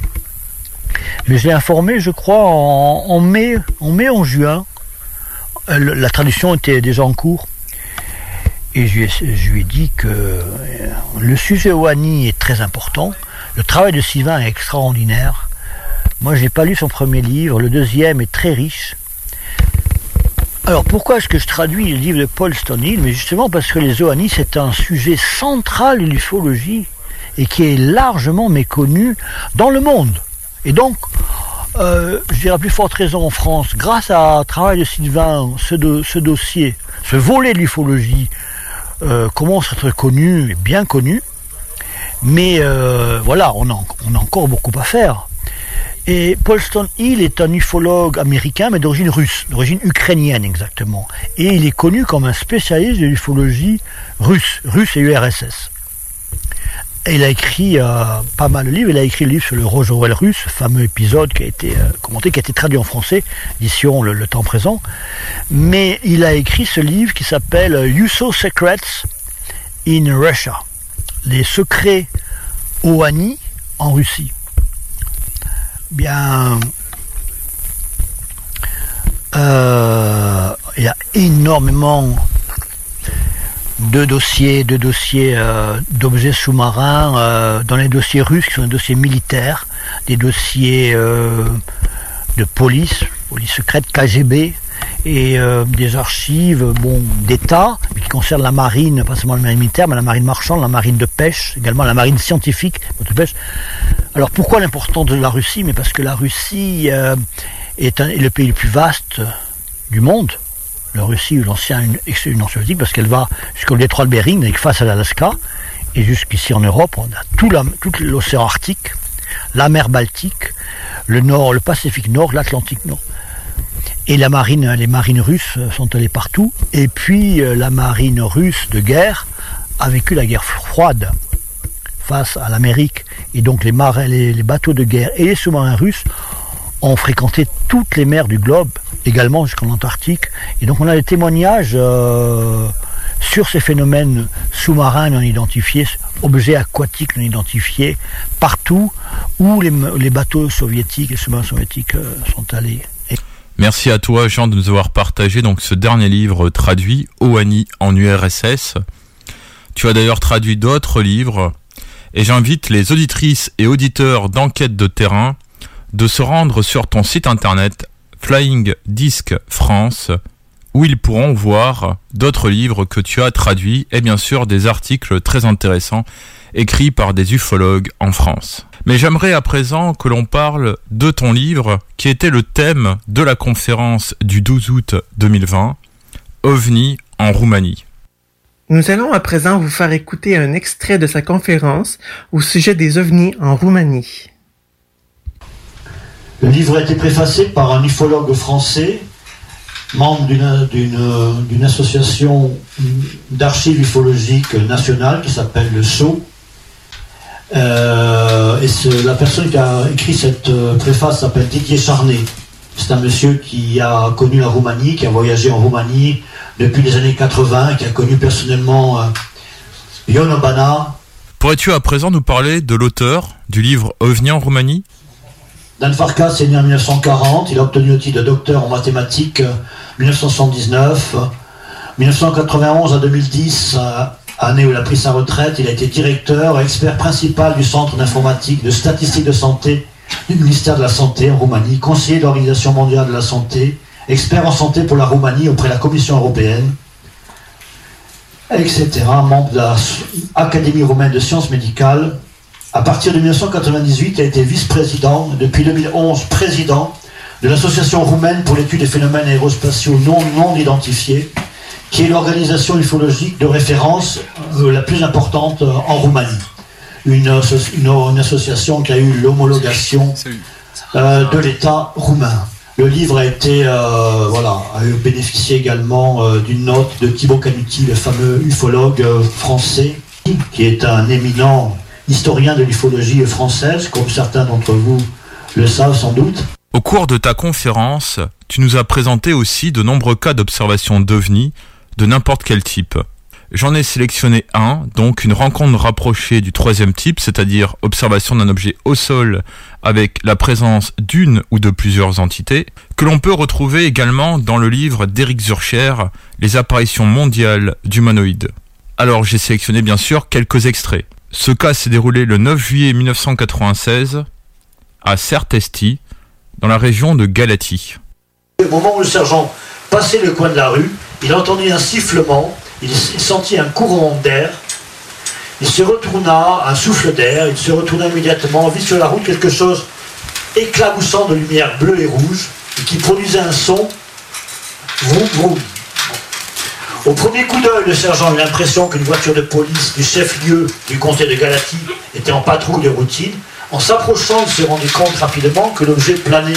mais je l'ai informé, je crois, en, en mai, en mai, en juin, euh, la traduction était déjà en cours, et je, je lui ai dit que euh, le sujet O A N I est très important, le travail de Sylvain est extraordinaire. Moi, je n'ai pas lu son premier livre, le deuxième est très riche. Alors, pourquoi est-ce que je traduis le livre de Paul Stonehill? Mais justement parce que les O A N I, c'est un sujet central de l'ufologie et qui est largement méconnu dans le monde. Et donc, euh, je dirais à plus forte raison en France, grâce au travail de Sylvain, ce, do ce dossier, ce volet de l'ufologie, euh, commence à être connu et bien connu. Mais euh, voilà, on a, on a encore beaucoup à faire. Et Paul Stonehill est un ufologue américain, mais d'origine russe, d'origine ukrainienne exactement. Et il est connu comme un spécialiste de l'ufologie russe, russe et U R S S. Et il a écrit euh, pas mal de livres. Il a écrit le livre sur le Roswell russe, ce fameux épisode qui a été euh, commenté, qui a été traduit en français, édition le, le temps présent. Mais il a écrit ce livre qui s'appelle U F O Secrets in Russia, les secrets O A N I en Russie. Bien, euh, il y a énormément de dossiers, de dossiers euh, d'objets sous-marins, euh, dans les dossiers russes, qui sont des dossiers militaires, des dossiers euh, de police, police secrète, K G B, et euh, des archives bon, d'État, mais qui concernent la marine, pas seulement la marine militaire, mais la marine marchande, la marine de pêche, également la marine scientifique, de pêche. Alors pourquoi l'importance de la Russie? Mais parce que la Russie euh, est, un, est le pays le plus vaste du monde, la Russie ou l'ancien Union soviétique, parce qu'elle va jusqu'au détroit de Bering, donc face à l'Alaska, et jusqu'ici en Europe, on a tout, la, tout l'océan Arctique, la mer Baltique, le Nord, le Pacifique Nord, l'Atlantique Nord. Et la marine, les marines russes sont allées partout. Et puis la marine russe de guerre a vécu la guerre froide face à l'Amérique. Et donc les, marais, les, les bateaux de guerre et les sous-marins russes ont fréquenté toutes les mers du globe, également jusqu'en Antarctique. Et donc on a des témoignages euh, sur ces phénomènes sous-marins non identifiés, objets aquatiques non identifiés, partout où les, les bateaux soviétiques et sous-marins soviétiques euh, sont allés. Merci à toi, Jean, de nous avoir partagé donc ce dernier livre traduit, O A N I en U R S S. Tu as d'ailleurs traduit d'autres livres, et j'invite les auditrices et auditeurs d'enquête de terrain de se rendre sur ton site internet Flying Disc France, où ils pourront voir d'autres livres que tu as traduits, et bien sûr des articles très intéressants écrits par des ufologues en France. Mais j'aimerais à présent que l'on parle de ton livre qui était le thème de la conférence du douze août deux mille vingt, O V N I en Roumanie. Nous allons à présent vous faire écouter un extrait de sa conférence au sujet des O V N I en Roumanie. Le livre a été préfacé par un ufologue français, membre d'une, d'une, d'une association d'archives ufologiques nationales qui s'appelle le S A U. Euh, et ce, la personne qui a écrit cette euh, préface s'appelle Didier Charnay. C'est un monsieur qui a connu la Roumanie, qui a voyagé en Roumanie depuis les années quatre-vingts, qui a connu personnellement euh, Ion Obana. Pourrais-tu à présent nous parler de l'auteur du livre O V N I en Roumanie? Dan Farkas est né en mille neuf cent quarante, il a obtenu le titre de docteur en mathématiques en euh, mille neuf cent soixante-dix-neuf. mille neuf cent quatre-vingt-onze à deux mille dix, euh, année où il a pris sa retraite, il a été directeur et expert principal du Centre d'informatique de statistiques de santé du ministère de la Santé en Roumanie, conseiller de l'Organisation mondiale de la santé, expert en santé pour la Roumanie auprès de la Commission européenne, et cetera, membre de l'Académie roumaine de sciences médicales. À partir de mille neuf cent quatre-vingt-dix-huit, il a été vice-président, depuis deux mille onze, président de l'Association roumaine pour l'étude des phénomènes aérospatiaux non, non identifiés, qui est l'organisation ufologique de référence euh, la plus importante euh, en Roumanie. Une, une, une association qui a eu l'homologation euh, de l'État roumain. Le livre a été, euh, voilà, a bénéficié également euh, d'une note de Thibaut Canuti, le fameux ufologue euh, français, qui est un éminent historien de l'ufologie française, comme certains d'entre vous le savent sans doute. Au cours de ta conférence, tu nous as présenté aussi de nombreux cas d'observation d'O V N I, de n'importe quel type. J'en ai sélectionné un, donc une rencontre rapprochée du troisième type, c'est-à-dire observation d'un objet au sol avec la présence d'une ou de plusieurs entités, que l'on peut retrouver également dans le livre d'Eric Zurcher, Les apparitions mondiales d'humanoïdes. Alors j'ai sélectionné bien sûr quelques extraits. Ce cas s'est déroulé le neuf juillet mille neuf cent quatre-vingt-seize à Sertesti, dans la région de Galatie. Au moment où le sergent passait le coin de la rue, il entendit un sifflement, il sentit un courant d'air, il se retourna, un souffle d'air, il se retourna immédiatement, vit sur la route quelque chose éclaboussant de lumière bleue et rouge, et qui produisait un son vroum vroum. Au premier coup d'œil, le sergent eut l'impression qu'une voiture de police du chef-lieu du comté de Galatie était en patrouille de routine. En s'approchant, il s'est rendu compte rapidement que l'objet planait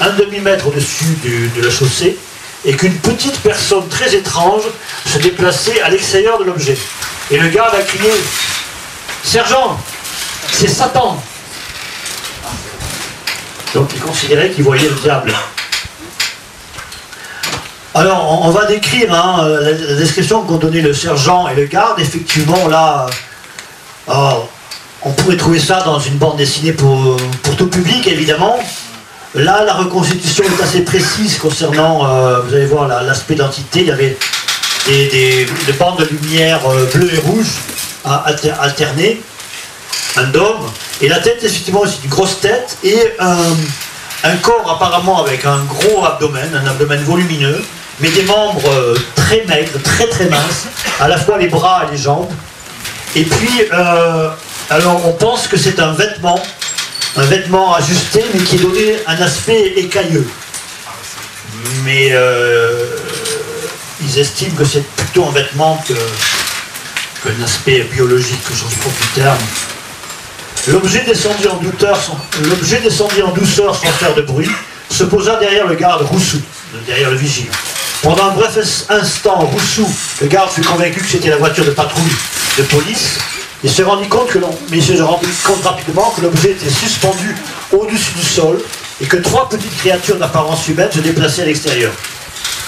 un demi-mètre au-dessus du, de la chaussée, et qu'une petite personne très étrange se déplaçait à l'extérieur de l'objet. Et le garde a crié « Sergent, c'est Satan !» Donc il considérait qu'il voyait le diable. Alors on va décrire hein, la, la description qu'ont donnée le sergent et le garde. Effectivement là, oh, On pourrait trouver ça dans une bande dessinée pour, pour tout public, évidemment. Là, la reconstitution est assez précise concernant, euh, vous allez voir, l'aspect la, d'identité. Il y avait des, des, des bandes de lumière euh, bleues et rouges alter, alternées, un dôme. Et la tête, effectivement, c'est une grosse tête et euh, un corps apparemment avec un gros abdomen, un abdomen volumineux, mais des membres euh, très maigres, très très minces, à la fois les bras et les jambes. Et puis, euh, alors on pense que c'est un vêtement, un vêtement ajusté, mais qui donnait un aspect écailleux. Mais euh, ils estiment que c'est plutôt un vêtement qu'un que aspect biologique, que j'en trouve plus terme. L'objet descendu en douceur, l'objet descendu en douceur sans faire de bruit, se posa derrière le garde Rousseau, derrière le vigile. Pendant un bref instant, Rousseau, le garde, fut convaincu que c'était la voiture de patrouille de police, et se rendit compte que l'on, mais se rendit compte rapidement que l'objet était suspendu au-dessus du sol et que trois petites créatures d'apparence humaine se déplaçaient à l'extérieur.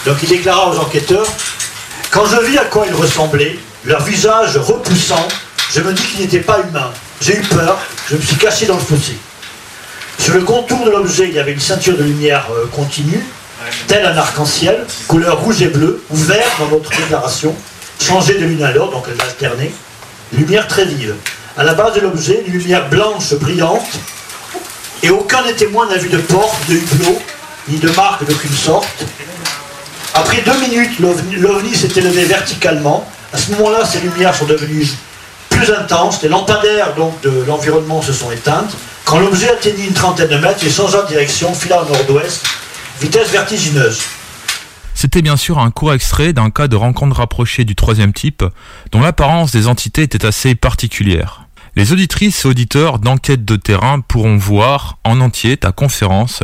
Donc il déclara aux enquêteurs: « Quand je vis à quoi ils ressemblaient, leur visage repoussant, je me dis qu'ils n'étaient pas humains. J'ai eu peur, je me suis caché dans le fossé. » Sur le contour de l'objet, il y avait une ceinture de lumière euh, continue, tel un arc-en-ciel, couleur rouge et bleu, ou vert dans votre déclaration, changée de l'une à l'autre, donc elle alternait, lumière très vive. À la base de l'objet, une lumière blanche brillante, et aucun des témoins n'a vu de porte, de hublot, ni de marque d'aucune sorte. Après deux minutes, l'OVNI s'est élevé verticalement. À ce moment-là, ces lumières sont devenues plus intenses, les lampadaires donc, de l'environnement se sont éteintes. Quand l'objet atteignit une trentaine de mètres, il changea de direction, fila au nord-ouest, vitesse vertigineuse. C'était bien sûr un court extrait d'un cas de rencontre rapprochée du troisième type, dont l'apparence des entités était assez particulière. Les auditrices et auditeurs d'enquête de terrain pourront voir en entier ta conférence,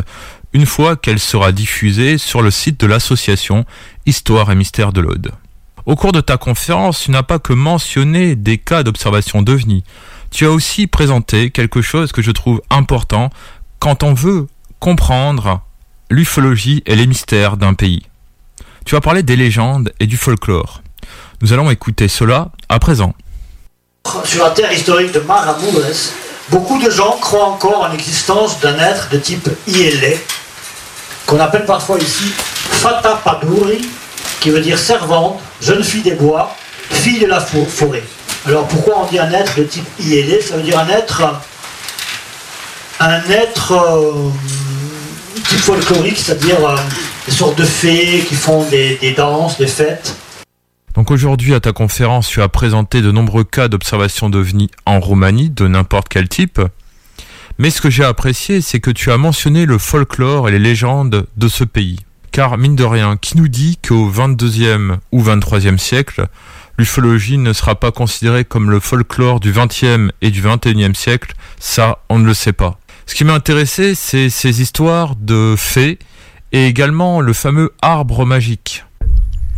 une fois qu'elle sera diffusée sur le site de l'association Histoire et Mystère de l'Aude. Au cours de ta conférence, tu n'as pas que mentionné des cas d'observation d'ovnis. Tu as aussi présenté quelque chose que je trouve important quand on veut comprendre l'ufologie et les mystères d'un pays. Tu as parlé des légendes et du folklore. Nous allons écouter cela à présent. Sur la terre historique de Maramourès, beaucoup de gens croient encore en l'existence d'un être de type Iélé, qu'on appelle parfois ici Fata Padouri, qui veut dire servante, jeune fille des bois, fille de la forêt. Alors pourquoi on dit un être de type Iélé? Ça veut dire un être, un être euh, type folklorique, c'est-à-dire euh, des sortes de fées qui font des, des danses, des fêtes. Donc aujourd'hui à ta conférence, tu as présenté de nombreux cas d'observation d'ovnis en Roumanie, de n'importe quel type. Mais ce que j'ai apprécié, c'est que tu as mentionné le folklore et les légendes de ce pays. Car mine de rien, qui nous dit qu'au vingt-deuxième ou vingt-troisième siècle, l'ufologie ne sera pas considérée comme le folklore du vingtième et du vingt et unième siècle, ça on ne le sait pas. Ce qui m'a intéressé, c'est ces histoires de fées et également le fameux arbre magique.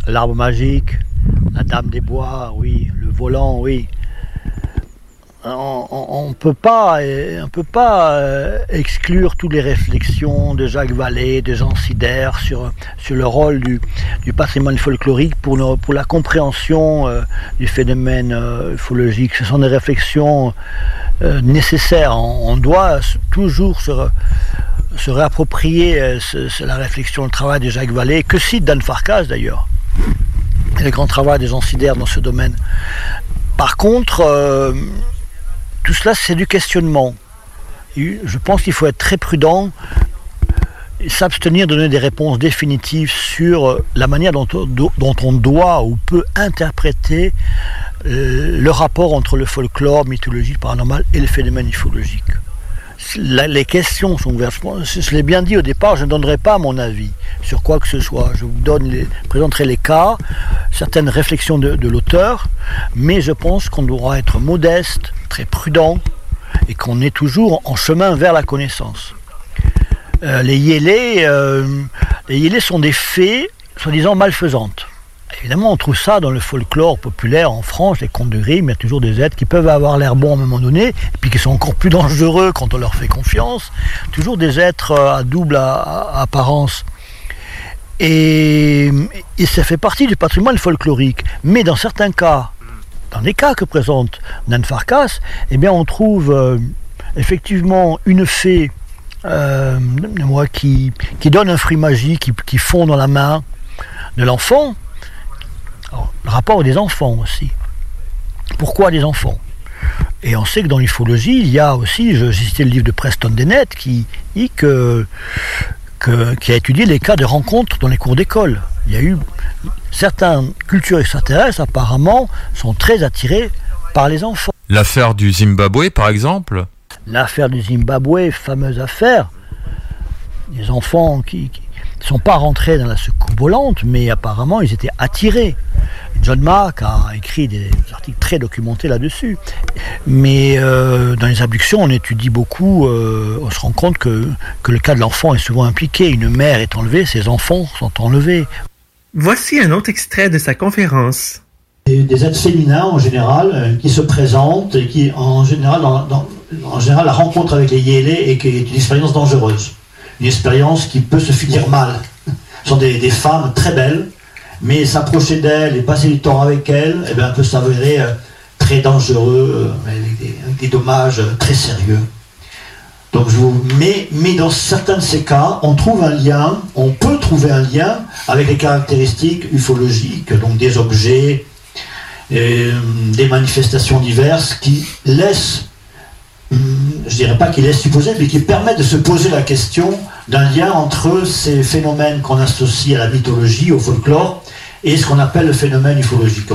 L'arbre magique, la dame des bois, oui, le volant, oui. On ne peut pas, on peut pas euh, exclure toutes les réflexions de Jacques Vallée, de Jean Sider sur, sur le rôle du, du patrimoine folklorique pour, nos, pour la compréhension euh, du phénomène euh, ufologique. Ce sont des réflexions euh, nécessaires. On, on doit toujours se, se réapproprier euh, ce, ce, la réflexion, le travail de Jacques Vallée, que cite Dan Farkas d'ailleurs, et le grand travail de Jean Sider dans ce domaine. Par contre... Euh, Tout cela, c'est du questionnement. Et je pense qu'il faut être très prudent et s'abstenir de donner des réponses définitives sur la manière dont on, dont on doit ou peut interpréter le rapport entre le folklore, mythologie paranormale et le phénomène ufologique. La, les questions sont ouvertes. Je, je l'ai bien dit au départ, je ne donnerai pas mon avis sur quoi que ce soit. Je vous donne les, présenterai les cas, certaines réflexions de, de l'auteur, mais je pense qu'on doit être modeste, très prudent, et qu'on est toujours en chemin vers la connaissance. Euh, les Iélés, euh, les Iélés sont des fées, soi-disant malfaisantes. Évidemment, on trouve ça dans le folklore populaire en France, les contes de Grimm, il y a toujours des êtres qui peuvent avoir l'air bons à un moment donné, et puis qui sont encore plus dangereux quand on leur fait confiance. Toujours des êtres à double apparence. Et, et ça fait partie du patrimoine folklorique. Mais dans certains cas, dans les cas que présente Nan Farkas, eh bien on trouve euh, effectivement une fée euh, qui, qui donne un fruit magique, qui, qui fond dans la main de l'enfant. Le rapport des enfants aussi. Pourquoi les enfants? Et on sait que dans l'ufologie, il y a aussi, j'ai cité le livre de Preston Dennett, qui dit que, que, qui a étudié les cas de rencontres dans les cours d'école. Il y a eu certaines cultures extraterrestres, apparemment, sont très attirées par les enfants. L'affaire du Zimbabwe, par exemple? L'affaire du Zimbabwe, fameuse affaire, des enfants qui ne sont pas rentrés dans la soucoupe volante, mais apparemment, ils étaient attirés. John Mark a écrit des articles très documentés là-dessus. Mais euh, dans les abductions, on étudie beaucoup, euh, on se rend compte que, que le cas de l'enfant est souvent impliqué. Une mère est enlevée, ses enfants sont enlevés. Voici un autre extrait de sa conférence. Des, des êtres féminins en général euh, qui se présentent, et qui en général, dans, dans, en général la rencontre avec les Yélés est une expérience dangereuse. Une expérience qui peut se finir mal. Ce sont des, des femmes très belles, mais s'approcher d'elle et passer du temps avec elle, eh bien, peut s'avérer euh, très dangereux, euh, avec, des, avec des dommages euh, très sérieux. Donc je vous mets, mais dans certains de ces cas, on trouve un lien, on peut trouver un lien avec les caractéristiques ufologiques, donc des objets, euh, des manifestations diverses qui laissent, hum, je dirais pas qui laissent supposer, mais qui permettent de se poser la question d'un lien entre ces phénomènes qu'on associe à la mythologie, au folklore, et ce qu'on appelle le phénomène ufologique.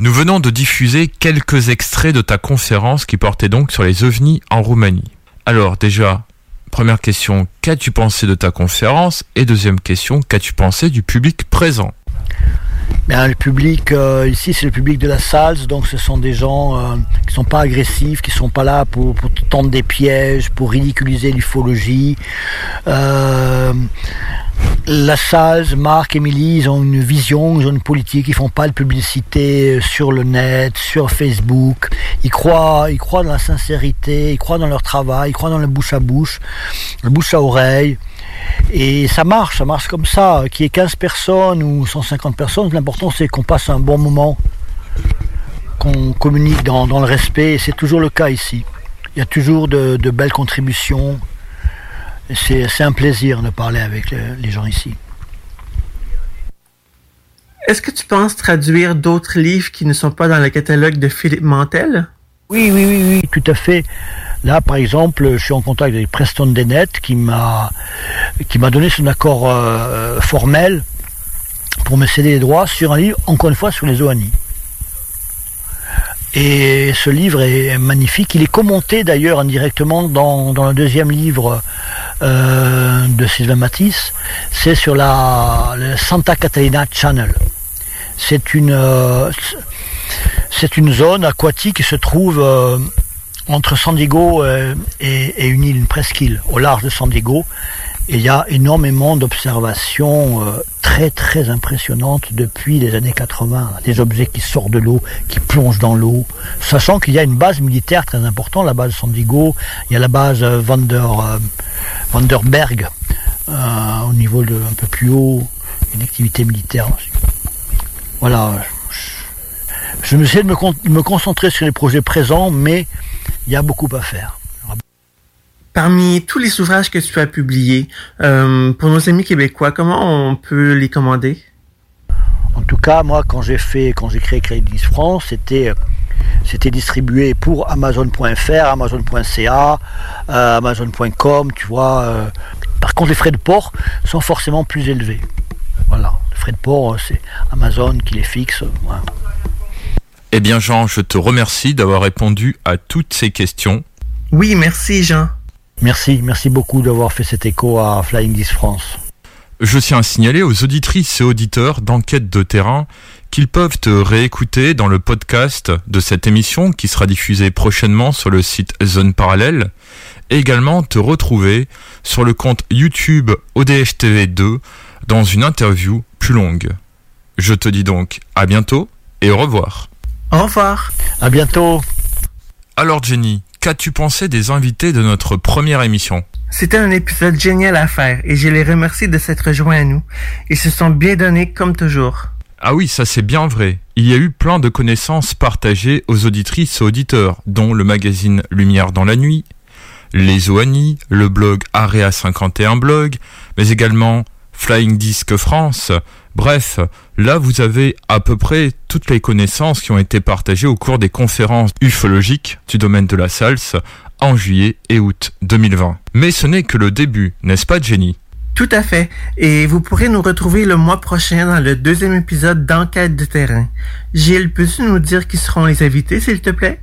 Nous venons de diffuser quelques extraits de ta conférence qui portait donc sur les ovnis en Roumanie. Alors déjà, première question, qu'as-tu pensé de ta conférence? Et deuxième question, qu'as-tu pensé du public présent? Bien, le public, euh, ici c'est le public de la salle, donc ce sont des gens euh, qui ne sont pas agressifs, qui ne sont pas là pour, pour tendre des pièges, pour ridiculiser l'ufologie. Euh, la salle, Marc, Émilie, ils ont une vision, ils ont une politique, ils ne font pas de publicité sur le net, sur Facebook. Ils croient, ils croient dans la sincérité, ils croient dans leur travail, ils croient dans le bouche à bouche, le bouche à oreille. Et ça marche, ça marche comme ça, qu'il y ait quinze personnes ou cent cinquante personnes, l'important c'est qu'on passe un bon moment, qu'on communique dans, dans le respect, et c'est toujours le cas ici. Il y a toujours de, de belles contributions, c'est, c'est un plaisir de parler avec le, les gens ici. Est-ce que tu penses traduire d'autres livres qui ne sont pas dans le catalogue de Philip Mantle? Oui, oui, oui, oui, tout à fait. Là, par exemple, je suis en contact avec Preston Dennett qui m'a qui m'a donné son accord euh, formel pour me céder les droits sur un livre, encore une fois, sur les O A N I. Et ce livre est magnifique. Il est commenté d'ailleurs indirectement dans, dans le deuxième livre euh, de Sylvain Matisse. C'est sur la, la Santa Catalina Channel. C'est une, euh, c'est une zone aquatique qui se trouve... Euh, entre San Diego et, et une île, une presqu'île, au large de San Diego. Et il y a énormément d'observations euh, très très impressionnantes depuis les années quatre-vingts. Des objets qui sortent de l'eau, qui plongent dans l'eau. Sachant qu'il y a une base militaire très importante, la base San Diego. Il y a la base euh, Vander, euh, Vanderberg, euh, au niveau de, un peu plus haut, une activité militaire. Voilà, je vais essayer de me, con, me concentrer sur les projets présents, mais il y a beaucoup à faire. Parmi tous les ouvrages que tu as publiés, euh, pour nos amis québécois, comment on peut les commander? En tout cas, moi, quand j'ai fait, quand j'ai créé Flying Disc France, c'était, c'était distribué pour Amazon point F R, Amazon point C A, euh, Amazon point com, tu vois. Euh. Par contre, les frais de port sont forcément plus élevés. Voilà, les frais de port, c'est Amazon qui les fixe. Ouais. Eh bien Jean, je te remercie d'avoir répondu à toutes ces questions. Oui, merci Jean. Merci, merci beaucoup d'avoir fait cet écho à Flying Disc France. Je tiens à signaler aux auditrices et auditeurs d'Enquête de terrain qu'ils peuvent te réécouter dans le podcast de cette émission qui sera diffusée prochainement sur le site Zone parallèle et également te retrouver sur le compte YouTube O D H T V deux dans une interview plus longue. Je te dis donc à bientôt et au revoir. Au revoir. À bientôt. Alors Jenny, qu'as-tu pensé des invités de notre première émission? C'était un épisode génial à faire et je les remercie de s'être joints à nous. Ils se sont bien donnés comme toujours. Ah oui, ça c'est bien vrai. il y a eu plein de connaissances partagées aux auditrices et auditeurs, dont le magazine Lumière dans la nuit, les O A N I, le blog Area cinquante et un Blog, mais également Flying Disc France. Bref, là vous avez à peu près toutes les connaissances qui ont été partagées au cours des conférences ufologiques du domaine de la Salse en juillet et août deux mille vingt. Mais ce n'est que le début, n'est-ce pas Jenny ? Tout à fait, et vous pourrez nous retrouver le mois prochain dans le deuxième épisode d'Enquête du terrain. Gilles, peux-tu nous dire qui seront les invités, s'il te plaît ?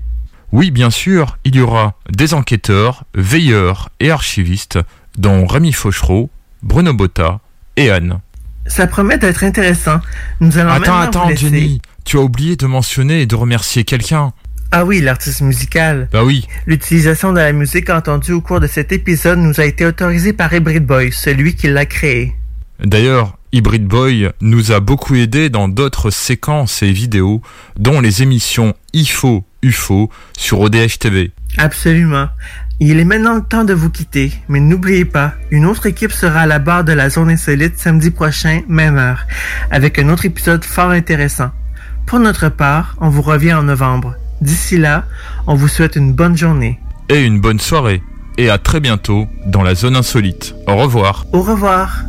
Oui, bien sûr, il y aura des enquêteurs, veilleurs et archivistes, dont Rami Fauchereau, Bruno Botta et Anne. Ça promet d'être intéressant. Nous allons Attends, attends, Jenny, tu as oublié de mentionner et de remercier quelqu'un. Ah oui, l'artiste musical. Bah oui. L'utilisation de la musique entendue au cours de cet épisode nous a été autorisée par Hybrid Boy, celui qui l'a créé. D'ailleurs, Hybrid Boy nous a beaucoup aidé dans d'autres séquences et vidéos, dont les émissions I F O U F O sur O D H T V. Absolument. Il est maintenant le temps de vous quitter, mais n'oubliez pas, une autre équipe sera à la barre de la Zone Insolite samedi prochain, même heure, avec un autre épisode fort intéressant. Pour notre part, on vous revient en novembre. D'ici là, on vous souhaite une bonne journée. Et une bonne soirée. Et à très bientôt dans la Zone Insolite. Au revoir. Au revoir.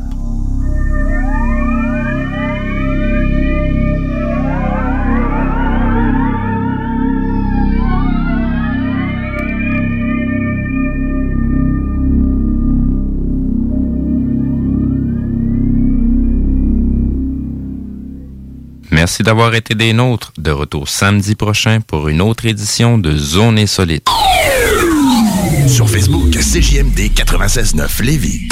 Merci d'avoir été des nôtres. De retour samedi prochain pour une autre édition de Zone Insolite. Sur Facebook, C J M D quatre-vingt-seize neuf Lévis.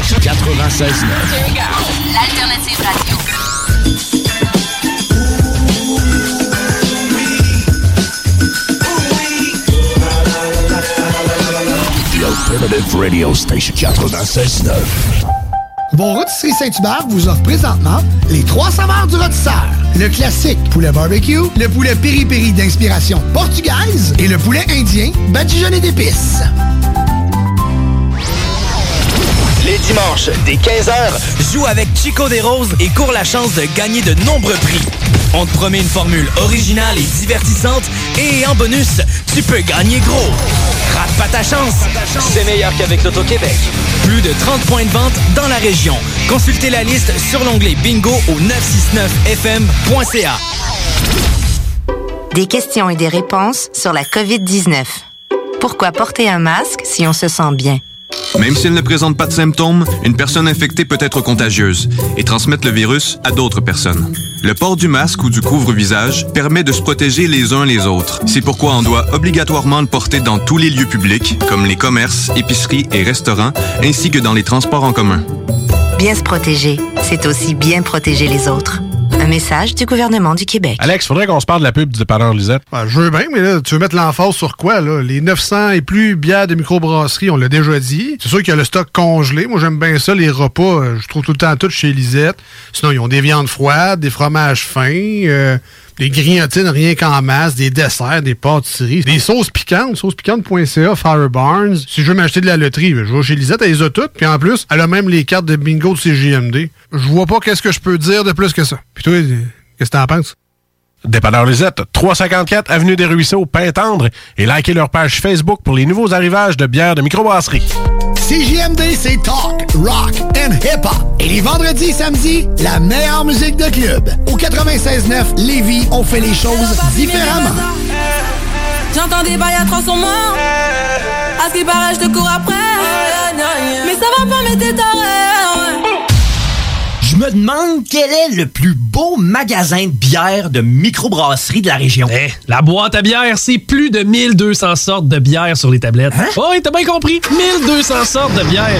quatre-vingt-seize neuf. L'alternative radio. The alternative radio station quatre-vingt-seize neuf. Vos rôtisseries Saint-Hubert vous offrent présentement les trois saveurs du rôtisseur. Le classique poulet barbecue, le poulet piri-piri d'inspiration portugaise et le poulet indien badigeonné d'épices. Les dimanches, dès quinze heures, joue avec Chico des Roses et cours la chance de gagner de nombreux prix. On te promet une formule originale et divertissante et en bonus, tu peux gagner gros. Rate pas ta chance. C'est meilleur qu'avec l'Auto-Québec. Plus de trente points de vente dans la région. Consultez la liste sur l'onglet bingo au neuf six neuf f m point c a. Des questions et des réponses sur la covid dix-neuf. Pourquoi porter un masque si on se sent bien? Même s'il ne présente pas de symptômes, une personne infectée peut être contagieuse et transmettre le virus à d'autres personnes. Le port du masque ou du couvre-visage permet de se protéger les uns les autres. C'est pourquoi on doit obligatoirement le porter dans tous les lieux publics, comme les commerces, épiceries et restaurants, ainsi que dans les transports en commun. Bien se protéger, c'est aussi bien protéger les autres. Un message du gouvernement du Québec. Alex, faudrait qu'on se parle de la pub du dépanneur Lisette. Ben, je veux bien, mais là, tu veux mettre l'emphase sur quoi, là? Les neuf cents et plus bières de microbrasserie, on l'a déjà dit. C'est sûr qu'il y a le stock congelé. Moi, j'aime bien ça, les repas. Je trouve tout le temps tout chez Lisette. Sinon, ils ont des viandes froides, des fromages fins, euh, des grignotines rien qu'en masse, des desserts, des pâtisseries, des sauces piquantes, sauce piquante point c a, Firebarns. Si je veux m'acheter de la loterie, ben, je vais chez Lisette, elle les a toutes. Puis en plus, elle a même les cartes de bingo de C J M D. Je vois pas qu'est-ce que je peux dire de plus que ça. Puis toi, qu'est-ce que t'en penses? Dépanneur Lisette, trois cent cinquante-quatre Avenue des Ruisseaux, Pintendre, et likez leur page Facebook pour les nouveaux arrivages de bières de microbrasserie. C J M D, c'est talk, rock and hip-hop. Et les vendredis et samedis, la meilleure musique de club. Au quatre-vingt-seize neuf Lévis, on fait les choses différemment. J'entends des bails à trois sur moi. À ce qui paraît, je te cours après. Mais ça va pas, mais t'es taré. Je me demande quel est le plus beau magasin de bière de microbrasserie de la région. Hey, la boîte à bière, c'est plus de mille deux cents sortes de bières sur les tablettes. Hein? Oh, t'as bien compris, mille deux cents sortes de bières.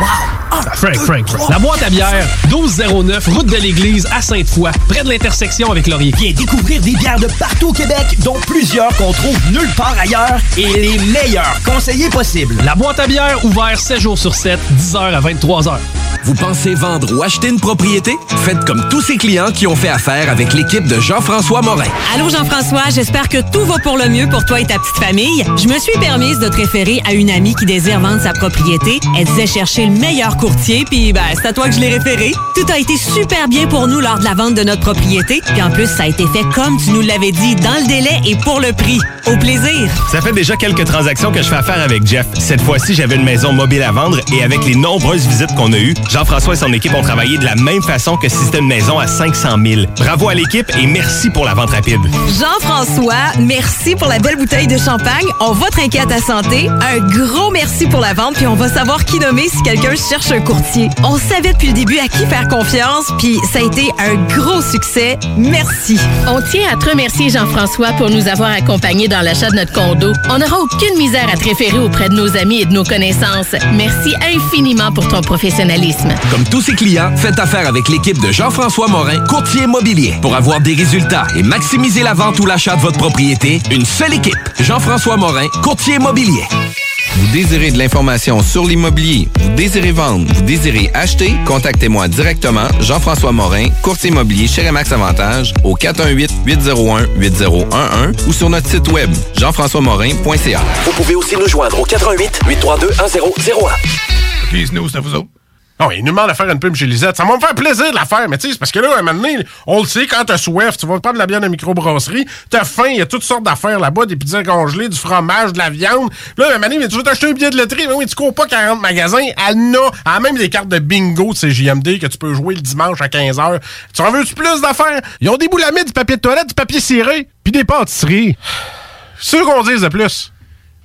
Wow! Un, Frank, deux, Frank, Frank. La boîte à bière, douze zéro neuf, route de l'église à Sainte-Foy, près de l'intersection avec Laurier. Viens découvrir des bières de partout au Québec, dont plusieurs qu'on trouve nulle part ailleurs et les meilleurs conseillers possibles. La boîte à bière, ouverte sept jours sur sept, dix heures à vingt-trois heures. Vous pensez vendre ou acheter une propriété? Faites comme tous ces clients qui ont fait affaire avec l'équipe de Jean-François Morin. Allô Jean-François, j'espère que tout va pour le mieux pour toi et ta petite famille. Je me suis permise de te référer à une amie qui désire vendre sa propriété. Elle disait chercher le meilleur courtier, puis ben, c'est à toi que je l'ai référé. Tout a été super bien pour nous lors de la vente de notre propriété. Puis en plus, ça a été fait comme tu nous l'avais dit, dans le délai et pour le prix. Au plaisir! Ça fait déjà quelques transactions que je fais affaire avec Jeff. Cette fois-ci, j'avais une maison mobile à vendre et avec les nombreuses visites qu'on a eues, Jean-François et son équipe ont travaillé de la même façon que si c'était une maison à cinq cent mille. Bravo à l'équipe et merci pour la vente rapide. Jean-François, merci pour la belle bouteille de champagne. On va trinquer à ta santé. Un gros merci pour la vente puis on va savoir qui nommer si quelqu'un cherche un courtier. On savait depuis le début à qui faire confiance puis ça a été un gros succès. Merci. On tient à te remercier, Jean-François, pour nous avoir accompagnés dans l'achat de notre condo. On n'aura aucune misère à te référer auprès de nos amis et de nos connaissances. Merci infiniment pour ton professionnalisme. Comme tous ses clients, faites affaire avec l'équipe de Jean-François Morin, courtier immobilier. Pour avoir des résultats et maximiser la vente ou l'achat de votre propriété, une seule équipe. Jean-François Morin, courtier immobilier. Vous désirez de l'information sur l'immobilier, vous désirez vendre, vous désirez acheter, contactez-moi directement, Jean-François Morin, courtier immobilier chez Remax Avantage, au quatre un huit, huit zéro un, huit zéro un un ou sur notre site web, jean françois morin point c a. Vous pouvez aussi nous joindre au quatre un huit, huit trois deux, un zéro zéro un. Please news de vous autres. Non, il nous demande de faire une pub chez Lisette. Ça va me faire plaisir de la faire, mais tu sais, c'est parce que là, à un moment donné, on le sait, quand t'as soif, tu vas prendre de la bière de microbrasserie, t'as faim, il y a toutes sortes d'affaires là-bas, des pizzas congelées, du fromage, de la viande. Puis là, à un moment donné, mais tu veux t'acheter un billet de loterie, mais oui, tu cours pas quarante magasins, elle n'a, elle a même des cartes de bingo de C J M D que tu peux jouer le dimanche à quinze heures. Tu en veux-tu plus d'affaires? Ils ont des boulamides, du papier de toilette, du papier ciré, puis des pâtisseries. C'est sûr qu'on dise de plus.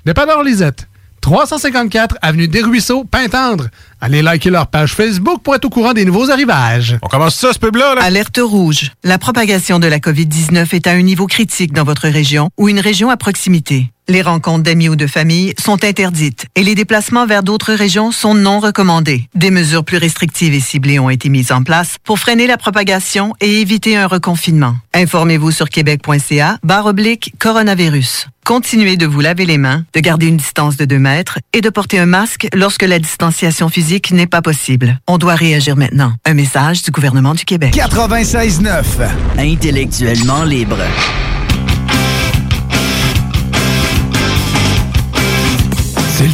Dépanneur Lisette. trois cent cinquante-quatre avenue des Ruisseaux, Pintendre. Allez liker leur page Facebook pour être au courant des nouveaux arrivages. On commence ça, ce pub-là, là? Alerte rouge. La propagation de la COVID dix-neuf est à un niveau critique dans votre région ou une région à proximité. Les rencontres d'amis ou de famille sont interdites et les déplacements vers d'autres régions sont non recommandés. Des mesures plus restrictives et ciblées ont été mises en place pour freiner la propagation et éviter un reconfinement. Informez-vous sur québec.ca, barre oblique, coronavirus. Continuez de vous laver les mains, de garder une distance de deux mètres et de porter un masque lorsque la distanciation physique n'est pas possible. On doit réagir maintenant. Un message du gouvernement du Québec. quatre-vingt-seize neuf. Intellectuellement libre. C'est le